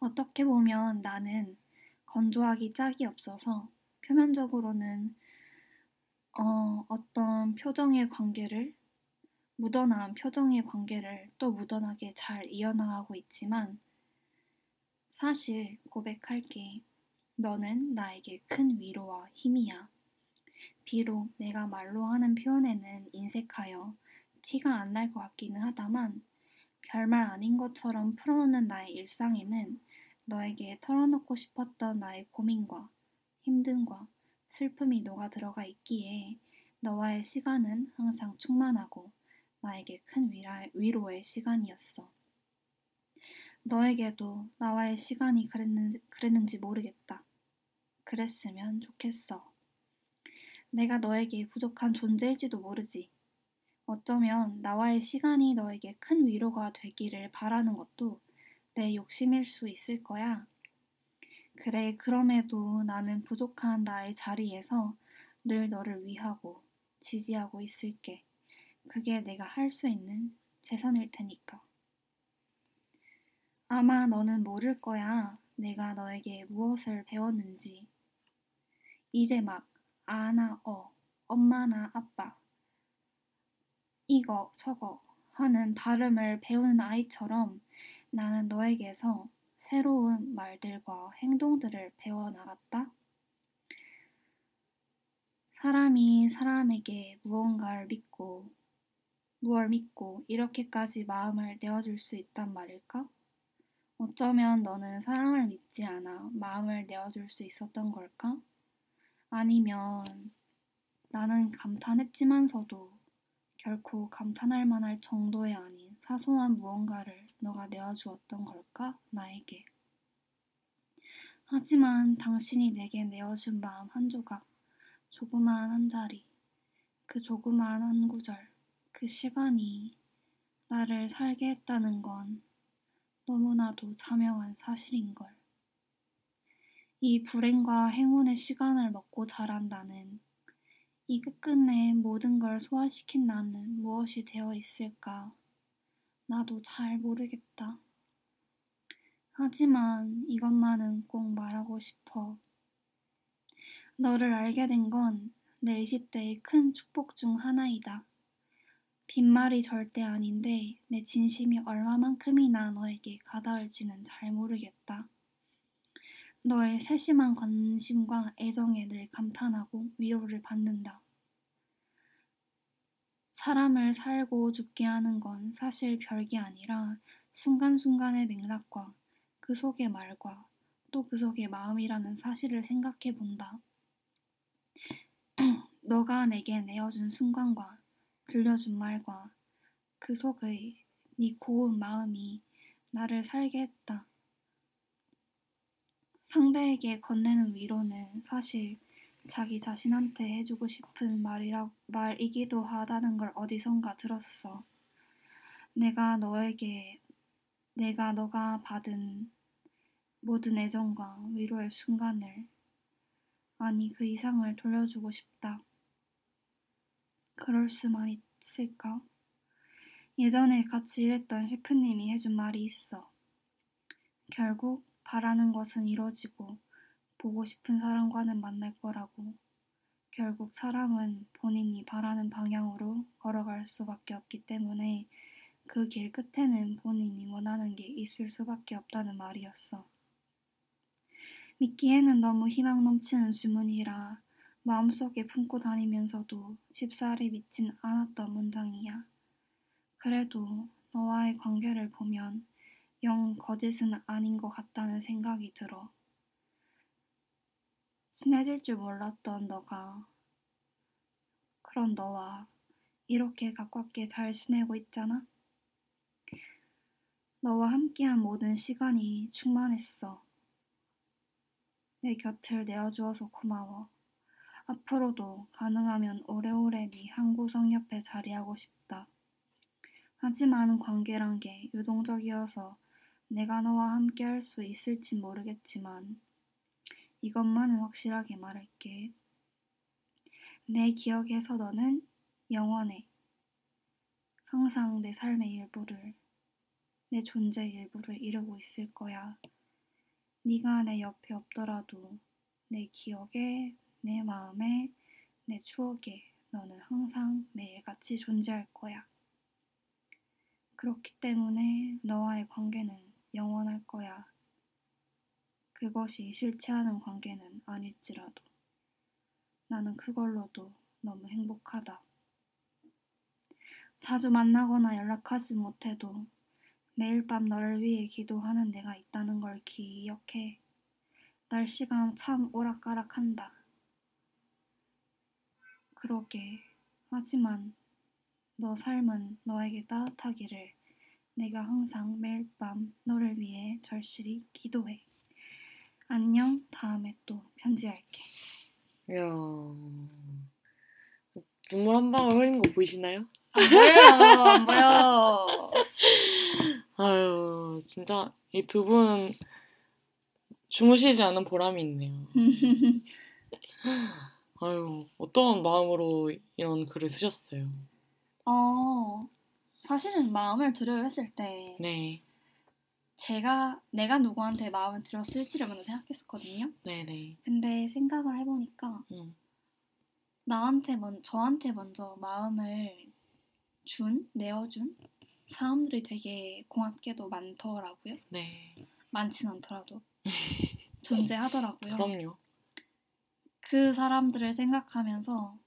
어떻게 보면 나는 건조하기 짝이 없어서 표면적으로는 어떤 표정의 관계를 묻어나온 표정의 관계를 또 묻어나게 잘 이어나가고 있지만 사실 고백할게. 너는 나에게 큰 위로와 힘이야. 비록 내가 말로 하는 표현에는 인색하여 티가 안 날 것 같기는 하다만 별말 아닌 것처럼 풀어놓는 나의 일상에는 너에게 털어놓고 싶었던 나의 고민과 힘듦과 슬픔이 녹아들어가 있기에 너와의 시간은 항상 충만하고 나에게 큰 위로의 시간이었어. 너에게도 나와의 시간이 그랬는지 모르겠다. 그랬으면 좋겠어. 내가 너에게 부족한 존재일지도 모르지. 어쩌면 나와의 시간이 너에게 큰 위로가 되기를 바라는 것도 내 욕심일 수 있을 거야. 그래, 그럼에도 나는 부족한 나의 자리에서 늘 너를 위하고 지지하고 있을게. 그게 내가 할 수 있는 최선일 테니까. 아마 너는 모를 거야. 내가 너에게 무엇을 배웠는지. 이제 막 아나 엄마나 아빠 이거 저거 하는 발음을 배우는 아이처럼 나는 너에게서 새로운 말들과 행동들을 배워나갔다. 사람이 사람에게 무엇을 믿고 이렇게까지 마음을 내어줄 수 있단 말일까? 어쩌면 너는 사랑을 믿지 않아 마음을 내어줄 수 있었던 걸까? 아니면 나는 감탄했지만서도 결코 감탄할 만할 정도의 아닌 사소한 무언가를 너가 내어주었던 걸까? 나에게. 하지만 당신이 내게 내어준 마음 한 조각, 조그마한 한 자리, 그 조그마한 한 구절, 그 시간이 나를 살게 했다는 건 너무나도 자명한 사실인걸. 이 불행과 행운의 시간을 먹고 자란 나는 이 끝끝내 모든 걸 소화시킨 나는 무엇이 되어 있을까? 나도 잘 모르겠다. 하지만 이것만은 꼭 말하고 싶어. 너를 알게 된 건 내 20대의 큰 축복 중 하나이다. 빈말이 절대 아닌데 내 진심이 얼마만큼이나 너에게 가닿을지는 잘 모르겠다. 너의 세심한 관심과 애정에 늘 감탄하고 위로를 받는다. 사람을 살고 죽게 하는 건 사실 별게 아니라 순간순간의 맥락과 그 속의 말과 또 그 속의 마음이라는 사실을 생각해 본다. 너가 내게 내어준 순간과 들려준 말과 그 속의 네 고운 마음이 나를 살게 했다. 상대에게 건네는 위로는 사실 자기 자신한테 해주고 싶은 말이기도 하다는 걸 어디선가 들었어. 너가 받은 모든 애정과 위로의 순간을, 아니 그 이상을 돌려주고 싶다. 그럴 수만 있을까? 예전에 같이 일했던 셰프님이 해준 말이 있어. 결국 바라는 것은 이루어지고 보고 싶은 사람과는 만날 거라고. 결국 사람은 본인이 바라는 방향으로 걸어갈 수밖에 없기 때문에 그 길 끝에는 본인이 원하는 게 있을 수밖에 없다는 말이었어. 믿기에는 너무 희망 넘치는 주문이라 마음속에 품고 다니면서도 쉽사리 믿진 않았던 문장이야. 그래도 너와의 관계를 보면 영 거짓은 아닌 것 같다는 생각이 들어. 친해질 줄 몰랐던 너가 그런 너와 이렇게 가깝게 잘 지내고 있잖아? 너와 함께한 모든 시간이 충만했어. 내 곁을 내어주어서 고마워. 앞으로도 가능하면 오래오래 네 한구석 옆에 자리하고 싶다. 하지만 관계란 게 유동적이어서 내가 너와 함께 할 수 있을지 모르겠지만 이것만은 확실하게 말할게. 내 기억에서 너는 영원해. 항상 내 삶의 일부를, 내 존재의 일부를 이루고 있을 거야. 네가 내 옆에 없더라도 내 기억에, 내 마음에, 내 추억에 너는 항상 매일같이 존재할 거야. 그렇기 때문에 너와의 관계는 영원할 거야. 그것이 실체하는 관계는 아닐지라도 나는 그걸로도 너무 행복하다. 자주 만나거나 연락하지 못해도 매일 밤 너를 위해 기도하는 내가 있다는 걸 기억해. 날씨가 참 오락가락한다. 그러게. 하지만 너 삶은 너에게 따뜻하기를 내가 항상 매일 밤 너를 위해 절실히 기도해. 안녕. 다음에 또 편지할게. 이야. 눈물 한 방울 흘리는 거 보이시나요? 안 보여요. 안 보여. 아유, 진짜 이 두 분 주무시지 않은 보람이 있네요. 아유, 어떤 마음으로 이런 글을 쓰셨어요? 사실은 마음을 들여요 했을 때 네. 내가 누구한테 마음을 들였을지를 먼저 생각했었거든요. 네네. 근데 생각을 해보니까 저한테 먼저 마음을 내어준 사람들이 되게 고맙게도 많더라고요. 네. 많진 않더라도 존재하더라고요. 그럼요. 그 사람들을 생각하면서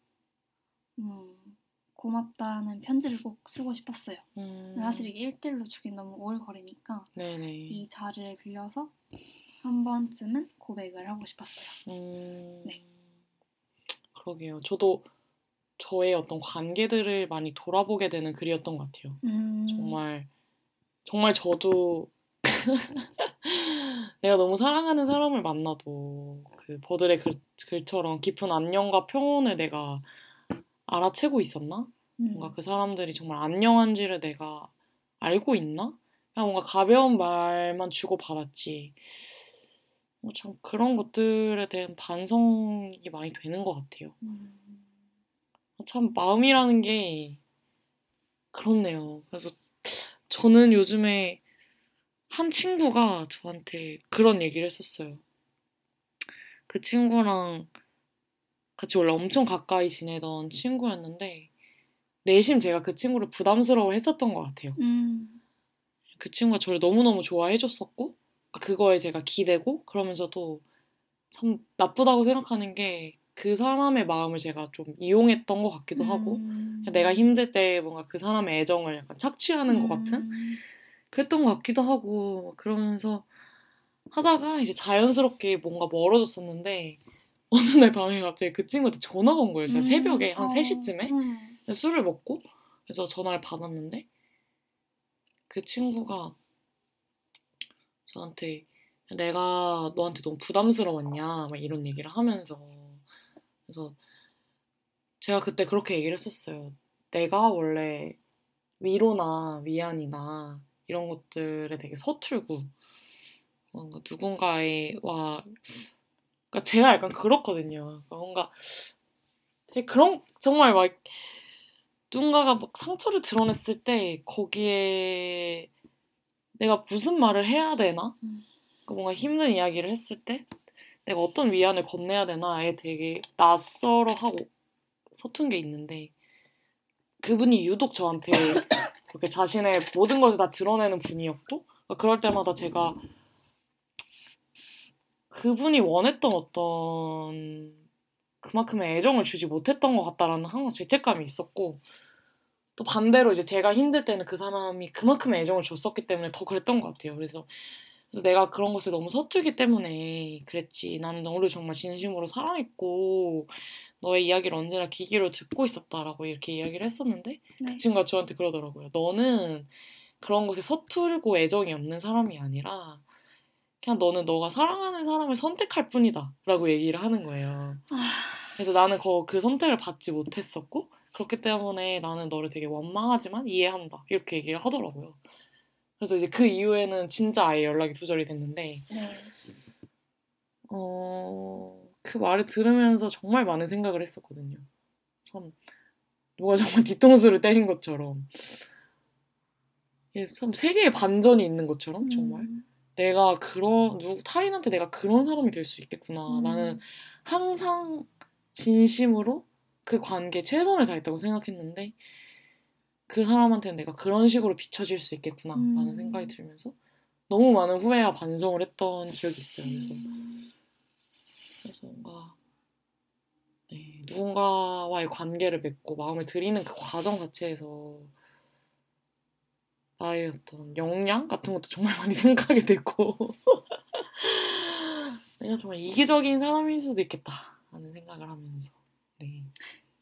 고맙다는 편지를 꼭 쓰고 싶었어요. 사실 이게 1:1로 주긴 너무 오글거리니까 네네. 이 자리를 빌려서 한 번쯤은 고백을 하고 싶었어요. 네. 그러게요. 저도 저의 어떤 관계들을 많이 돌아보게 되는 글이었던 것 같아요. 정말 정말 저도 내가 너무 사랑하는 사람을 만나도 그 버들의 글처럼 깊은 안녕과 평온을 내가 알아채고 있었나? 뭔가 그 사람들이 정말 안녕한지를 내가 알고 있나? 그냥 뭔가 가벼운 말만 주고받았지. 참 그런 것들에 대한 반성이 많이 되는 것 같아요. 참 마음이라는 게 그렇네요. 그래서 저는 요즘에 한 친구가 저한테 그런 얘기를 했었어요. 그 친구랑 같이 원래 엄청 가까이 지내던 친구였는데 내심 제가 그 친구를 부담스러워 했었던 것 같아요. 그 친구가 저를 너무너무 좋아해줬었고 그거에 제가 기대고 그러면서도 참 나쁘다고 생각하는 게 그 사람의 마음을 제가 좀 이용했던 것 같기도 하고 내가 힘들 때 뭔가 그 사람의 애정을 약간 착취하는 것 같은 그랬던 것 같기도 하고 그러면서 하다가 이제 자연스럽게 뭔가 멀어졌었는데 어느 날 밤에 갑자기 그 친구한테 전화가 온 거예요. 제가 새벽에 한 3시쯤에 술을 먹고 그래서 전화를 받았는데 그 친구가 저한테 내가 너한테 너무 부담스러웠냐 막 이런 얘기를 하면서 그래서 제가 그때 그렇게 얘기를 했었어요. 내가 원래 위로나 위안이나 이런 것들에 되게 서툴고 뭔가 누군가와 그러니까 제가 약간 그렇거든요. 뭔가 되게 그런 정말 막 누군가가 막 상처를 드러냈을 때 거기에 내가 무슨 말을 해야 되나? 그러니까 뭔가 힘든 이야기를 했을 때 내가 어떤 위안을 건네야 되나에 되게 낯설어하고 서툰 게 있는데 그분이 유독 저한테 그렇게 자신의 모든 것을 다 드러내는 분이었고 그러니까 그럴 때마다 제가 그분이 원했던 어떤 그만큼의 애정을 주지 못했던 것 같다라는 항상 죄책감이 있었고 또 반대로 이제 제가 힘들 때는 그 사람이 그만큼의 애정을 줬었기 때문에 더 그랬던 것 같아요. 그래서 내가 그런 것을 너무 서툴기 때문에 그랬지. 나는 너를 정말 진심으로 사랑했고 너의 이야기를 언제나 귀기로 듣고 있었다라고 이렇게 이야기를 했었는데 네. 그 친구가 저한테 그러더라고요. 너는 그런 것에 서툴고 애정이 없는 사람이 아니라 그냥 너는 너가 사랑하는 사람을 선택할 뿐이다 라고 얘기를 하는 거예요. 그래서 나는 그 선택을 받지 못했었고 그렇기 때문에 나는 너를 되게 원망하지만 이해한다 이렇게 얘기를 하더라고요. 그래서 이제 그 이후에는 진짜 아예 연락이 두절이 됐는데 네. 그 말을 들으면서 정말 많은 생각을 했었거든요. 참 누가 정말 뒤통수를 때린 것처럼 참 세계의 반전이 있는 것처럼 정말 내가 타인한테 내가 그런 사람이 될 수 있겠구나. 나는 항상 진심으로 그 관계에 최선을 다했다고 생각했는데 그 사람한테는 내가 그런 식으로 비춰질 수 있겠구나 라는 생각이 들면서 너무 많은 후회와 반성을 했던 기억이 있어요. 그래서 뭔가 네, 누군가와의 관계를 맺고 마음을 들이는 그 과정 자체에서 나의 어떤 역량 같은 것도 정말 많이 생각이 되고 내가 정말 이기적인 사람일 수도 있겠다 하는 생각을 하면서 네.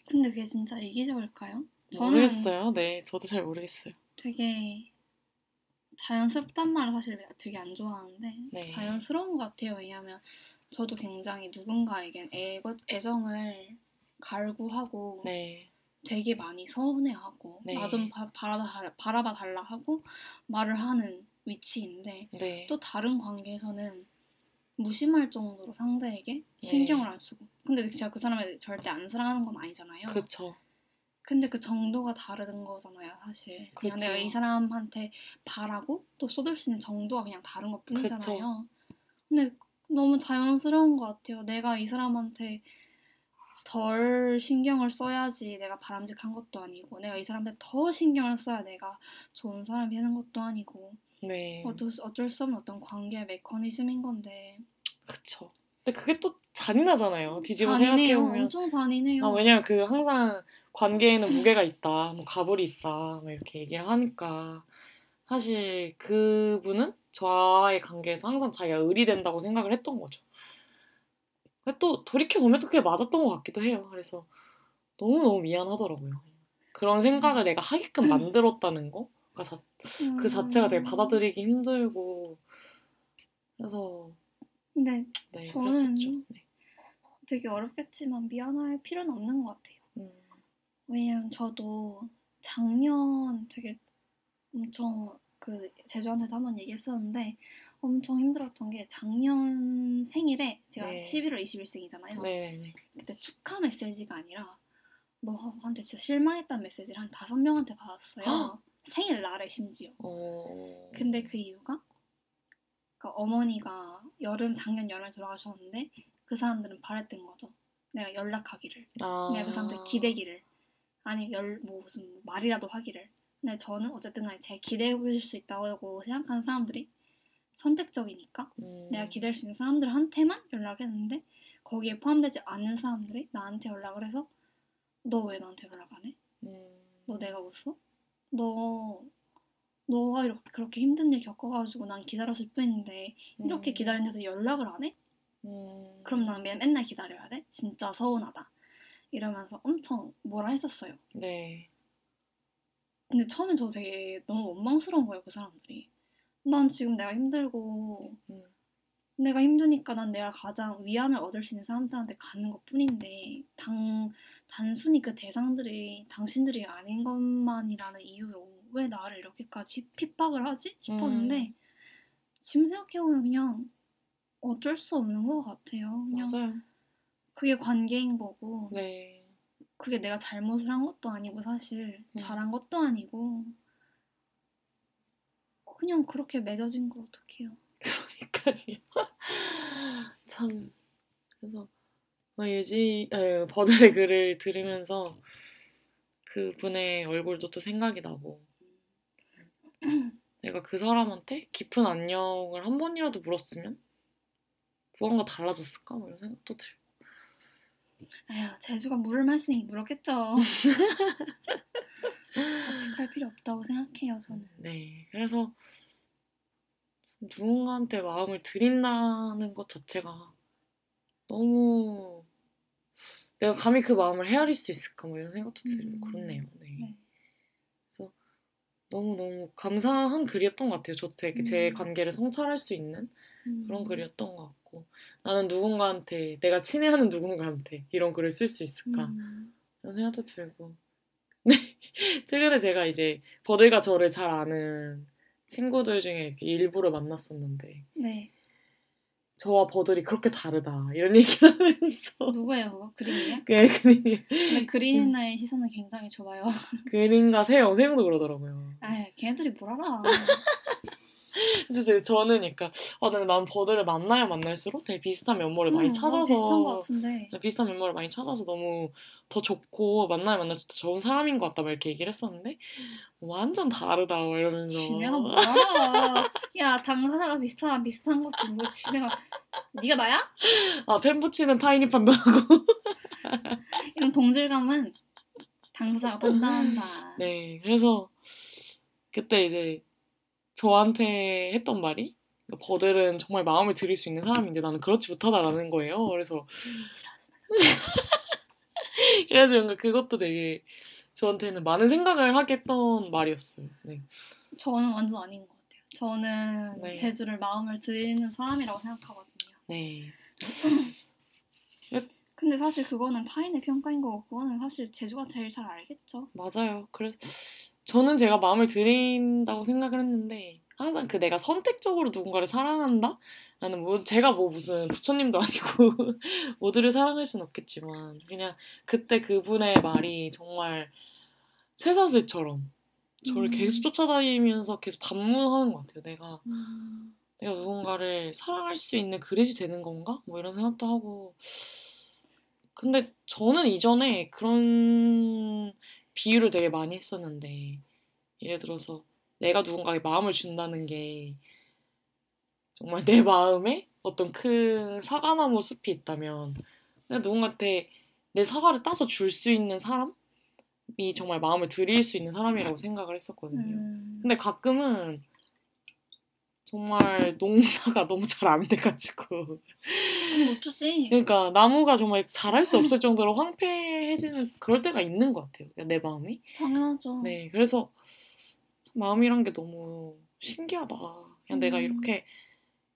근데 그게 진짜 이기적일까요? 저는 모르겠어요. 네, 저도 잘 모르겠어요. 되게 자연스럽단 말을 사실 되게 안 좋아하는데 네. 자연스러운 것 같아요. 왜냐하면 저도 굉장히 누군가에겐 애정을 갈구하고 네. 되게 많이 서운해하고 네. 나 좀 바라봐달라 하고 말을 하는 위치인데 네. 또 다른 관계에서는 무심할 정도로 상대에게 신경을 안 쓰고 근데 제가 그 사람을 절대 안 사랑하는 건 아니잖아요. 그렇죠. 근데 그 정도가 다른 거잖아요, 사실. 그냥 내가 이 사람한테 바라고 또 쏟을 수 있는 정도가 그냥 다른 것 뿐이잖아요. 근데 너무 자연스러운 것 같아요. 내가 이 사람한테 덜 신경을 써야지 내가 바람직한 것도 아니고 내가 이 사람한테 더 신경을 써야 내가 좋은 사람이 되는 것도 아니고 네. 어쩔 수 없는 어떤 관계의 메커니즘인 건데 그쵸. 근데 그게 또 잔인하잖아요. 뒤집어 생각해보면 엄청 잔인해요. 왜냐면 항상 관계에는 무게가 있다, 뭐 가불이 있다 뭐 이렇게 얘기를 하니까 사실 그분은 저와의 관계에서 항상 자기가 의리된다고 생각을 했던 거죠. 또 돌이켜보면 또 그게 맞았던 것 같기도 해요. 그래서 너무너무 미안하더라고요. 그런 생각을 내가 하게끔 만들었다는 거? 그 자체가 되게 받아들이기 힘들고 그래서 네 저는 네. 되게 어렵겠지만 미안할 필요는 없는 것 같아요. 왜냐면 저도 작년 되게 엄청 제주한테도 한번 얘기했었는데 엄청 힘들었던 게 작년 생일에 제가 네. 11월 21일생이잖아요. 네. 그때 축하 메시지가 아니라 너한테 진짜 실망했다는 메시지를 한 5명한테 받았어요. 헉? 생일날에 심지어. 근데 그 이유가 어머니가 작년 여름에 돌아가셨는데 그 사람들은 바랬던 거죠. 내가 연락하기를. 내가 그 사람들 기대기를. 아니 무슨 말이라도 하기를. 근데 저는 어쨌든 간에 제 기대해줄 수 있다고 생각하는 사람들이 선택적이니까 내가 기댈 수 있는 사람들한테만 연락했는데 거기에 포함되지 않는 사람들이 나한테 연락을 해서 너 왜 나한테 연락 안 해? 너 내가 웃어? 너가 이렇게 그렇게 힘든 일 겪어가지고 난 기다렸을 뿐인데 이렇게 기다리는데도 연락을 안 해? 그럼 난 맨날 기다려야 돼? 진짜 서운하다 이러면서 엄청 뭐라 했었어요. 네. 근데 처음에 저 되게 너무 원망스러운 거예요. 그 사람들이 난 지금 내가 힘들고 내가 힘드니까 난 내가 가장 위안을 얻을 수 있는 사람들한테 가는 것뿐인데 단순히 그 대상들이 당신들이 아닌 것만이라는 이유로 왜 나를 이렇게까지 핍박을 하지? 싶었는데 지금 생각해보면 그냥 어쩔 수 없는 것 같아요. 그냥 맞아요. 그게 관계인 거고 네. 그게 내가 잘못을 한 것도 아니고 사실 잘한 것도 아니고 그냥 그렇게 맺어진 걸 어떡해요. 그러니까요. 참 그래서 버들의 글을 들으면서 그분의 얼굴도 또 생각이 나고 내가 그 사람한테 깊은 안녕을 한 번이라도 물었으면 무언가 달라졌을까? 이런 생각도 들고 제주가 물을 마시니 물었겠죠. 자책할 필요 없다고 생각해요, 저는. 네, 그래서 누군가한테 마음을 드린다는 것 자체가 너무 내가 감히 그 마음을 헤아릴 수 있을까 뭐 이런 생각도 들고 그렇네요. 네. 네. 그래서 너무너무 감사한 글이었던 것 같아요. 저 되게 제 관계를 성찰할 수 있는 그런 글이었던 것 같고, 나는 누군가한테, 내가 친애하는 누군가한테 이런 글을 쓸 수 있을까 이런 생각도 들고. 네. 최근에 제가 이제 버들가 저를 잘 아는 친구들 중에 일부러 만났었는데, 네, 저와 버들이 그렇게 다르다 이런 얘기를 하면서. 누구예요? 그린이야? 네, 그린이요. 근데 그린의 시선은 굉장히 좋아요. 그린과 세영, 세영도 그러더라고요. 아, 걔네들이 뭘 알아. 그래서 저는 그러니까 난 버들을 만나야 만날수록 되게 비슷한 면모를 많이 찾아서, 비슷한 것 같은데, 비슷한 면모를 많이 찾아서 너무 더 좋고 만나야 만날수록 더 좋은 사람인 것 같다 막 이렇게 얘기를 했었는데, 완전 다르다 막 이러면서. 지네가 뭐야? 야, 당사자가 비슷한 것 같지 뭐. 지네가 네가 나야? 아, 팬부치는 타인이 판단하고 이런 동질감은 당사자가 판단한다. 네, 그래서 그때 이제 저한테 했던 말이, 버들은 정말 마음을 들일 수 있는 사람인데 나는 그렇지 못하다라는 거예요. 그래서 그래서 뭔가 그것도 되게 저한테는 많은 생각을 하게 했던 말이었어요. 네. 저는 완전 아닌 것 같아요. 저는 네, 제주를 마음을 들이는 사람이라고 생각하거든요. 네. 근데 사실 그거는 타인의 평가인 거고, 그거는 사실 제주가 제일 잘 알겠죠. 맞아요. 그래서 저는 제가 마음을 드린다고 생각을 했는데, 항상 그 내가 선택적으로 누군가를 사랑한다? 나는 뭐, 제가 뭐 무슨 부처님도 아니고 모두를 사랑할 순 없겠지만, 그냥 그때 그분의 말이 정말 쇠사슬처럼 저를 계속 쫓아다니면서 계속 반문하는 것 같아요. 내가 누군가를 사랑할 수 있는 그릇이 되는 건가? 뭐 이런 생각도 하고. 근데 저는 이전에 그런 비유를 되게 많이 했었는데, 예를 들어서 내가 누군가에게 마음을 준다는 게 정말 내 마음에 어떤 큰 사과나무 숲이 있다면, 내가 누군가한테 내 사과를 따서 줄 수 있는 사람이 정말 마음을 드릴 수 있는 사람이라고 생각을 했었거든요. 근데 가끔은 정말 농사가 너무 잘 안 돼가지고 못 주지. 그러니까 나무가 정말 잘할 수 없을 정도로 황폐해지는 그럴 때가 있는 것 같아요, 내 마음이. 당연하죠. 네, 그래서 마음이란 게 너무 신기하다. 그냥 내가 이렇게,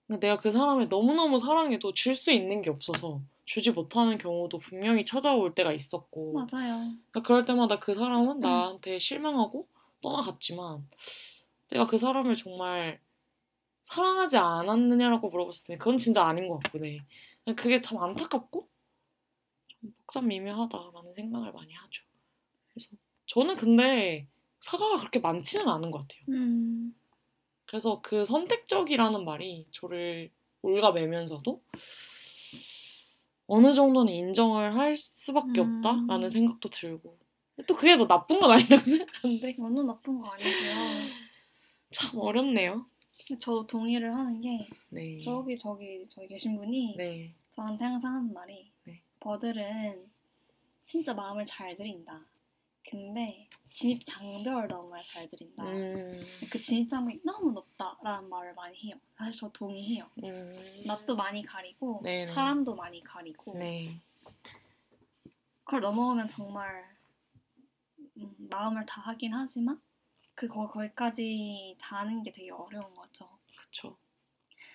내가 그 사람을 너무너무 사랑해도 줄 수 있는 게 없어서 주지 못하는 경우도 분명히 찾아올 때가 있었고. 맞아요. 그러니까 그럴 때마다 그 사람은 나한테 실망하고 떠나갔지만, 내가 그 사람을 정말 사랑하지 않았느냐라고 물어봤을 때 그건 진짜 아닌 것 같고. 네. 그게 참 안타깝고 좀 복잡미묘하다라는 생각을 많이 하죠. 그래서 저는 근데 사과가 그렇게 많지는 않은 것 같아요. 그래서 그 선택적이라는 말이 저를 올가매면서도 어느 정도는 인정을 할 수밖에 없다라는 생각도 들고, 또 그게 뭐 나쁜 건 아니라고 생각하는데. 완전 나쁜 거 아니고요. 참 어렵네요. 저 동의를 하는 게, 네, 저기 계신 분이, 네, 저한테 항상 하는 말이, 네, 버들은 진짜 마음을 잘 드린다. 근데 진입장벽을 너무 잘 드린다. 그 진입장벽이 너무 높다라는 말을 많이 해요. 사실 저 동의해요. 낯도 많이 가리고, 네네, 사람도 많이 가리고, 네, 그걸 넘어오면 정말 마음을 다 하긴 하지만 거기까지 다하는 게 되게 어려운 거죠. 그쵸.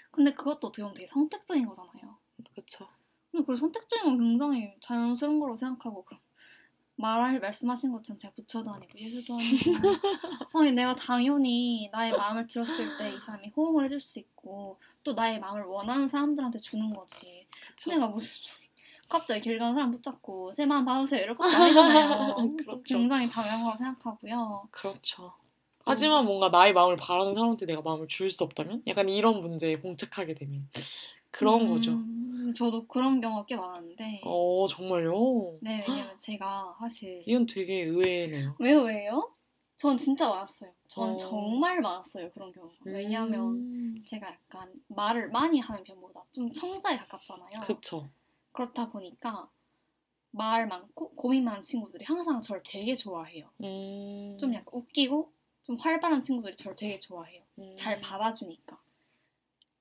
근데 그것도 어떻게 보면 되게 선택적인 거잖아요. 그쵸. 근데 그 선택적인 건 굉장히 자연스러운 거로 생각하고, 그럼 말씀하신 것처럼 제가 부처도 아니고 예수도 아니고 아니, 내가 당연히 나의 마음을 들었을 때 이 사람이 호응을 해줄 수 있고 또 나의 마음을 원하는 사람들한테 주는 거지. 그쵸. 내가 무슨 갑자기 길 가는 사람 붙잡고 제 마음 봐주세요 이럴 것도 아니잖아요. 그렇죠. 굉장히 방향으로 생각하고요. 그렇죠. 하지만 뭔가 나의 마음을 바라는 사람한테 내가 마음을 줄 수 없다면? 약간 이런 문제에 봉착하게 되면 그런 거죠. 저도 그런 경우가 꽤 많았는데. 어, 정말요? 네, 왜냐면 제가 사실 이건 되게 의외네요. 왜요? 전 진짜 많았어요. 전 정말 많았어요, 그런 경우가. 왜냐면 제가 약간 말을 많이 하는 편보다 좀 청자에 가깝잖아요. 그렇죠. 그렇다 보니까 말 많고 고민 많은 친구들이 항상 저를 되게 좋아해요. 좀 약간 웃기고 좀 활발한 친구들이 저를 되게 좋아해요. 잘 받아주니까.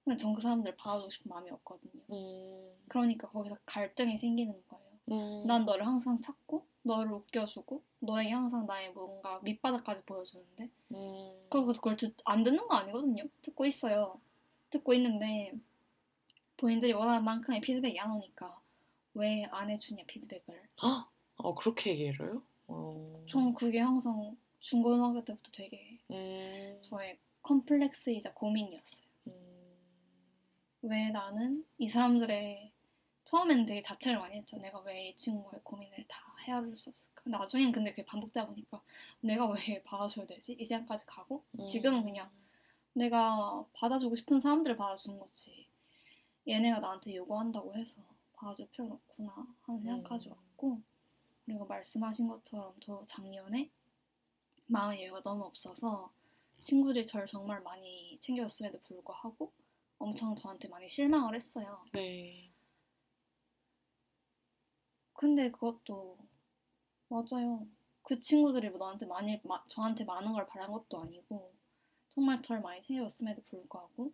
근데 전 그 사람들 받아주고 싶은 마음이 없거든요. 그러니까 거기서 갈등이 생기는 거예요. 난 너를 항상 찾고 너를 웃겨주고 너에게 항상 나의 뭔가 밑바닥까지 보여주는데 그리고 그걸 안 듣는 거 아니거든요. 듣고 있어요. 듣고 있는데 본인들이 원하는 만큼의 피드백이 안 오니까 왜 안 해주냐 피드백을. 그렇게 얘기를 해요? 저는 그게 항상 중고등학교 때부터 되게 저의 컴플렉스이자 고민이었어요. 왜 나는 이 사람들의 처음에는 되게 자체를 많이 했죠. 내가 왜 이 친구의 고민을 다 헤아릴 수 없을까. 나중엔 근데 그게 반복되다 보니까 내가 왜 받아줘야 되지? 이 생각까지 가고 지금은 그냥 내가 받아주고 싶은 사람들을 받아주는 거지. 얘네가 나한테 요구한다고 해서 받아줄 필요는 없구나 하는 생각까지 왔고, 그리고 말씀하신 것처럼 저 작년에 마음의 여유가 너무 없어서 친구들이 저를 정말 많이 챙겨줬음에도 불구하고 엄청 저한테 많이 실망을 했어요. 네. 근데 그것도 맞아요. 그 친구들이 뭐 나한테 저한테 많은 걸 바란 것도 아니고 정말 덜 많이 챙겨줬음에도 불구하고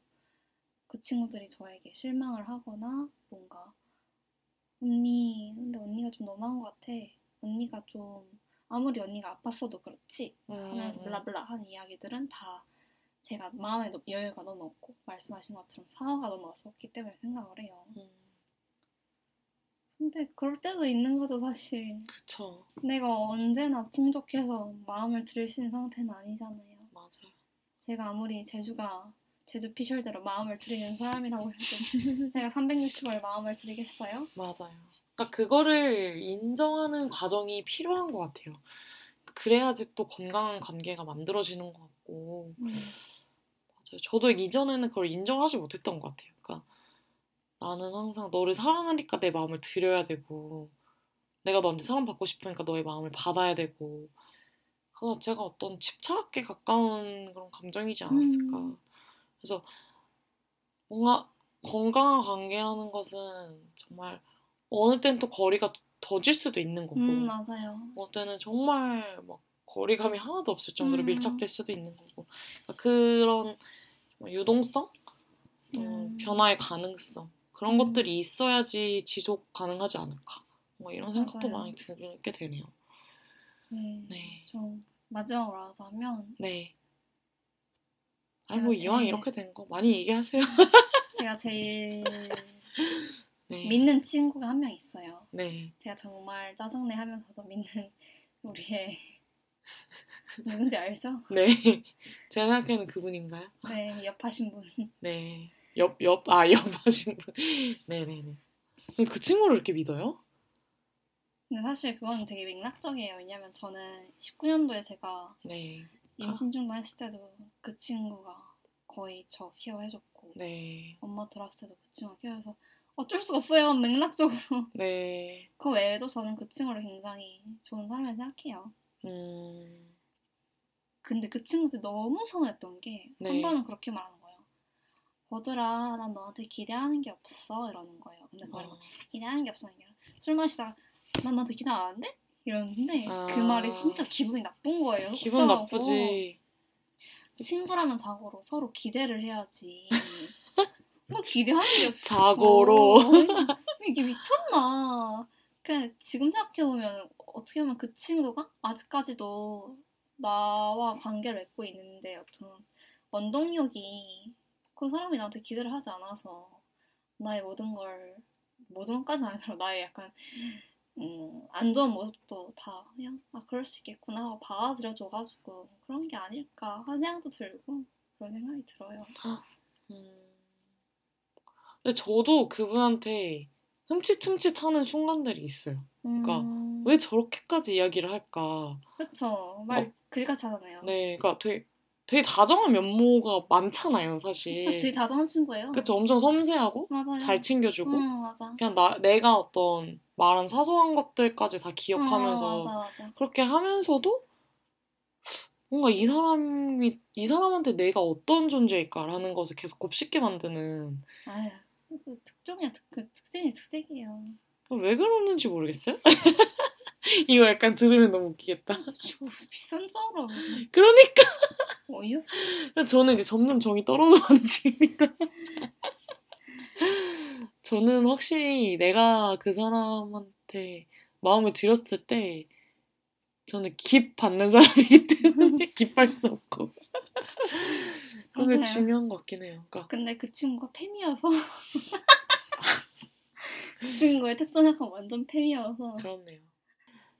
그 친구들이 저에게 실망을 하거나 뭔가 언니, 근데 언니가 좀 너무한 것 같아. 언니가 좀 아무리 언니가 아팠어도 그렇지 하면서 블라블라 한 이야기들은 다 제가 마음에 여유가 너무 없고 말씀하신 것처럼 사과가 너무 없었기 때문에 생각을 해요. 근데 그럴 때도 있는 거죠, 사실. 그쵸. 내가 언제나 풍족해서 마음을 들을 수 있는 상태는 아니잖아요. 맞아요. 제가 아무리 제주 피셜대로 마음을 드리는 사람이라고 해도 제가 360일 마음을 드리겠어요? 맞아요. 그러니까 그거를 인정하는 과정이 필요한 것 같아요. 그래야지 또 건강한 관계가 만들어지는 것 같고. 맞아요. 저도 이전에는 그걸 인정하지 못했던 것 같아요. 그러니까 나는 항상 너를 사랑하니까 내 마음을 드려야 되고 내가 너한테 사랑받고 싶으니까 너의 마음을 받아야 되고 그 자체가 어떤 집착에 가까운 그런 감정이지 않았을까. 그래서 뭔가 건강한 관계라는 것은 정말 어느 때는 또 거리가 더 질 수도 있는 거고 맞아요. 어느 때는 정말 막 거리감이 하나도 없을 정도로 밀착될 수도 있는 거고 그러니까 그런 유동성? 변화의 가능성 그런 것들이 있어야지 지속 가능하지 않을까 뭐 이런 생각도 맞아요. 많이 들게 되네요. 네. 좀 마지막으로 와서 하면 네. 아니 뭐 이왕 이렇게 된 거 많이 얘기하세요. 제가 제일 네. 믿는 친구가 한 명 있어요. 네. 제가 정말 짜증내 하면서도 믿는 우리의 누군지 알죠? 네. 제가 생각하는 그분인가요? 네. 옆하신 분. 네. 옆하신 분. 네네네. 그 친구를 이렇게 믿어요? 근데 사실 그건 되게 맥락적이에요. 왜냐면 저는 19년도에 제가 네. 임신 중단했을 때도 그 친구가 거의 저 케어해줬고 네. 엄마 돌아왔을 때도 그 친구가 케어해서 어쩔 수가 없어요. 맥락적으로. 네. 그 외에도 저는 그 친구를 굉장히 좋은 사람이라고 생각해요. 근데 그 친구들 너무 서운했던 게 한 네. 번은 그렇게 말하는 거예요. 버들아, 난 너한테 기대하는 게 없어 이러는 거예요. 근데 그걸 기대하는 게 없어 술 마시다가 난 너한테 기대 안 하는데? 이러는데 그 말이 진짜 기분이 나쁜 거예요. 기분 나쁘지. 친구라면 자고로 서로 기대를 해야지. 뭐 기대하는 게 없어. 자고로. 이게 미쳤나. 그냥 지금 생각해보면 어떻게 보면 그 친구가 아직까지도 나와 관계를 맺고 있는데 여튼 원동력이 그 사람이 나한테 기대를 하지 않아서 나의 모든 것까지는 아니더라도 나의 약간 안 좋은 모습도 다 그냥 그럴 수 있겠구나 하고 받아들여줘가지고 그런 게 아닐까 하는 생각도 들고 그런 생각이 들어요. 근데 저도 그분한테 흠칫흠칫하는 순간들이 있어요. 그러니까 왜 저렇게까지 이야기를 할까. 그렇죠. 말 그지같이 하잖아요. 네, 그러니까 되게 다정한 면모가 많잖아요, 사실. 되게 다정한 친구예요. 그렇죠. 엄청 섬세하고 맞아요. 잘 챙겨주고 맞아. 그냥 내가 어떤 말한 사소한 것들까지 다 기억하면서 맞아. 그렇게 하면서도 뭔가 이 사람한테 내가 어떤 존재일까라는 것을 계속 곱씹게 만드는. 아유, 특징이에요. 왜 그러는지 모르겠어요? 이거 약간 들으면 너무 웃기겠다. 비싼 줄 알아. 그러니까. 어이없어. 그래서 저는 이제 점점 정이 떨어져가는 중입니다. 저는 확실히 내가 그 사람한테 마음을 들였을 때 저는 깁 받는 사람이기 때문에 깁할 수 없고. 그게 중요한 것 같긴 해요. 그러니까. 근데 그 친구가 팸이어서. 그 친구의 특성이 약간 완전 팸이어서. 그렇네요.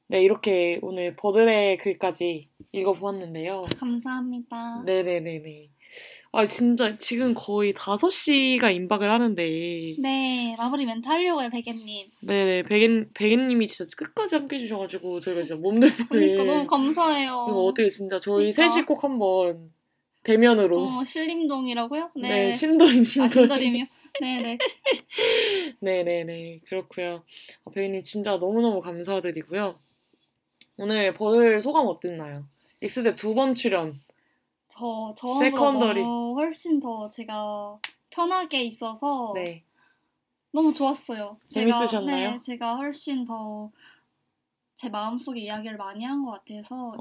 네, 이렇게 오늘 버들의 글까지 읽어보았는데요. 감사합니다. 네네네네. 아, 진짜 지금 거의 5시가 임박을 하는데. 네, 마무리 멘트 하려고요, 베개님. 네네, 베개님이 진짜 끝까지 함께 해주셔가지고 저희가 진짜 몸들 그러니까 너무 감사해요. 어떻게 진짜 저희 그러니까. 셋이 꼭 한번 대면으로. 신림동이라고요? 네. 네, 신도림. 아, 신도림이요? 네네. 네네네, 그렇고요. 베개님 진짜 너무너무 감사드리고요. 오늘 버들 소감 어땠나요? 익스제 2번 출연. 저한보다 너무 훨씬 더 제가 편하게 있어서 네. 너무 좋았어요. 재밌으셨나요? 네, 제가 훨씬 더 제 마음속에 이야기를 많이 한 것 같아서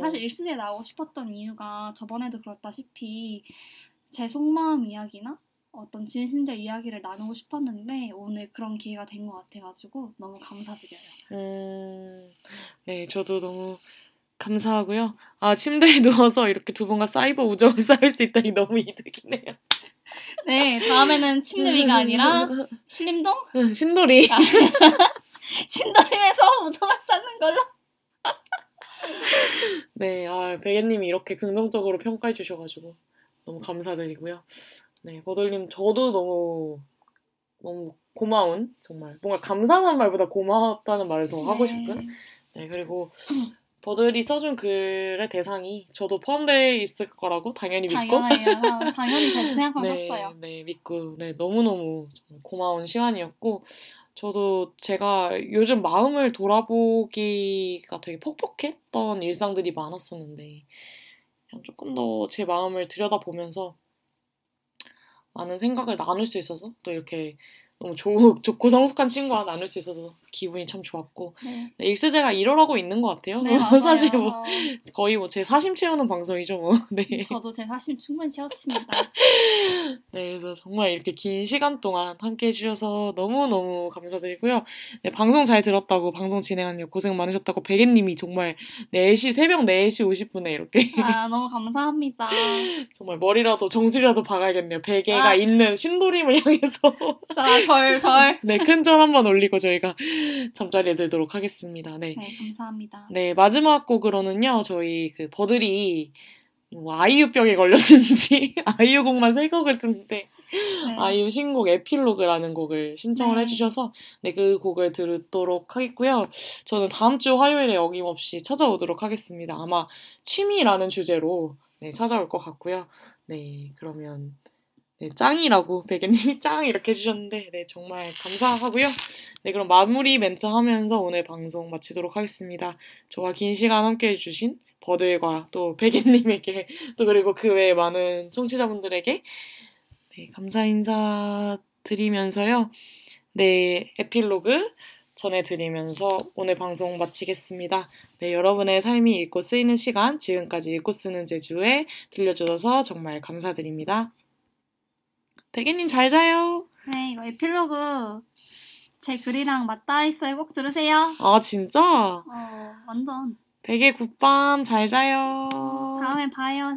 사실 일스제 나오고 싶었던 이유가 저번에도 그렇다시피 제 속마음 이야기나 어떤 진심들 이야기를 나누고 싶었는데 오늘 그런 기회가 된 것 같아가지고 너무 감사드려요. 네, 저도 너무 감사하고요. 아, 침대에 누워서 이렇게 두 분과 사이버 우정을 쌓을 수 있다니 너무 이득이네요. 네, 다음에는 침대위가 아니라 신림동? 신도림. 아, 신도림에서 우정을 쌓는 걸로. 네, 아, 베개님이 이렇게 긍정적으로 평가해 주셔가지고 너무 감사드리고요. 네, 버들님 저도 너무 고마운, 정말 뭔가 감사한 말보다 고맙다는 말을 더 하고 싶은. 네, 그리고 버들이 써준 글의 대상이 저도 포함되어 있을 거라고 당연히 믿고. 당연히 잘 생각하셨어요. 네, 믿고. 네, 너무너무 고마운 시간이었고, 저도 제가 요즘 마음을 돌아보기가 되게 퍽퍽했던 일상들이 많았었는데, 그냥 조금 더 제 마음을 들여다보면서 많은 생각을 나눌 수 있어서, 또 이렇게 너무 좋고 성숙한 친구와 나눌 수 있어서 기분이 참 좋았고, 네, 익스제가 이러라고 있는 것 같아요. 네, 사실 뭐 거의 뭐 제 사심 채우는 방송이죠 뭐. 네. 저도 제 사심 충분히 채웠습니다. 네, 그래서 정말 이렇게 긴 시간 동안 함께 해주셔서 너무너무 감사드리고요. 네, 방송 잘 들었다고, 방송 진행하느라 고생 많으셨다고 베개님이 정말 새벽 4시 50분에 이렇게. 아, 너무 감사합니다. 정말 머리라도 정수리라도 박아야겠네요. 베개가 있는 신도림을 향해서. 절. 네, 큰 절 한번 올리고 저희가 잠자리에 들도록 하겠습니다. 네. 네, 감사합니다. 네, 마지막 곡으로는요, 저희 그 버들이 뭐 아이유병에 걸렸는지 아이유 곡만 3곡을 듣는데 네. 아이유 신곡 에필로그라는 곡을 신청을 해주셔서 네, 그 곡을 들도록 하겠고요. 저는 다음 주 화요일에 어김없이 찾아오도록 하겠습니다. 아마 취미라는 주제로 네, 찾아올 것 같고요. 네, 그러면 네, 짱이라고 베개님이 짱 이렇게 해주셨는데 네, 정말 감사하고요. 네, 그럼 마무리 멘트 하면서 오늘 방송 마치도록 하겠습니다. 저와 긴 시간 함께 해주신 버들과 또 베개님에게 또 그리고 그 외에 많은 청취자분들에게 네, 감사 인사 드리면서요. 네, 에필로그 전해드리면서 오늘 방송 마치겠습니다. 네, 여러분의 삶이 읽고 쓰이는 시간, 지금까지 읽고 쓰는 제주에 들려주셔서 정말 감사드립니다. 베개님 잘 자요. 네, 이거 에필로그 제 글이랑 맞닿아 있어요. 꼭 들으세요. 아, 진짜? 완전. 베개 굿밤 잘 자요. 다음에 봐요,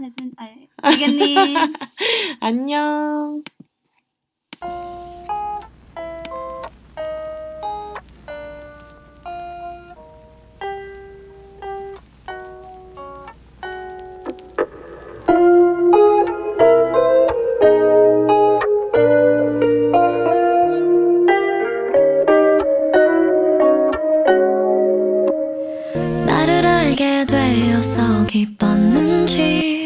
베개님. 안녕. 기뻤는지